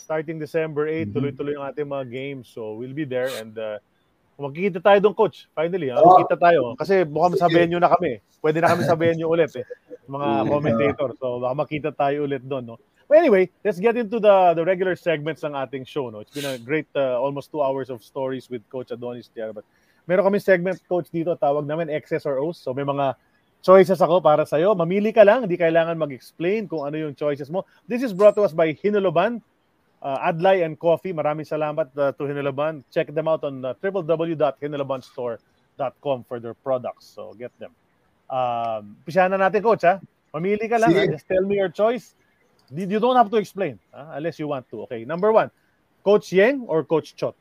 Starting December 8, tuloy-tuloy ang ating mga games. So we'll be there and magkikita tayo doon, Coach. Finally, magkikita tayo. Kasi baka sa venue na kami. Pwede na kami sa venue ulit mga commentators. So baka makita tayo ulit doon, no? Anyway, let's get into the regular segments ng ating show. No? It's been a great almost 2 hours of stories with Coach Adonis Tiara. But meron kami segment, Coach, dito. Tawag namin X's or O's. So may mga choices ako para sa'yo. Mamili ka lang. Hindi kailangan mag-explain kung ano yung choices mo. This is brought to us by Hinuluban, Adlai and Coffee. Maraming salamat to Hinuluban. Check them out on www.hinulubanstore.com for their products. So get them. Pisahan na natin, Coach. Mamili ka lang. Just tell me your choice. You don't have to explain unless you want to. Okay, number 1, Coach Yeng or Coach Chot?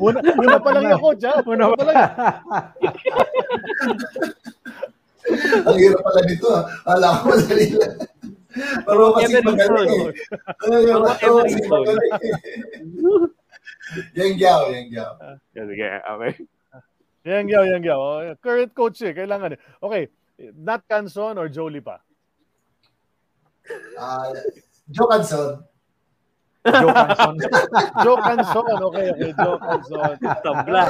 Una pa lang yung coach, Una pa lang. Ang hirap pala dito, Alam ko dali lang. Pero kasi magaling Yeng Giao. Okay. Yang. Current coach kailangan. Okay, Nat Canson or Joe Lipa? Joe Canson. Joe Canson, okay. Joe Canson. Tabla.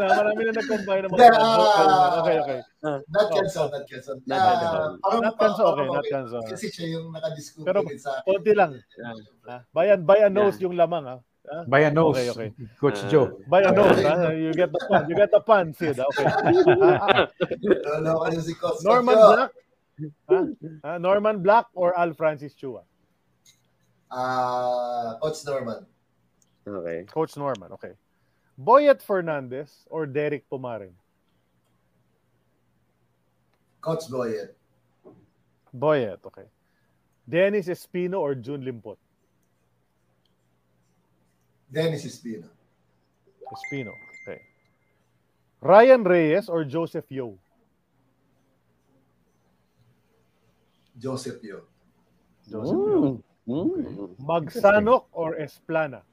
Marami na nag-combine ng mga. Okay. Nat Canson. Nat Canson. Kasi siya yung nakadiscover sa akin. Pero konti lang. By a nose yung lamang, By a nose, okay. Coach Joe. By a nose, You get the pun, Sid. Okay. Norman Black or Al Francis Chua? Coach Norman. Okay. Coach Norman, okay. Boyet Fernandez or Derek Pumarin? Coach Boyet. Boyet, okay. Dennis Espino or June Limpot? Dennis Espino. Espino, okay. Ryan Reyes or Joseph Yeo? Joseph Yeo. Okay. Magsanok or Esplana?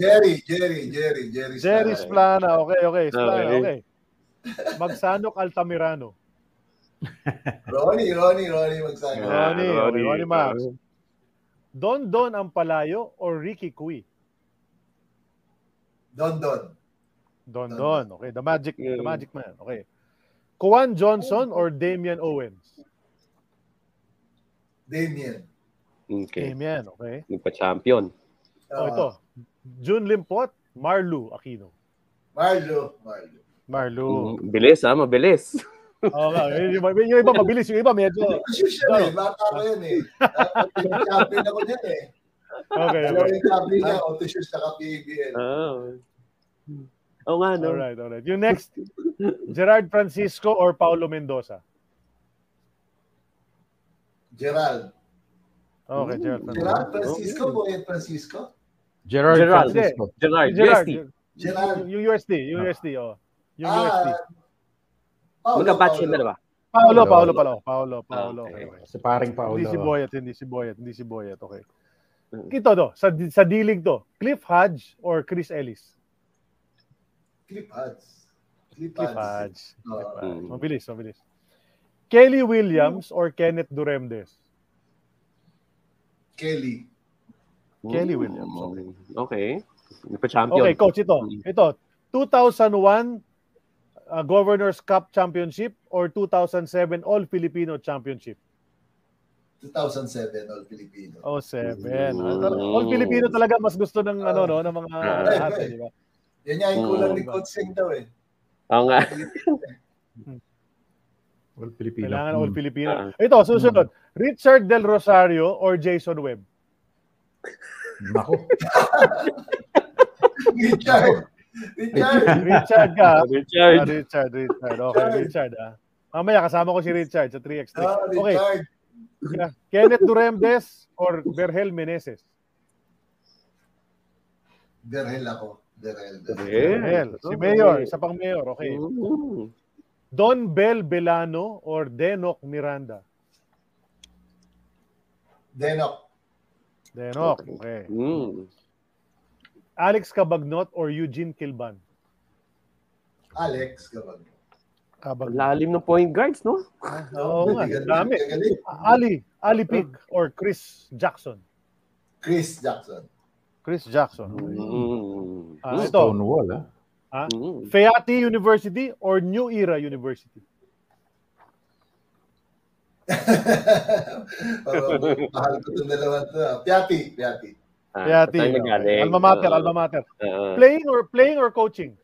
Jerry. Jerry Esplana, okay. Esplana, okay. Magsanok Altamirano? Ronnie magsagot. Ronnie Max. Don Ampalayo or Ricky Cui? Don. Okay, the magic man. Okay. Kwan Johnson or Damian Owens? Damian. Okay. Damian, okay. Nagpa-champion. Ito. June Limpot, Marlo Aquino. Marlo. Bilis, mabilis. Yung iba mabilis, yung iba medyo. Bata ko yun eh. Champion ako dyan eh. Okay. Champion na, auto-shoes na ka-PBL. Oo nga, no? Alright. Yung next, Gerald Francisco or Paolo Mendoza? Gerald. Okay, Gerald Francisco. Boyet Francisco? Gerald. USD. Magka-batch yun dalawa. Paolo. Okay. Si paring Paolo. Hindi si Boyet. Okay. Ito to, sa D-League to, Cliff Hodge or Chris Ellis? Cliff Hodge. Mabilis. Kelly Williams or Kenneth Duremde? Kelly Williams. Okay. Champion. Okay, coach, ito. 2001 Governors Cup Championship or 2007 All-Filipino Championship? 2007 All-Filipino. Oh, 7. All-Filipino talaga mas gusto ng ng mga lahat, di ba? Yan yung kulang ni Coach Sing daw eh. Oo nga. All-Filipino. Kailangan All-Filipino. Ito, susunod. Richard Del Rosario or Jason Webb? Bako. Richard. Okay, Richard. Mamaya kasama ko si Richard sa 3x3. Okay. Kenneth Duremdes or Berhel Meneses? Berhel. Si Mayor, isa pang Mayor. Okay. Don Bell Belano or Denok Miranda? Denok. Okay. Alex Cabagnot or Eugene Kilban? Alex Cabagnot. Lalim ng point guards, no? Oo nga, dami. Ali Pick or Chris Jackson? Chris Jackson. Stonewall, ha? Fayette University or New Era University? Mahal ko itong dalawa ito. Fayette. Alma mater. Playing or coaching?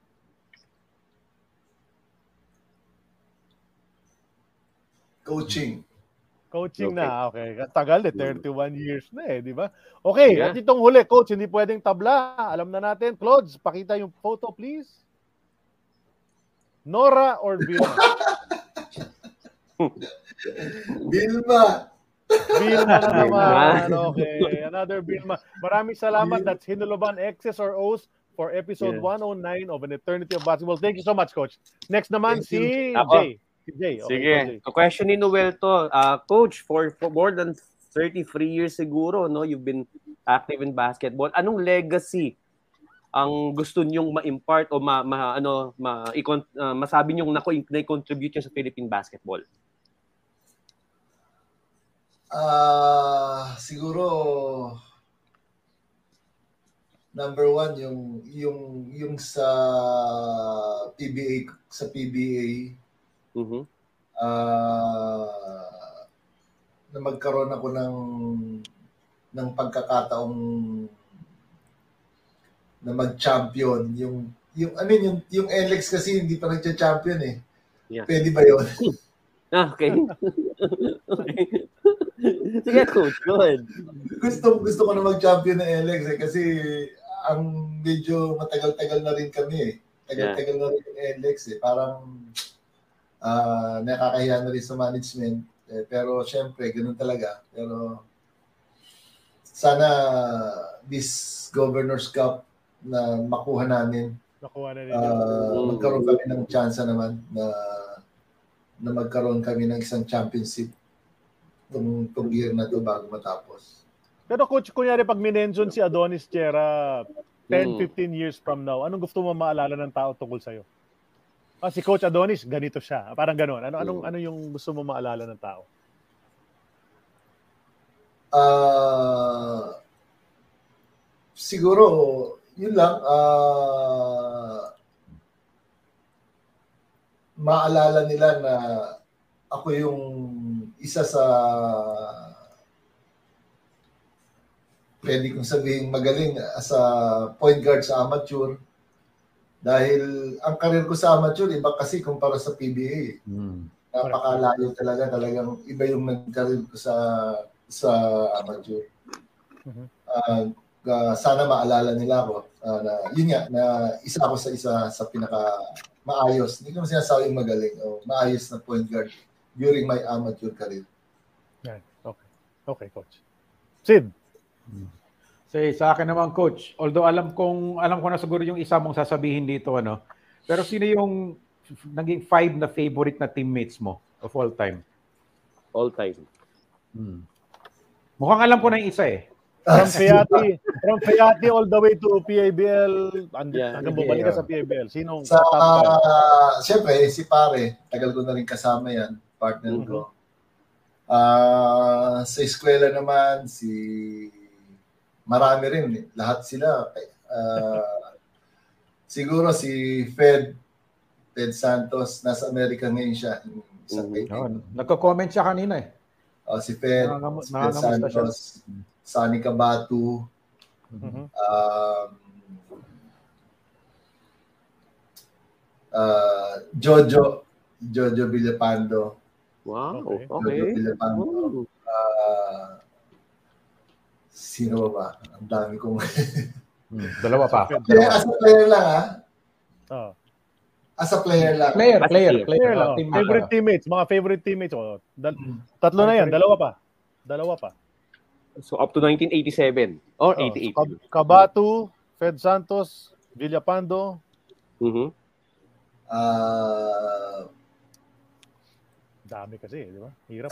Coaching na. Okay. Tagal eh. 31 years na eh. Di ba? Okay. Yeah. At itong huli, coach, hindi pwedeng tabla. Alam na natin. Claude, pakita yung photo, please. Nora or Vilma? Vilma na naman. Okay. Another Vilma. Maraming salamat. That's Hinuluban X's or O's for episode 109 of An Eternity of Basketball. Thank you so much, coach. Next naman si Jay. Okay, sige. A question ni Noel to. Coach, for more than 33 years siguro, no, you've been active in basketball. Anong legacy ang gusto niyong ma-impart o masabi niyong na-contribute niyo sa Philippine basketball? Siguro number one yung sa PBA na magkaroon ako ng pagkakataong na mag-champion yung Alex kasi hindi pa nagcha-champion eh. Yeah. Pwede ba 'yon? Okay. Sige, coach. Go ahead. Gusto ko na mag-champion ng Alex eh, kasi ang medyo matagal-tagal na rin kami eh. Tagal-tagal na rin ng Alex eh. Parang nakakahiya na rin sa management pero syempre ganoon talaga, pero sana this Governors Cup na makuha namin magkaroon kami ng chance naman na magkaroon kami ng isang championship tong year na to bago matapos. Pero coach, kunyari pag minention si Adonis Chera 10-15 years from now, anong gusto mo maalala ng tao tungkol sa iyo? Si Coach Adonis, ganito siya. Parang gano'n. Ano yung gusto mo maalala ng tao? Siguro, yun lang. Maalala nila na ako yung isa sa pwede kong sabihin magaling sa point guard sa amateur. Dahil ang karir ko sa amateur, iba kasi kumpara sa PBA. Napakalayo talaga. Talagang iba yung nagkarir ko sa amateur. Sana maalala nila ako. Na isa ako sa pinaka-maayos. Hindi ko sinasabi magaling o maayos na point guard during my amateur career. Okay, coach. Sid? Sa akin naman, coach, although alam ko na siguro yung isa mong sasabihin dito, pero sino yung naging 5 na favorite na teammates mo of all time? All time. Hmm. Mukhang alam ko na yung isa eh. From Fiati all the way to PABL. Nagbabalik ka sa PABL. Sino ang top 5? Siyempre, si Pare. Tagal ko na rin kasama yan. Partner ko. Sa eskwela naman, si... Marami rin. Lahat sila. Siguro si Fed Santos. Nasa Amerika ngayon siya. Nagko-comment siya kanina eh. Si Fed, Fed Santos, Sunny Kabatu, Jojo Villepando. Wow, okay. Jojo Villepando. Sino ba? Ang dami kong... Dalawa pa. As a player lang ha? Oo. As a player lang. Player lang. Favorite teammates. Mga favorite teammates. Oh. Tatlo na yan. Dalawa pa. So up to 1987 or 88. Kabatu, Fed Santos, Villepando. Dami kasi, di ba? Hirap.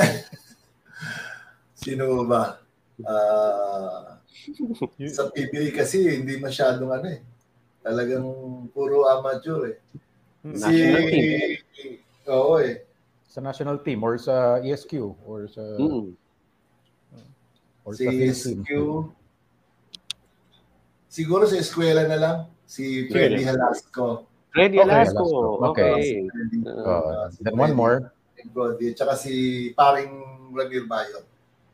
Sino ba? Sa PBA kasi hindi masyadong ano eh. Talagang puro amateur eh. National team. Oo eh. Sa national team or sa ESQ or sa or sa ESQ. Siguro sa eskwela na lang si Freddy Halasco. Okay. Then one more. Tsaka si Paring Ramir Bayo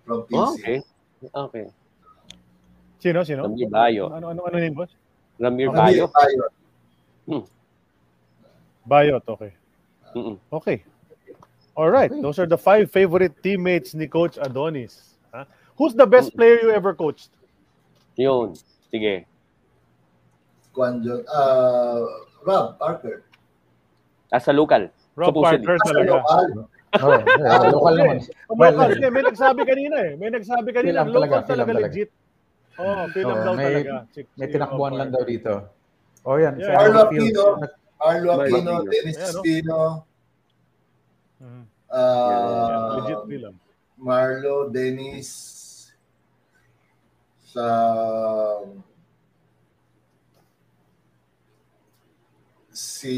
from PC. Okay. Sino? Ramir Bayo. Ano name boss? Ramir Bayo. Bayot, okay. Okay. All right. Okay. Those are the 5 favorite teammates ni Coach Adonis. Huh? Who's the best player you ever coached? Yun. Sige. Rob Parker. Asa local. Rob Parker talaga. Local naman. May nagsabi kanina eh. Local talaga legit. Film daw talaga. May tinakbuhan lang daw dito. Yan. Arlo Aquino, Dennis Espino, Marlo, Dennis, si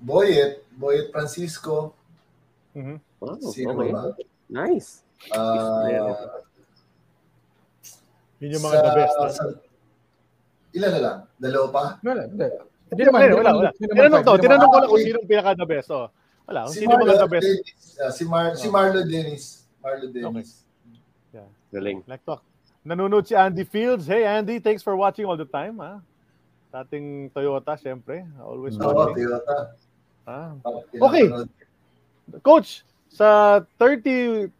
Boyet Francisco, nice. Yun yung mga the best. Ilan na lang? Dalawa pa? Tinanong ko lang kung sinong pinaka-the best. Wala, kung sino mga the best. Si Marlo Dennis. Okay. Yeah. Galing. Nanonood si Andy Fields. Hey Andy, thanks for watching all the time. Dating Toyota, syempre. Always watching. Toyota. Okay. Coach, sa 31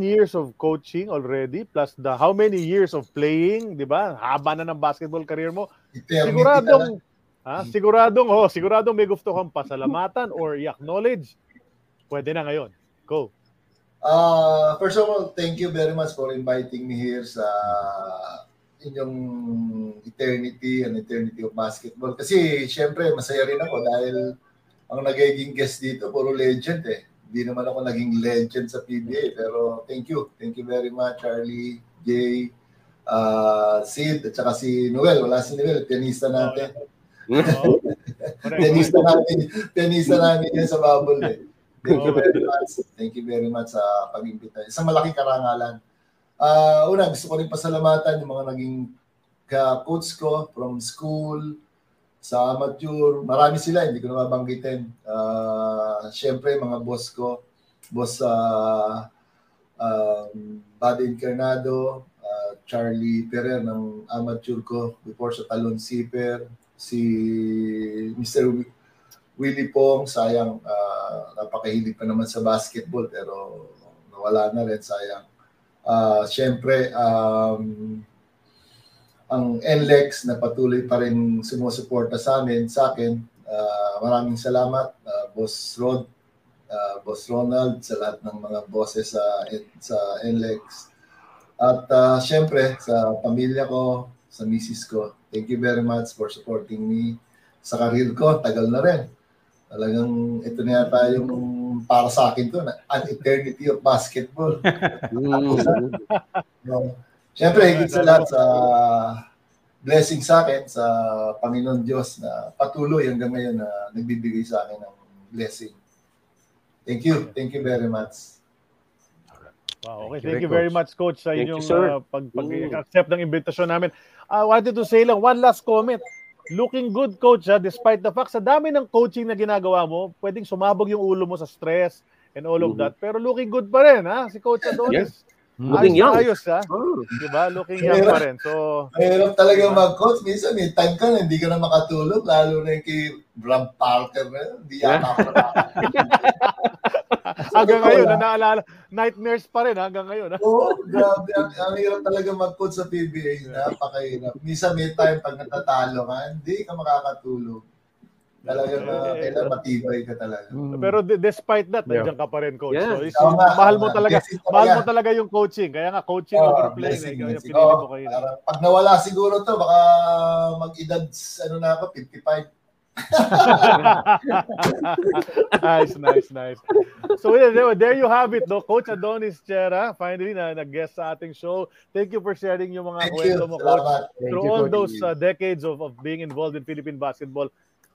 years of coaching already, plus the how many years of playing, di ba? Haba na ng basketball career mo. Siguradong may gusto kang pasalamatan or i-acknowledge. Pwede na ngayon. Go. First of all, thank you very much for inviting me here sa inyong eternity of basketball. Kasi, syempre, masaya rin ako dahil ang nagiging guest dito, puro legend eh. Hindi naman ako naging legend sa PBA. Pero thank you. Thank you very much, Charlie, Jay, Sid, at saka si Noel. Wala si Noel. Pianista natin. Tenista namin yan sa bubble eh. Thank you very much sa pag-imbita. Isang malaking karangalan. Una, gusto ko rin pasalamatan yung mga naging coach ko from school, sa amateur. Marami sila, hindi ko na mabanggitin. Siyempre, mga boss ko. Boss Bad Encarnado, Charlie Ferrer ng amateur ko before sa Talon Siper. Si Mr. Willie Pong, sayang, napakahilig pa naman sa basketball pero nawala na rin, sayang. Siyempre, ang NLEX na patuloy pa rin sumusuporta sa akin. Maraming salamat, Boss Rod, Boss Ronald, sa lahat ng mga bosses sa NLEX. At siyempre, sa pamilya ko, sa misis ko. Thank you very much for supporting me sa career ko. Tagal na rin. Talagang ito na yata yung para sa akin to, an eternity of basketball. No. Siyempre, higit sa lahat sa blessing sa akin, sa Panginoon Diyos na patuloy hanggang ngayon na nagbibigay sa akin ng blessing. Thank you. Thank you very much. Wow, okay. Thank you very much, Coach, sa inyong pag-accept ng imbitasyon namin. I wanted to say lang, one last comment. Looking good, Coach, despite the fact, sa dami ng coaching na ginagawa mo, pwedeng sumabog yung ulo mo sa stress and all of that. Pero looking good pa rin, ha? Si Coach Adonis. Looking young. Ayos, ha? Diba? Looking young pa rin. So, mayroon talaga mag-coach. Minsan, may time ka na, hindi ka na makatulog. Lalo na yung kay Bram Parker. Hindi yata ako na. Hanggang ngayon, naalala, nightmares pa rin hanggang ngayon. Oo, grabe. Ang hirap talaga mag-coach sa PBA. Napakahirap. Minsan may time pag natatalo ka, hindi ka makakatulog. Talagang kailan matibay ka talaga. Pero despite that, nandiyan ka pa rin, Coach. Yeah. So, mahal mo talaga. Mahal mo talaga yung coaching. Kaya nga, coaching over play. Pag nawala siguro to, baka mag-edad, ano na ako, 55. Nice. So there you have it, no? Coach Adonis Chera, finally nag-guest sa ating show. Thank you for sharing yung mga kwento mo, Coach. Through all those decades of being involved in Philippine basketball,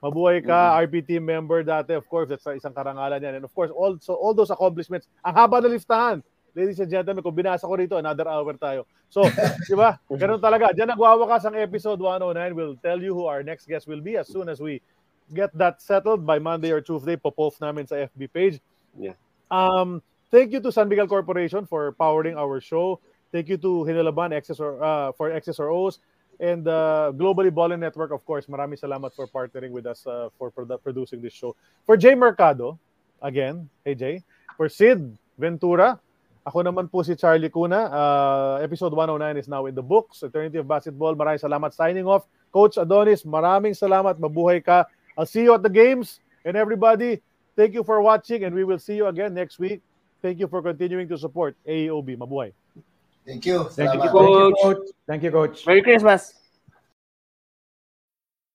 mabuhay ka, RPT member dati, of course, that's isang karangalan yan. And of course, also all those accomplishments. Ang haba na listahan. Ladies and gentlemen, kung binasa ko rito, another hour tayo. So, di ba? Ganun talaga. Diyan nagwawakas ang episode 109. We'll tell you who our next guest will be as soon as we get that settled by Monday or Tuesday. Popof namin sa FB page. Yeah. Thank you to San Miguel Corporation for powering our show. Thank you to Hinalaban for XSROs. And Globally Ball and Network, of course. Maraming salamat for partnering with us for producing this show. For Jay Mercado, again, hey Jay. For Sid Ventura, ako naman po si Charlie Cuna. Episode 109 is now in the books. Eternity of Basketball, maraming salamat. Signing off, Coach Adonis, maraming salamat. Mabuhay ka. I'll see you at the games. And everybody, thank you for watching and we will see you again next week. Thank you for continuing to support AEOB. Mabuhay. Thank you. Thank you, Coach. Thank you, Coach. Merry Christmas.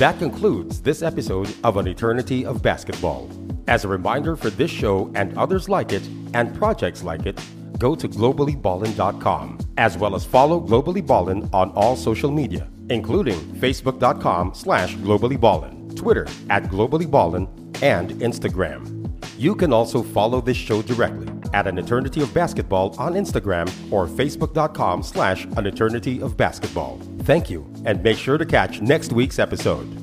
That concludes this episode of An Eternity of Basketball. As a reminder for this show and others like it and projects like it, go to globallyballin.com as well as follow Globally Ballin on all social media, including facebook.com/globallyballin, Twitter @globallyballin, and Instagram. You can also follow this show directly at An Eternity of Basketball on Instagram or facebook.com/An Eternity of Basketball. Thank you, and make sure to catch next week's episode.